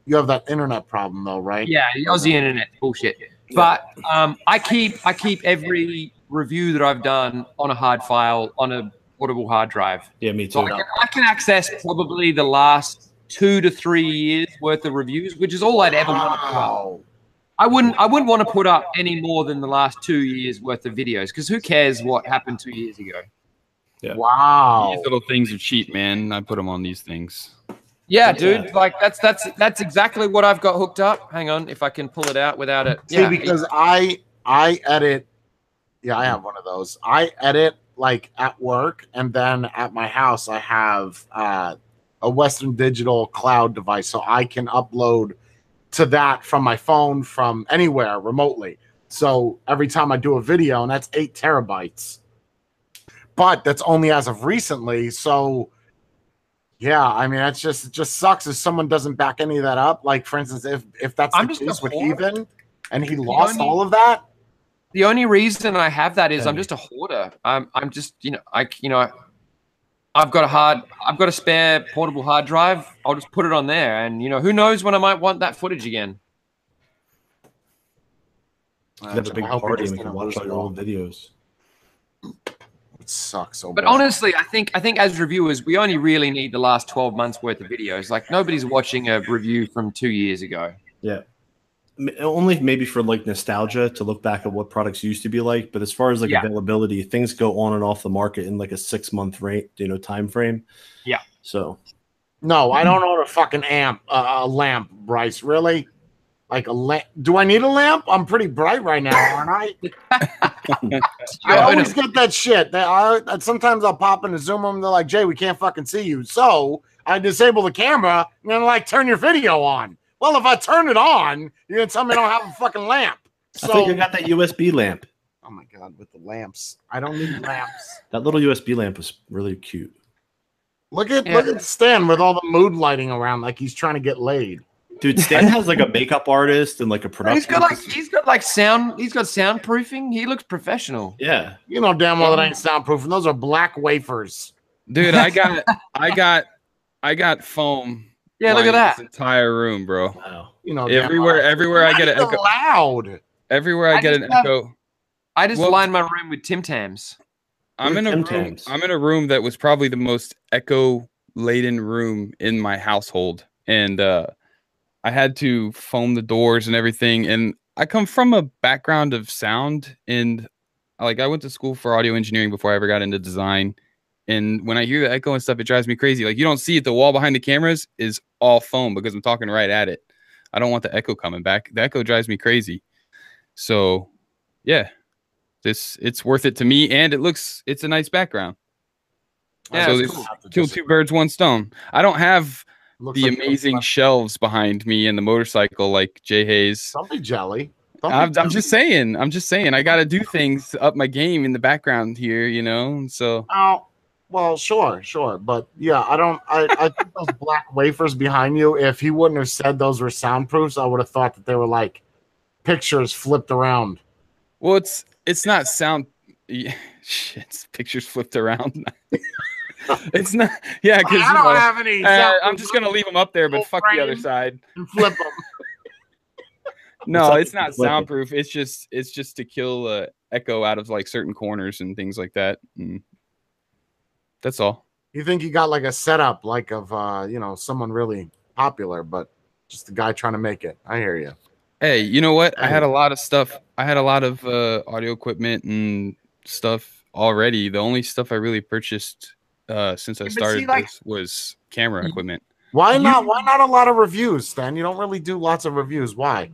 You have that internet problem though, right? Yeah, the Aussie internet bullshit. But um, I keep I keep every review that I've done on a hard file on a portable hard drive. Yeah, me too. So I, can, I can access probably the last two to three years worth of reviews, which is all I'd ever want to put up. I wouldn't I wouldn't want to put up any more than the last two years worth of videos, because who cares what happened two years ago? Yeah. Wow. These little things are cheap, man. I put them on these things. Yeah, dude. Yeah. Like that's that's that's exactly what I've got hooked up. Hang on, if I can pull it out without it. See, yeah, because I I edit. Yeah, I have one of those. I edit like at work, and then at my house, I have uh, a Western Digital cloud device, so I can upload to that from my phone from anywhere remotely. So every time I do a video, and that's eight terabytes, but that's only as of recently. So. Yeah, I mean, that's just it just sucks if someone doesn't back any of that up. Like, for instance, if if that's I'm the case with Heathen, and he lost only, all of that. The only reason I have that is I'm just a hoarder. I'm I'm just you know I you know I've got a hard I've got a spare portable hard drive. I'll just put it on there, and you know who knows when I might want that footage again. Uh, that's a big party, and we can watch all your old videos. It sucks so but bad. honestly i think i think as reviewers we only really need the last twelve months worth of videos. Like nobody's watching a review from two years ago. Yeah, only maybe for like nostalgia to look back at what products used to be like, but as far as like yeah. availability, things go on and off the market in like a six month rate you know time frame. Yeah, so no, I don't own a fucking amp uh, a lamp, Bryce. Really? Like a lamp? Do I need a lamp? I'm pretty bright right now, aren't I? I always get that shit. That I, sometimes I'll pop in a Zoom room. They're like, Jay, we can't fucking see you. So I disable the camera and then like turn your video on. Well, if I turn it on, you're gonna tell me I don't have a fucking lamp. So I think I got that U S B lamp. Oh my god, with the lamps, I don't need lamps. That little U S B lamp was really cute. Look at yeah. look at Stan with all the mood lighting around, like he's trying to get laid. Dude, Stan has like a makeup artist and like a production. He's got like he's got like sound. He's got soundproofing. He looks professional. Yeah, you know damn well that ain't soundproofing. Those are black wafers. Dude, I got I got I got foam. Yeah, look at that. This entire room, bro. Wow. You know everywhere everywhere I get an echo. Loud. Everywhere I, I get an have, echo. I just well, line my room with Tim Tams. I'm in a room, I'm in a room that was probably the most echo laden room in my household, and uh, I had to foam the doors and everything. And I come from a background of sound, and like I went to school for audio engineering before I ever got into design. And when I hear the echo and stuff, it drives me crazy. Like, you don't see it. The wall behind the cameras is all foam because I'm talking right at it. I don't want the echo coming back. The echo drives me crazy. So yeah, this it's worth it to me. And it looks, it's a nice background. Yeah, so it's cool. Kill two birds, one stone. I don't have the like amazing shelves behind me and the motorcycle like Jay Hayes. Don't be jelly. Don't I'm, be jelly. I'm just saying. I'm just saying. I got to do things to up my game in the background here, you know? So. Oh. Well, sure, sure. But yeah, I don't, I, I think those black wafers behind you, if he wouldn't have said those were soundproofs, I would have thought that they were like pictures flipped around. Well, it's, it's not sound. Yeah, shit, it's pictures flipped around. It's not. Yeah. Cause I don't know, have any. Uh, I'm just going to leave them up there, but fuck the other side. And flip them. No, it's, it's not soundproof. It. It's just, it's just to kill uh, echo out of like certain corners and things like that. Mm. That's all. You think you got like a setup, like of uh, you know, someone really popular, but just the guy trying to make it. I hear you. Hey, you know what? I had a lot of stuff. I had a lot of uh, audio equipment and stuff already. The only stuff I really purchased uh, since I started see, like, this was camera equipment. Why not? Why not a lot of reviews, Stan? You don't really do lots of reviews. Why?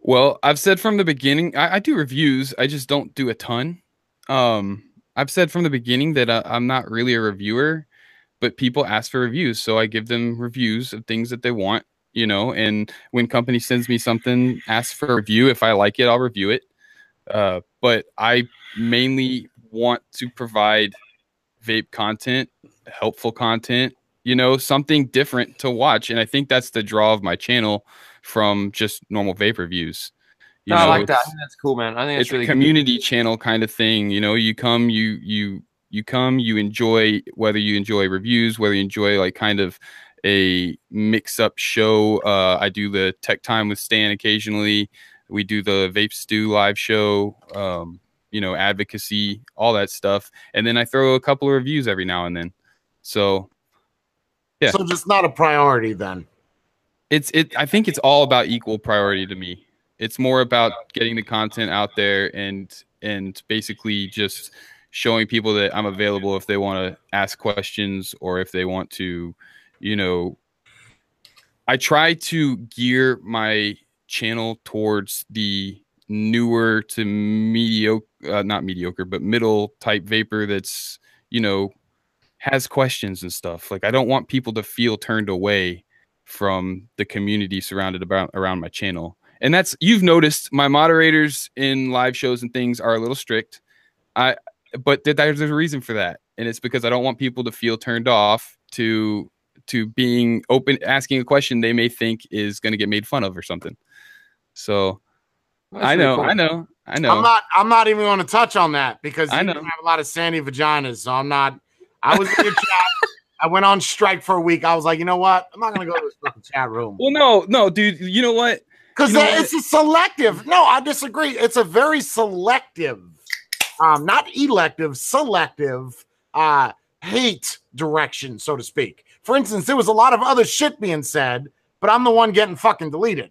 Well, I've said from the beginning, I, I do reviews. I just don't do a ton. Um. I've said from the beginning that uh, I'm not really a reviewer, but people ask for reviews. So I give them reviews of things that they want, you know, and when company sends me something, ask for a review. If I like it, I'll review it. Uh, but I mainly want to provide vape content, helpful content, you know, something different to watch. And I think that's the draw of my channel from just normal vape reviews. You know, I like that. That's cool, man. I think it's, it's really a community cool. channel kind of thing. You know, you come, you you you come, you enjoy, whether you enjoy reviews, whether you enjoy like kind of a mix-up show. Uh, I do the Tech Time with Stan occasionally. We do the Vape Stew live show. Um, you know, advocacy, all that stuff, and then I throw a couple of reviews every now and then. So, yeah. So just not a priority then. It's it. I think it's all about equal priority to me. It's more about getting the content out there and and basically just showing people that I'm available if they want to ask questions or if they want to, you know. I try to gear my channel towards the newer to mediocre, uh, not mediocre, but middle type vapor that's, you know, has questions and stuff. Like, I don't want people to feel turned away from the community surrounded about around my channel. And that's, you've noticed my moderators in live shows and things are a little strict. I, but th there's a reason for that. And it's because I don't want people to feel turned off to, to being open, asking a question they may think is going to get made fun of or something. So that's I know, really I know, I know. I'm not, I'm not even going to touch on that because I know. Have a lot of sandy vaginas. So I'm not, I was in your chat. I went on strike for a week. I was like, you know what? I'm not going to go to this fucking chat room. Well, no, no, dude, you know what? Because you know it's a selective. No, I disagree. It's a very selective, um, not elective, selective uh, hate direction, so to speak. For instance, there was a lot of other shit being said, but I'm the one getting fucking deleted.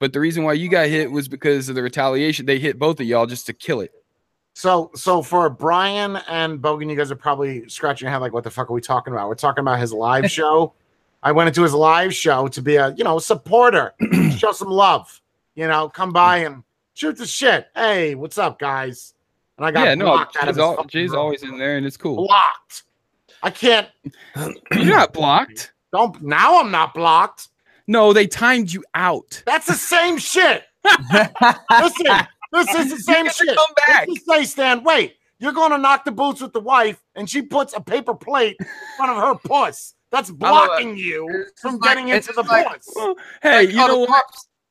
But the reason why you got hit was because of the retaliation. They hit both of y'all just to kill it. So so for Brian and Bogan, you guys are probably scratching your head like, what the fuck are we talking about? We're talking about his live show. I went into his live show to be a, you know, supporter, show some love, you know, come by and shoot the shit. Hey, what's up, guys? And I got yeah, blocked no, out of his all, Jay's room. Always in there, and it's cool. Blocked. I can't. You're not blocked. Don't now. I'm not blocked. No, they timed you out. That's the same shit. Listen, this is the same you shit. Come back. Say, Stan, wait. You're going to knock the boots with the wife, and she puts a paper plate in front of her puss. That's blocking you from like, getting into the like, points. Well, hey, like, you oh, know what?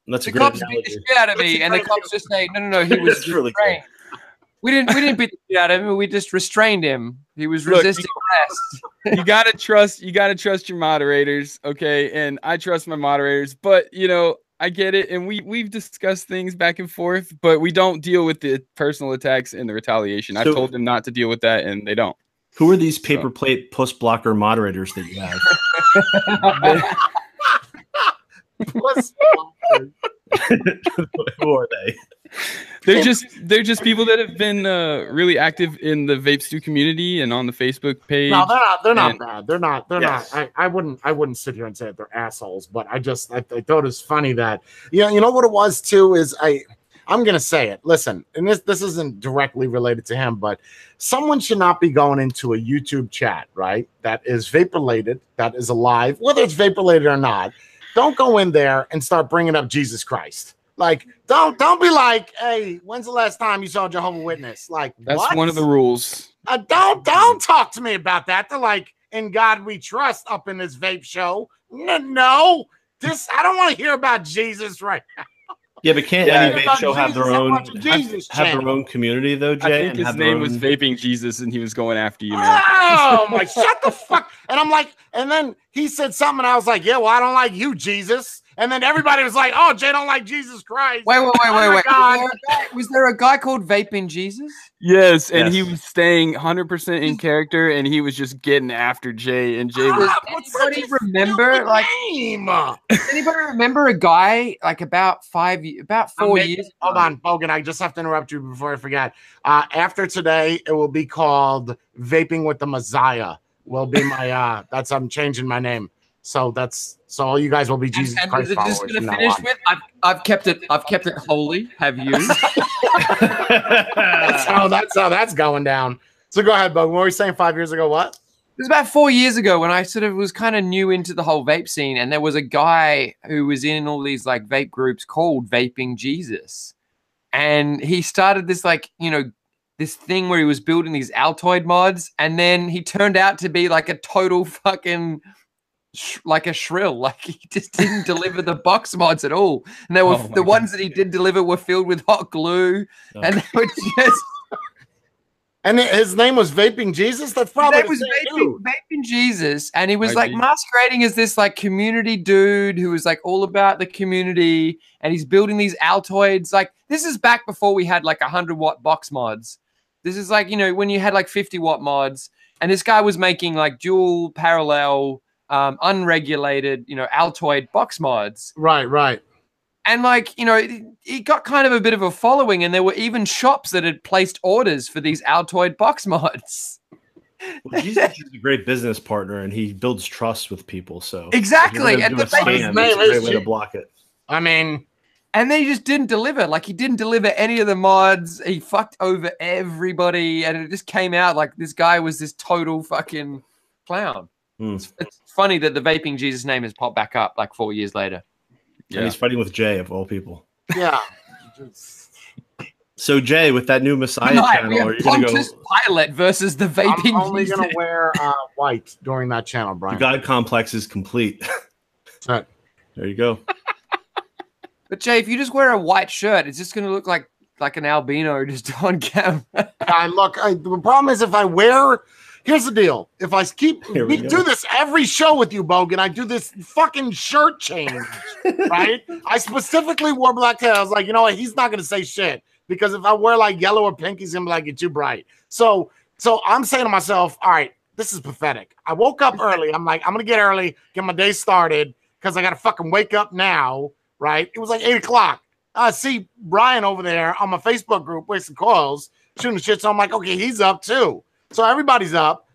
That's the Cubs beat the shit out of me, and the Cubs just say, "No, no, no, he was really great." We didn't. We didn't beat the shit out of him. We just restrained him. He was resisting arrest. You gotta trust. You gotta trust your moderators, okay? And I trust my moderators, but you know, I get it. And we we've discussed things back and forth, but we don't deal with the personal attacks and the retaliation. So, I told them not to deal with that, and they don't. Who are these paper plate post blocker moderators that you have? Who are they? They're just they're just people that have been uh, really active in the Vape two community and on the Facebook page. No, they're not. They're not bad. They're not. They're yes. not. I, I wouldn't. I wouldn't sit here and say that they're assholes. But I just I, I thought it was funny that you know you know what it was too is I I'm gonna say it. Listen, and this this isn't directly related to him, but someone should not be going into a YouTube chat, right? That is vape related. That is alive, whether it's vape related or not. Don't go in there and start bringing up Jesus Christ. Like, don't don't be like, hey, when's the last time you saw Jehovah's Witness? Like, that's what? One of the rules. Uh, don't don't talk to me about that. They're like, in God we trust up in this vape show. No, no, this I don't want to hear about Jesus right now. Yeah, but can't yeah, any vape show Jesus, have their own have, have their own community though, Jay? I think and his name own... was Vaping Jesus, and he was going after you, man. Oh my! Shut the fuck! And I'm like, and then he said something, and I was like, yeah, well, I don't like you, Jesus. And then everybody was like, oh, Jay don't like Jesus Christ. Wait, wait, wait, wait, wait. Was there, guy, was there a guy called Vaping Jesus? Yes, and yes. he was staying one hundred percent in character, and he was just getting after Jay, and Jay was. Ah, anybody remember, like, anybody remember a guy like about five, about four making, years? Hold on, Bogan, I just have to interrupt you before I forget. Uh, after today, it will be called Vaping with the Messiah. Will be my uh, that's I'm changing my name. So that's so all you guys will be Jesus and, and Christ followers. Just gonna finish with, I've, I've kept it. I've kept it holy. Have you? That's how. That's how that's going down. So go ahead, Bogan. What were you saying five years ago? What? It was about four years ago when I sort of was kind of new into the whole vape scene, and there was a guy who was in all these like vape groups called Vaping Jesus, and he started this like you know. this thing where he was building these Altoid mods, and then he turned out to be like a total fucking, sh like a shrill, like he just didn't deliver the box mods at all. And they were oh the ones God. that he did deliver were filled with hot glue, oh. and they were just. And his name was Vaping Jesus. That's probably was vaping, vaping Jesus, and he was like masquerading as this like community dude who was like all about the community, and he's building these Altoids. Like this is back before we had like a hundred watt box mods. This is like, you know, when you had like fifty watt mods, and this guy was making like dual parallel, um, unregulated, you know, Altoid box mods. Right, right. And like, you know, it, it got kind of a bit of a following, and there were even shops that had placed orders for these Altoid box mods. Well, Jesus is a great business partner, and he builds trust with people. So exactly. At the spam, it's a great way to block it. I mean... And then he just didn't deliver. Like, he didn't deliver any of the mods. He fucked over everybody. And it just came out like this guy was this total fucking clown. Mm. It's, it's funny that the Vaping Jesus name has popped back up like four years later. Yeah. And he's fighting with Jay, of all people. Yeah. So, Jay, with that new Messiah Tonight, channel, are you going to go? Pilate versus the Vaping Jesus. I'm only going to wear uh, white during that channel, Brian. The God complex is complete. Right. There you go. But Jay, if you just wear a white shirt, it's just going to look like like an albino just on camera. I look. I, the problem is if I wear. Here's the deal. If I keep we we do this every show with you, Bogan, I do this fucking shirt change, right? I specifically wore black hair. I was like, you know what? He's not going to say shit because if I wear like yellow or pink, he's going to be like, it's too bright. So, so I'm saying to myself, all right, this is pathetic. I woke up early. I'm like, I'm going to get early, get my day started because I got to fucking wake up now. Right, it was like eight o'clock. I see Brian over there on my Facebook group, wasting coils, shooting shit. So I'm like, okay, he's up too. So everybody's up.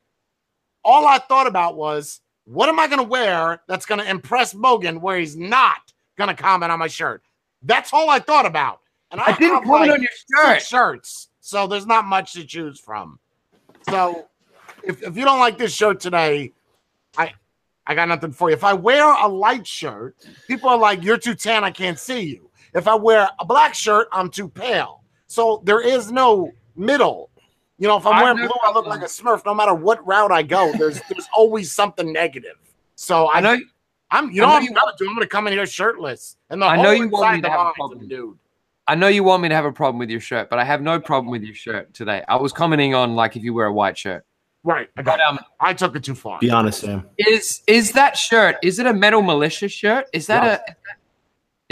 All I thought about was, what am I gonna wear that's gonna impress Bogan, where he's not gonna comment on my shirt? That's all I thought about. And I, I didn't comment like on your shirt. Shirts, so there's not much to choose from. So if if you don't like this shirt today, I. I got nothing for you. If I wear a light shirt, people are like, you're too tan, I can't see you. If I wear a black shirt, I'm too pale. So there is no middle. You know, if I'm wearing blue, I look like a Smurf. No matter what route I go, there's there's always something negative. So I know I'm. You know what I'm gonna do? I'm gonna come in here shirtless, and the I know you want me to have a problem, dude. I know you want me to have a problem with your shirt, but I have no problem with your shirt today. I was commenting on like if you wear a white shirt, right? I got. But, um, I took it too far. Be honest, Sam. Is is that shirt? Is it a Metal Militia shirt? Is that yeah. a?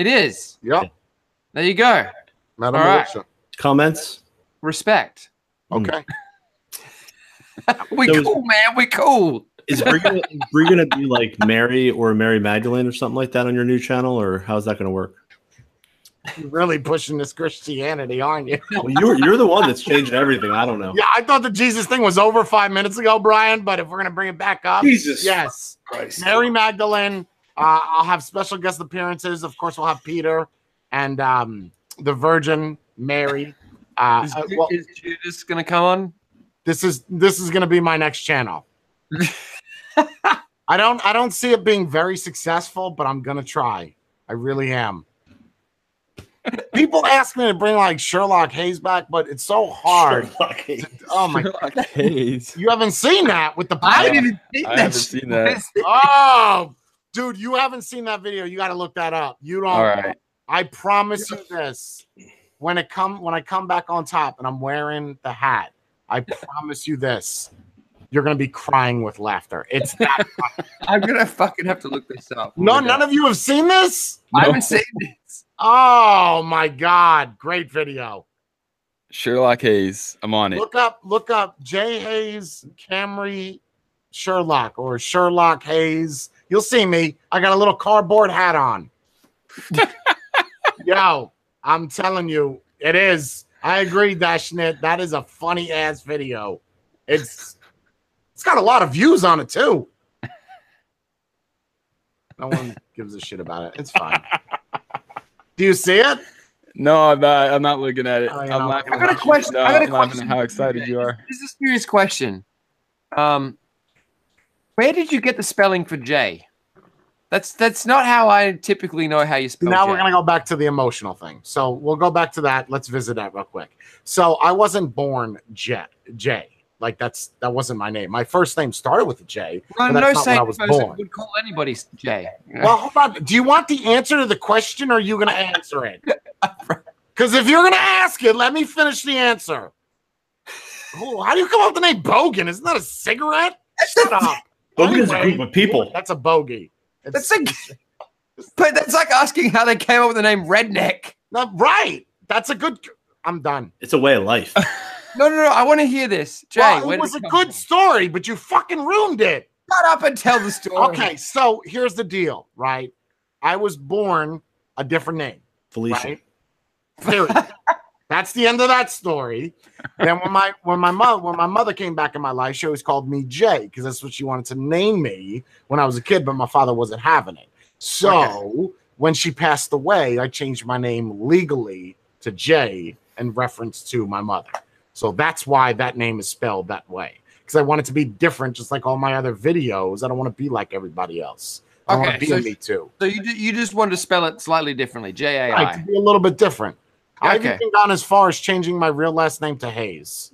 It is. Yep. There you go. Metal All Militia. Right. Comments. Respect. Okay. we so cool, is, man. We cool. Is Brie gonna, is Brie gonna be like Mary or Mary Magdalene or something like that on your new channel, or how's that gonna work? You're really pushing this Christianity, aren't you? Well, you're, you're the one that's changed everything. I don't know. Yeah, I thought the Jesus thing was over five minutes ago, Brian, but if we're going to bring it back up, Jesus yes. Christ. Mary Magdalene. Uh, I'll have special guest appearances. Of course, we'll have Peter and um, the Virgin Mary. Uh, is, uh, well, is Judas going to come on? This is this is going to be my next channel. I don't I don't see it being very successful, but I'm going to try. I really am. People ask me to bring like Sherlock Hayes back, but it's so hard. To, oh my Sherlock God. Hayes. You haven't seen that with the I didn't think I that haven't seen that. Oh, dude, you haven't seen that video. You got to look that up. You don't. All right. I promise you this. When it come when I come back on top and I'm wearing the hat, I promise you this. You're going to be crying with laughter. It's that I'm going to fucking have to look this up. No, none of you have seen this? No. I haven't seen this. Oh, my God. Great video. Sherlock Hayes. I'm on it. Look up, look up J. Hayes, Camry, Sherlock, or Sherlock Hayes. You'll see me. I got a little cardboard hat on. Yo, I'm telling you, it is. I agree, Dashnit. That is a funny-ass video. It's... It's got a lot of views on it too. No one gives a shit about it. It's fine. Do you see it? No, I'm not. I'm not looking at it. Oh, yeah, I'm not I got a question. No, I got a I'm question. How excited you are! This is a serious question. Um, where did you get the spelling for J? That's that's not how I typically know how you spell. Now J. We're gonna go back to the emotional thing. So we'll go back to that. Let's visit that real quick. So I wasn't born J. J. Like that's that wasn't my name. My first name started with a J. Well, no saying would call anybody J. Well, hold on. Do you want the answer to the question, or are you going to answer it? Because if you're going to ask it, let me finish the answer. Oh, how do you come up with the name Bogan? Isn't that a cigarette? Shut up. Bogan is a group of people. That's a bogey. It's, that's a, but that's like asking how they came up with the name Redneck. Not right. That's a good. I'm done. It's a way of life. No, no, no. I want to hear this. Jay, well, it was a good story, but you fucking ruined it. Shut up and tell the story. Okay, so here's the deal, right? I was born a different name. Felicia. Right? That's the end of that story. Then when my when my mother when my mother came back in my life, she always called me Jay, because that's what she wanted to name me when I was a kid, but my father wasn't having it. So okay. When she passed away, I changed my name legally to Jay in reference to my mother. So that's why that name is spelled that way. Because I want it to be different, just like all my other videos. I don't want to be like everybody else. I okay, want to be so, me too. So you you just wanted to spell it slightly differently, J A I. Right, to be a little bit different. Okay. I haven't gone as far as changing my real last name to Hayes.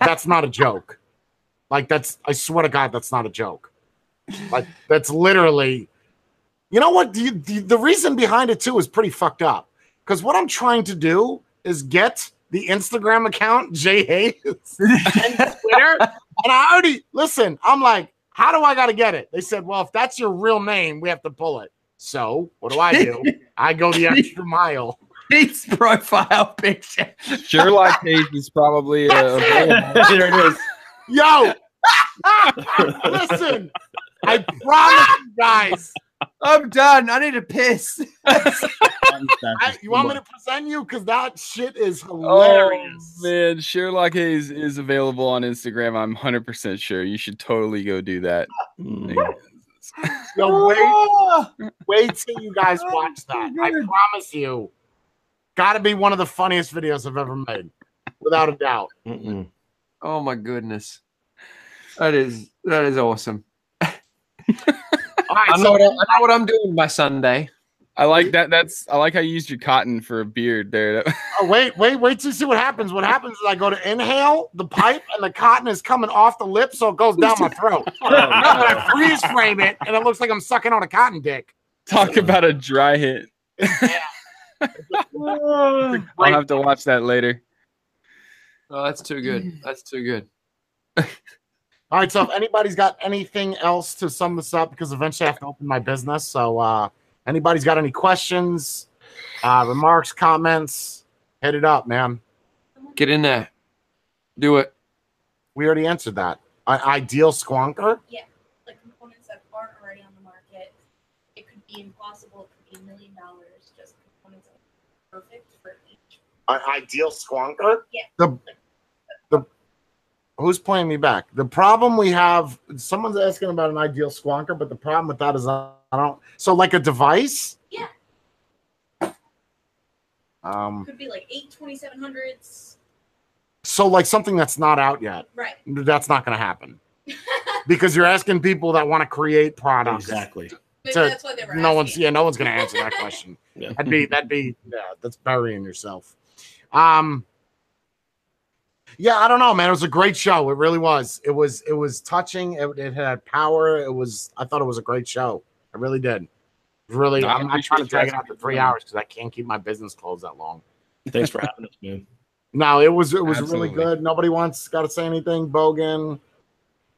That's not a joke. Like that's, I swear to God, that's not a joke. Like that's literally, you know what? The, the, the reason behind it too is pretty fucked up. Because what I'm trying to do is get the Instagram account, J Hayes, and Twitter. And I already, listen, I'm like, how do I got to get it? They said, well, if that's your real name, we have to pull it. So what do I do? I go the extra mile. His profile picture. Sherlock Hayes is probably a. There it is. Yo, listen, I promise you guys. I'm done. I need a piss. I, you want me to present you? Because that shit is hilarious. Oh, man, Sherlock Hayes is available on Instagram. I'm one hundred percent sure. You should totally go do that. No, wait, wait till you guys watch that. I promise you. Got to be one of the funniest videos I've ever made. Without a doubt. Mm-mm. Oh, my goodness. That is, that is awesome. All right, I, know so, what I, I know what I'm doing by Sunday. I like that. That's I like how you used your cotton for a beard there. Oh, wait, wait, wait to see what happens. What happens is I go to inhale the pipe, and the cotton is coming off the lip, so it goes down my throat. Oh, no. I freeze frame it, and it looks like I'm sucking on a cotton dick. Talk about a dry hit. I'll have to watch that later. Oh, that's too good. That's too good. All right, so if anybody's got anything else to sum this up, because eventually I have to open my business. So uh, anybody's got any questions, uh, remarks, comments, hit it up, man. Get in there. Do it. We already answered that. An ideal squonker? Yeah, the components that aren't already on the market. It could be impossible. It could be a million dollars. Just components that are perfect for each. An ideal squonker? Yeah. The Who's playing me back? The problem we have, someone's asking about an ideal squonker, but the problem with that is I don't. So like a device? Yeah. Um, Could be like eight twenty-seven hundreds. So like something that's not out yet. Right. That's not going to happen. Because you're asking people that want to create products. Exactly. To, that's what they were no one's, yeah, no one's going to answer that question. Yeah. That'd be, that'd be, yeah, that's burying yourself. Um. Yeah, I don't know, man. It was a great show. It really was. It was it was touching. It, it had power. It was. I thought it was a great show. I really did. Really, no, I'm not trying to drag it out to three hours because I can't keep my business closed that long. Thanks for having us, man. No, it was it was Absolutely. really good. Nobody wants got to say anything. Bogan,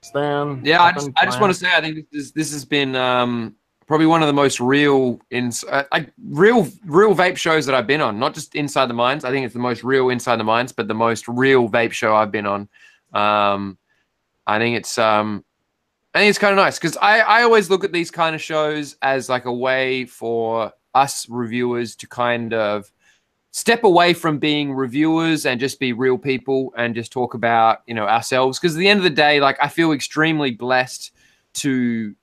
Stan. Yeah, I just I just want to say I think this is, this has been um, probably one of the most real in uh, like real real vape shows that I've been on. Not just Inside the Minds. I think it's the most real Inside the Minds, but the most real vape show I've been on. Um, I think it's um, I think it's kind of nice because I I always look at these kind of shows as like a way for us reviewers to kind of step away from being reviewers and just be real people and just talk about you know ourselves. Because at the end of the day, like I feel extremely blessed to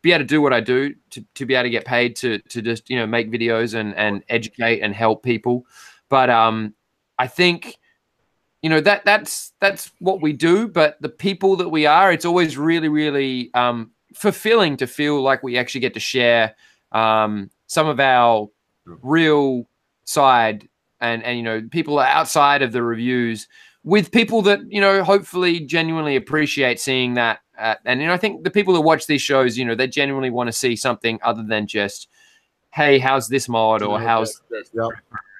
be able to do what I do, to, to be able to get paid to to just, you know, make videos and, and educate and help people. But um, I think, you know, that that's that's what we do. But the people that we are, it's always really, really um, fulfilling to feel like we actually get to share um, some of our real side and, and, you know, people outside of the reviews with people that, you know, hopefully genuinely appreciate seeing that. Uh, and, you know, I think the people that watch these shows, you know, they genuinely want to see something other than just, hey, how's this mod or how's this? Yep.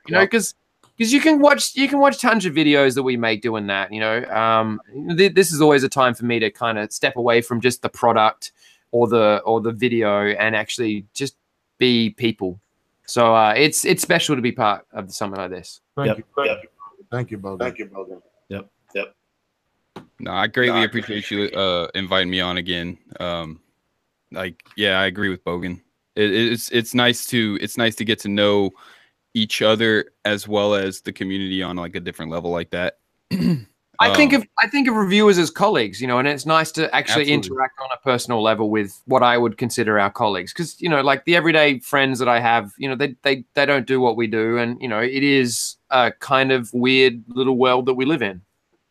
You know, because because you can watch you can watch tons of videos that we make doing that, you know. Um, th this is always a time for me to kind of step away from just the product or the or the video and actually just be people. So uh, it's it's special to be part of something like this. Thank yep. you. Thank yep. you. Thank you, Bogan. Thank you, Bogan. Yep. Yep. No, I greatly appreciate you uh, inviting me on again. Um, like, yeah, I agree with Bogan. It, it's it's nice to it's nice to get to know each other as well as the community on like a different level like that. um, I think of I think of reviewers as colleagues, you know, and it's nice to actually absolutely. interact on a personal level with what I would consider our colleagues, because you know, like the everyday friends that I have, you know, they they they don't do what we do, and you know, it is a kind of weird little world that we live in.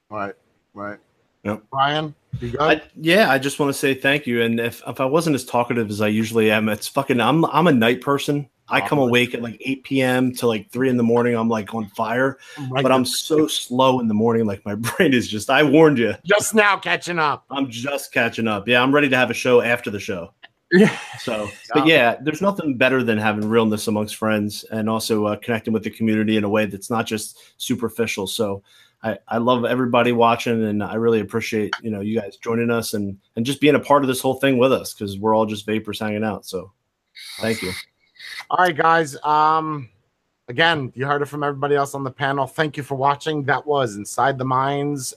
Right. Right. Yep. Brian, you got it? I, yeah, I just want to say thank you. And if, if I wasn't as talkative as I usually am, it's fucking I'm I'm a night person. I come awake at like eight P M to like three in the morning. I'm like on fire, right, but I'm so slow in the morning. Like my brain is just I warned you. Just now catching up. I'm just catching up. Yeah, I'm ready to have a show after the show. Yeah. So, but yeah, there's nothing better than having realness amongst friends and also uh, connecting with the community in a way that's not just superficial. So I, I love everybody watching, and I really appreciate, you know, you guys joining us and, and just being a part of this whole thing with us, because we're all just vapors hanging out. So thank you. All right, guys. Um, again, you heard it from everybody else on the panel. Thank you for watching. That was Inside the Minds